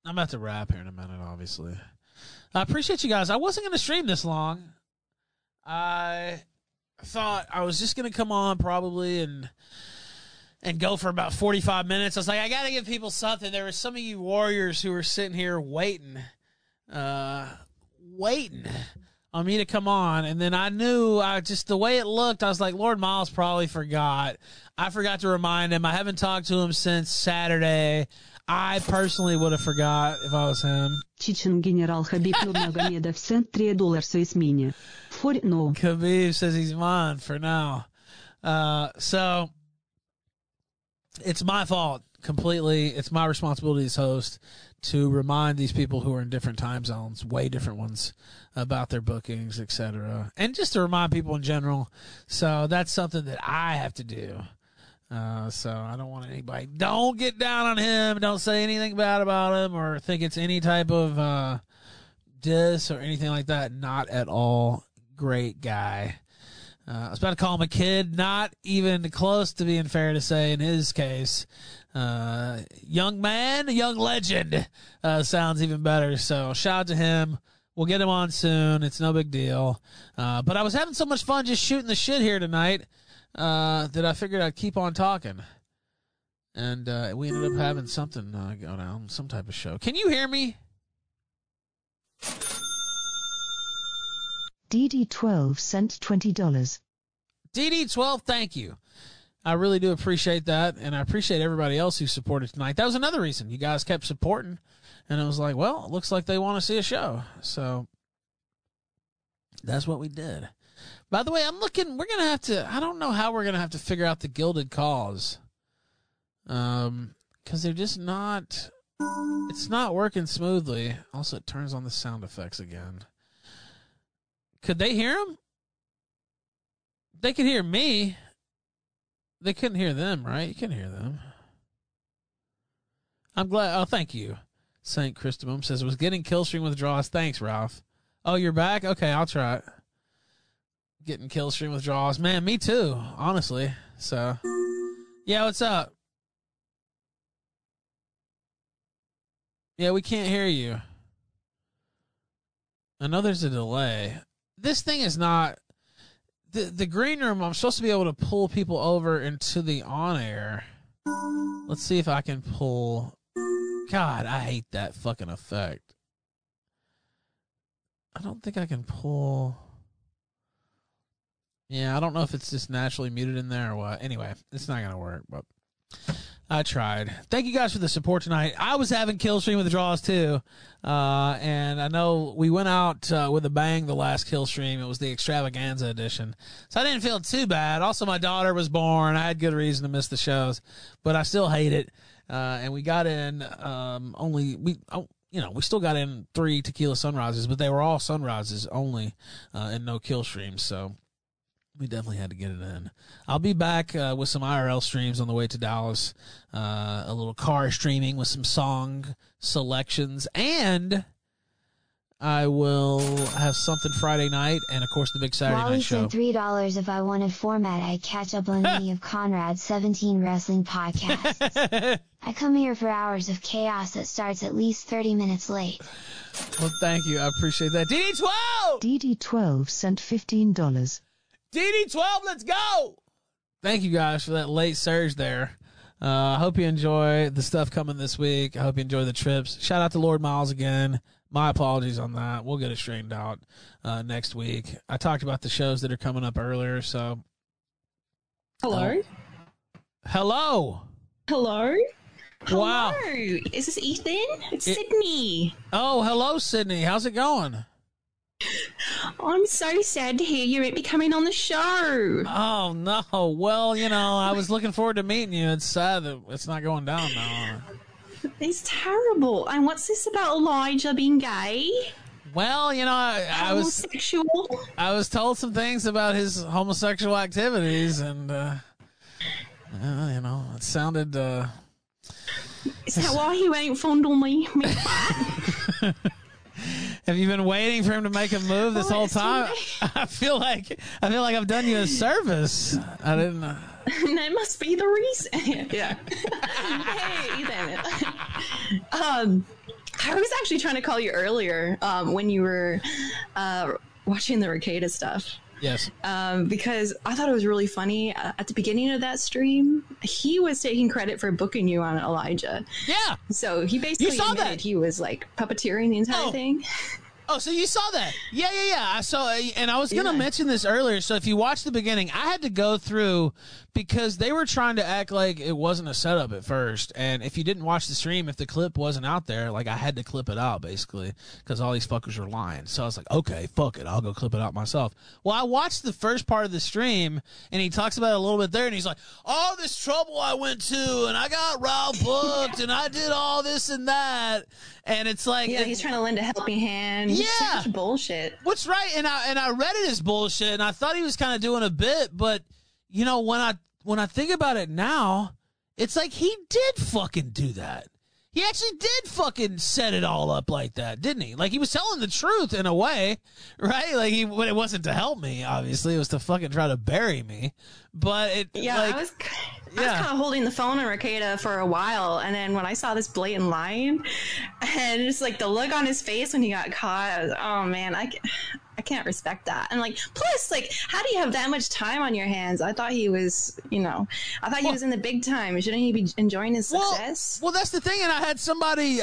I'm about to wrap here in a minute, obviously. I appreciate you guys. I wasn't going to stream this long. I thought I was just going to come on probably and go for about 45 minutes. I was like, I got to give people something. There were some of you warriors who were sitting here waiting on me to come on. And then I knew the way it looked, I was like, Lord Miles probably forgot. I forgot to remind him. I haven't talked to him since Saturday. I personally would have forgot if I was him. Chechen General Khabib Nurmagomedov sent $3 to me. For now. Khabib says he's mine for now. So it's my fault completely. It's my responsibility as host to remind these people who are in different time zones, way different ones, about their bookings, etc. And just to remind people in general. So that's something that I have to do. So I don't want anybody. Don't get down on him. Don't say anything bad about him or think it's any type of diss or anything like that. Not at all. Great guy. I was about to call him a kid. Not even close to being fair to say in his case. Young man, young legend sounds even better. So shout out to him. We'll get him on soon. It's no big deal. But I was having so much fun just shooting the shit here tonight. That I figured I'd keep on talking. And we ended up having something go down, some type of show. Can you hear me? DD12 sent $20. DD12, thank you. I really do appreciate that, and I appreciate everybody else who supported tonight. That was another reason you guys kept supporting, and it was like, well, it looks like they want to see a show, so that's what we did. By the way, I'm looking, we're going to have to, I don't know how we're going to have to figure out the Gilded Cause, because they're just not, it's not working smoothly. Also, it turns on the sound effects again. Could they hear them? They could hear me. They couldn't hear them, right? You can hear them. I'm glad. Oh, thank you. St. Christopher says, was getting Killstream withdrawals. Thanks, Ralph. Oh, you're back? Okay, I'll try it. Getting Killstream withdrawals. Man, me too, honestly. So, yeah, what's up? Yeah, we can't hear you. I know there's a delay. This thing is not... The green room, I'm supposed to be able to pull people over into the on-air. Let's see if I can pull... God, I hate that fucking effect. I don't think I can pull... Yeah, I don't know if it's just naturally muted in there or what. Anyway, it's not going to work, but I tried. Thank you guys for the support tonight. I was having Killstream withdrawals too. And I know we went out with a bang the last Killstream. It was the extravaganza edition. So I didn't feel too bad. Also, my daughter was born. I had good reason to miss the shows, but I still hate it. And we got in we still got in 3 Tequila Sunrises, but they were all sunrises only and no Killstreams. So we definitely had to get it in. I'll be back with some IRL streams on the way to Dallas, a little car streaming with some song selections, and I will have something Friday night and, of course, the big Saturday night show. Molly said $3 if I wanted format. I catch up on any of Conrad's 17 wrestling podcasts. I come here for hours of chaos that starts at least 30 minutes late. Well, thank you. I appreciate that. DD12! DD12 sent $15. DD12, let's go! Thank you guys for that late surge there. I hope you enjoy the stuff coming this week. I hope you enjoy the trips. Shout out to Lord Miles again. My apologies on that. We'll get it straightened out next week. I talked about the shows that are coming up earlier, so... Hello? Hello? Hello? Wow. Hello. Is this Ethan? It's Sydney. Oh, hello, Sydney. How's it going? I'm so sad to hear you won't be coming on the show. Oh, no. Well, you know, I was looking forward to meeting you. It's sad that it's not going down now. It's terrible. And what's this about Elijah being gay? Well, you know, I was told some things about his homosexual activities, and, you know, it sounded... Is that why he won't fondle me? Have you been waiting for him to make a move this whole time? I feel like I've done you a service. I didn't. That must be the reason. Yeah. Hey, Ethan. I was actually trying to call you earlier when you were watching the Rekieta stuff. Yes. Because I thought it was really funny. At the beginning of that stream, he was taking credit for booking you on Elijah. Yeah. So he basically admitted that he was like puppeteering the entire thing. Oh, so you saw that? Yeah. I saw, and I was going to mention this earlier. So if you watch the beginning, I had to go through because they were trying to act like it wasn't a setup at first. And if you didn't watch the stream, if the clip wasn't out there, like I had to clip it out basically because all these fuckers were lying. So I was like, okay, fuck it. I'll go clip it out myself. Well, I watched the first part of the stream and he talks about it a little bit there and he's like, all this trouble I went to and I got Ralph booked and I did all this and that. And it's like, yeah, he's trying to lend a helping hand. Yeah, such bullshit. What's right? And I read it as bullshit, and I thought he was kind of doing a bit, but you know, when I think about it now, it's like he did fucking do that. He actually did fucking set it all up like that, didn't he? Like he was telling the truth in a way, right? Like but it wasn't to help me. Obviously, it was to fucking try to bury me. But I was kind of holding the phone on Rekieta for a while, and then when I saw this blatant line, and just like the look on his face when he got caught, I was, oh man, I can't respect that. And like, plus, like, how do you have that much time on your hands? I thought he was, you know, he was in the big time. Shouldn't he be enjoying his success? Well, that's the thing. And I had somebody,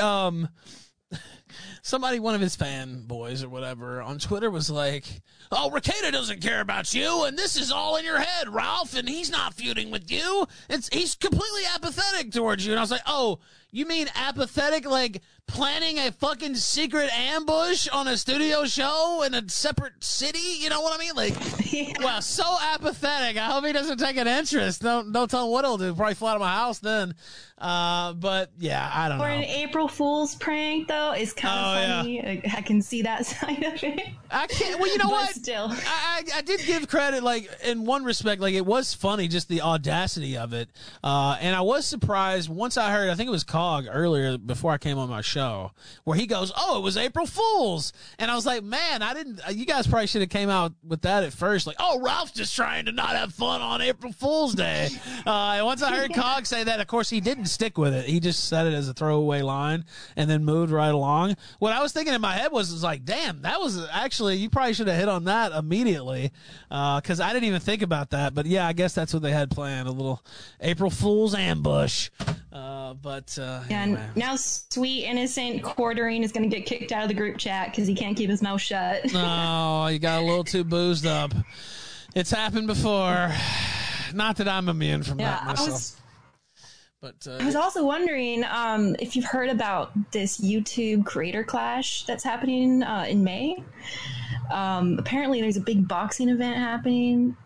somebody, one of his fanboys or whatever on Twitter was like, oh, Rekieta doesn't care about you, and this is all in your head, Ralph, and he's not feuding with you. He's completely apathetic towards you. And I was like, oh, you mean apathetic like planning a fucking secret ambush on a studio show in a separate city? You know what I mean? Like, yeah. Wow, so apathetic. I hope he doesn't take an interest. Don't tell him what he'll do. Probably fly out of my house then. But, yeah, I don't know. Or an April Fool's prank, though, is kind of funny. Yeah. I can see that side of it. I can't. Well, you know what? Still. I did give credit, like, in one respect, like, it was funny, just the audacity of it. And I was surprised once I heard, I think it was Cog earlier before I came on my show, where he goes, oh, it was April Fool's. And I was like, man, you guys probably should have came out with that at first. Like, oh, Ralph's just trying to not have fun on April Fool's Day. And once I heard Cog say that, of course, he didn't stick with it. He just said it as a throwaway line and then moved right along. What I was thinking in my head was like, damn, that was actually, you probably should have hit on that immediately. Cause I didn't even think about that, but yeah, I guess that's what they had planned, a little April Fool's ambush. Anyway. And now sweet, innocent Quartering is going to get kicked out of the group chat cause he can't keep his mouth shut. Oh, you got a little too boozed up. It's happened before. Not that I'm immune from that myself. I was also wondering if you've heard about this YouTube creator clash that's happening in May. Apparently, there's a big boxing event happening,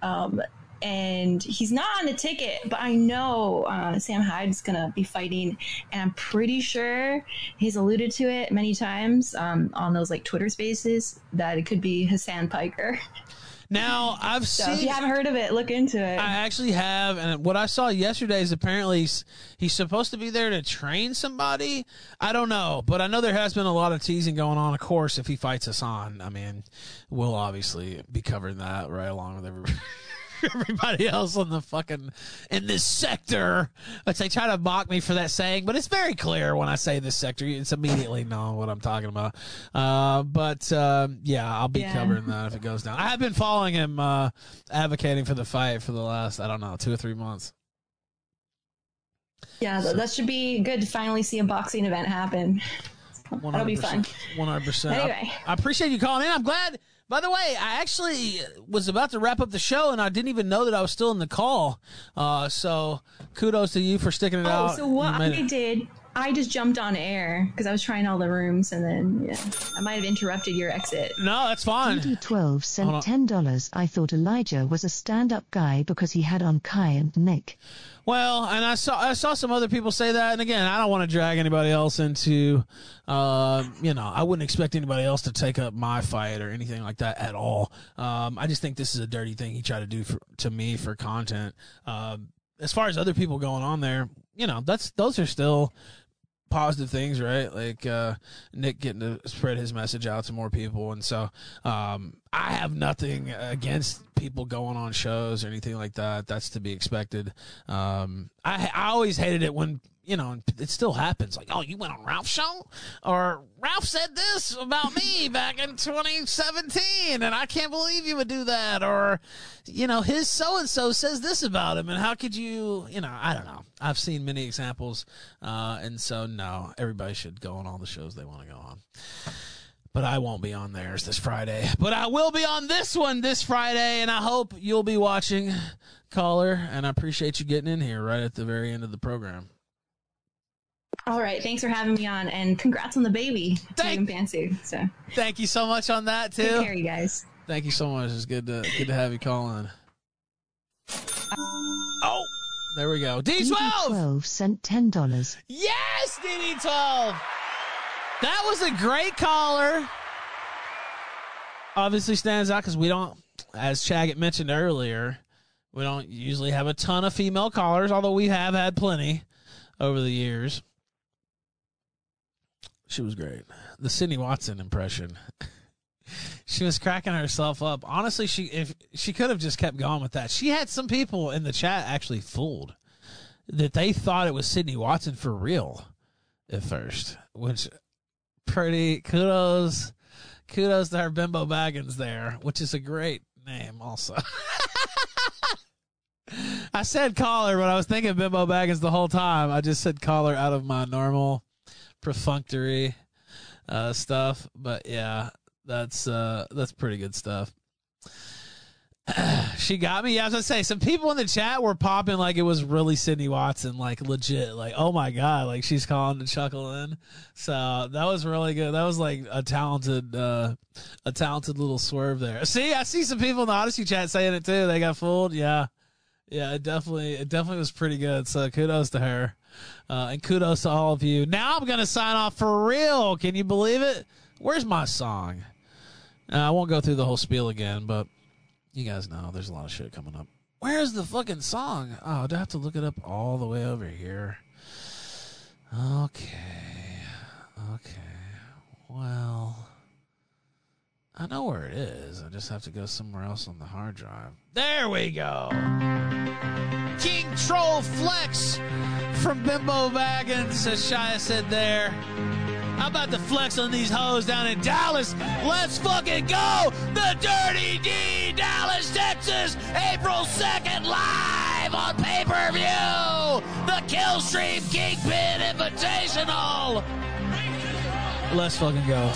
and he's not on the ticket, but I know Sam Hyde's going to be fighting, and I'm pretty sure he's alluded to it many times on those like Twitter spaces that it could be Hassan Piker. Now, if you haven't heard of it, look into it. I actually have, and what I saw yesterday is apparently he's supposed to be there to train somebody. I don't know, but I know there has been a lot of teasing going on. Of course, if he fights Hassan, I mean, we'll obviously be covering that right along with everybody else on the fucking in this sector. But they try to mock me for that saying, but it's very clear when I say this sector, it's immediately known what I'm talking about. I'll be covering that if it goes down. I have been following him, advocating for the fight for the last, I don't know, 2 or 3 months. Yeah, so that should be good to finally see a boxing event happen. That'll be fun. 100%. Anyway, I appreciate you calling in. I'm glad. By the way, I actually was about to wrap up the show, and I didn't even know that I was still in the call. So kudos to you for sticking it out. Oh, so what I did, I just jumped on air because I was trying all the rooms, and then I might have interrupted your exit. No, that's fine. DD12 sent $10. I thought Elijah was a stand-up guy because he had on Kai and Nick. Well, and I saw some other people say that, and again, I don't want to drag anybody else into, I wouldn't expect anybody else to take up my fight or anything like that at all. I just think this is a dirty thing he tried to do to me for content. As far as other people going on there, those are still positive things, right? Like Nick getting to spread his message out to more people, and so I have nothing against people going on shows or anything like that. That's to be expected. I always hated it when, and it still happens. Like, oh, you went on Ralph's show? Or Ralph said this about me back in 2017, and I can't believe you would do that. Or, his so-and-so says this about him, and how could you, I don't know. I've seen many examples, and so, no, everybody should go on all the shows they want to go on. But I won't be on theirs this Friday. But I will be on this one this Friday, and I hope you'll be watching, caller. And I appreciate you getting in here right at the very end of the program. All right, thanks for having me on, and congrats on the baby. Thank you so much on that too. Take care, you guys. Thank you so much. It's good to have you call in. Oh, there we go. DD12. DD12 sent $10. Yes, DD12. That was a great caller. Obviously stands out because we don't, as Chaggot mentioned earlier, we don't usually have a ton of female callers, although we have had plenty over the years. She was great. The Sydney Watson impression. She was cracking herself up. Honestly, if she could have just kept going with that. She had some people in the chat actually fooled that they thought it was Sydney Watson for real at first, which... Pretty kudos to our Bimbo Baggins there, which is a great name also. I said caller, but I was thinking Bimbo Baggins the whole time. I just said caller out of my normal, perfunctory stuff. But yeah, that's pretty good stuff. She got me. Yeah, I was gonna say, some people in the chat were popping like it was really Sydney Watson, like legit, like, oh my god, like she's calling to chuckle in. So that was really good. That was like a talented little swerve there. See, I see some people in the Odyssey chat saying it too. They got fooled. Yeah, yeah, it definitely was pretty good. So kudos to her, and kudos to all of you. Now I'm gonna sign off for real. Can you believe it? Where's my song? I won't go through the whole spiel again, but. You guys know there's a lot of shit coming up. Where's the fucking song? Oh, do I have to look it up all the way over here? Okay. Well, I know where it is. I just have to go somewhere else on the hard drive. There we go. King Troll Flex from Bimbo Baggins, as Shia said there. I'm about to flex on these hoes down in Dallas. Let's fucking go! The Dirty D, Dallas, Texas, April 2nd, live on pay-per-view! The Killstream Kingpin Invitational! Let's fucking go.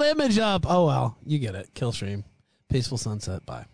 Image up. Oh well, you get it. Killstream, peaceful sunset. Bye.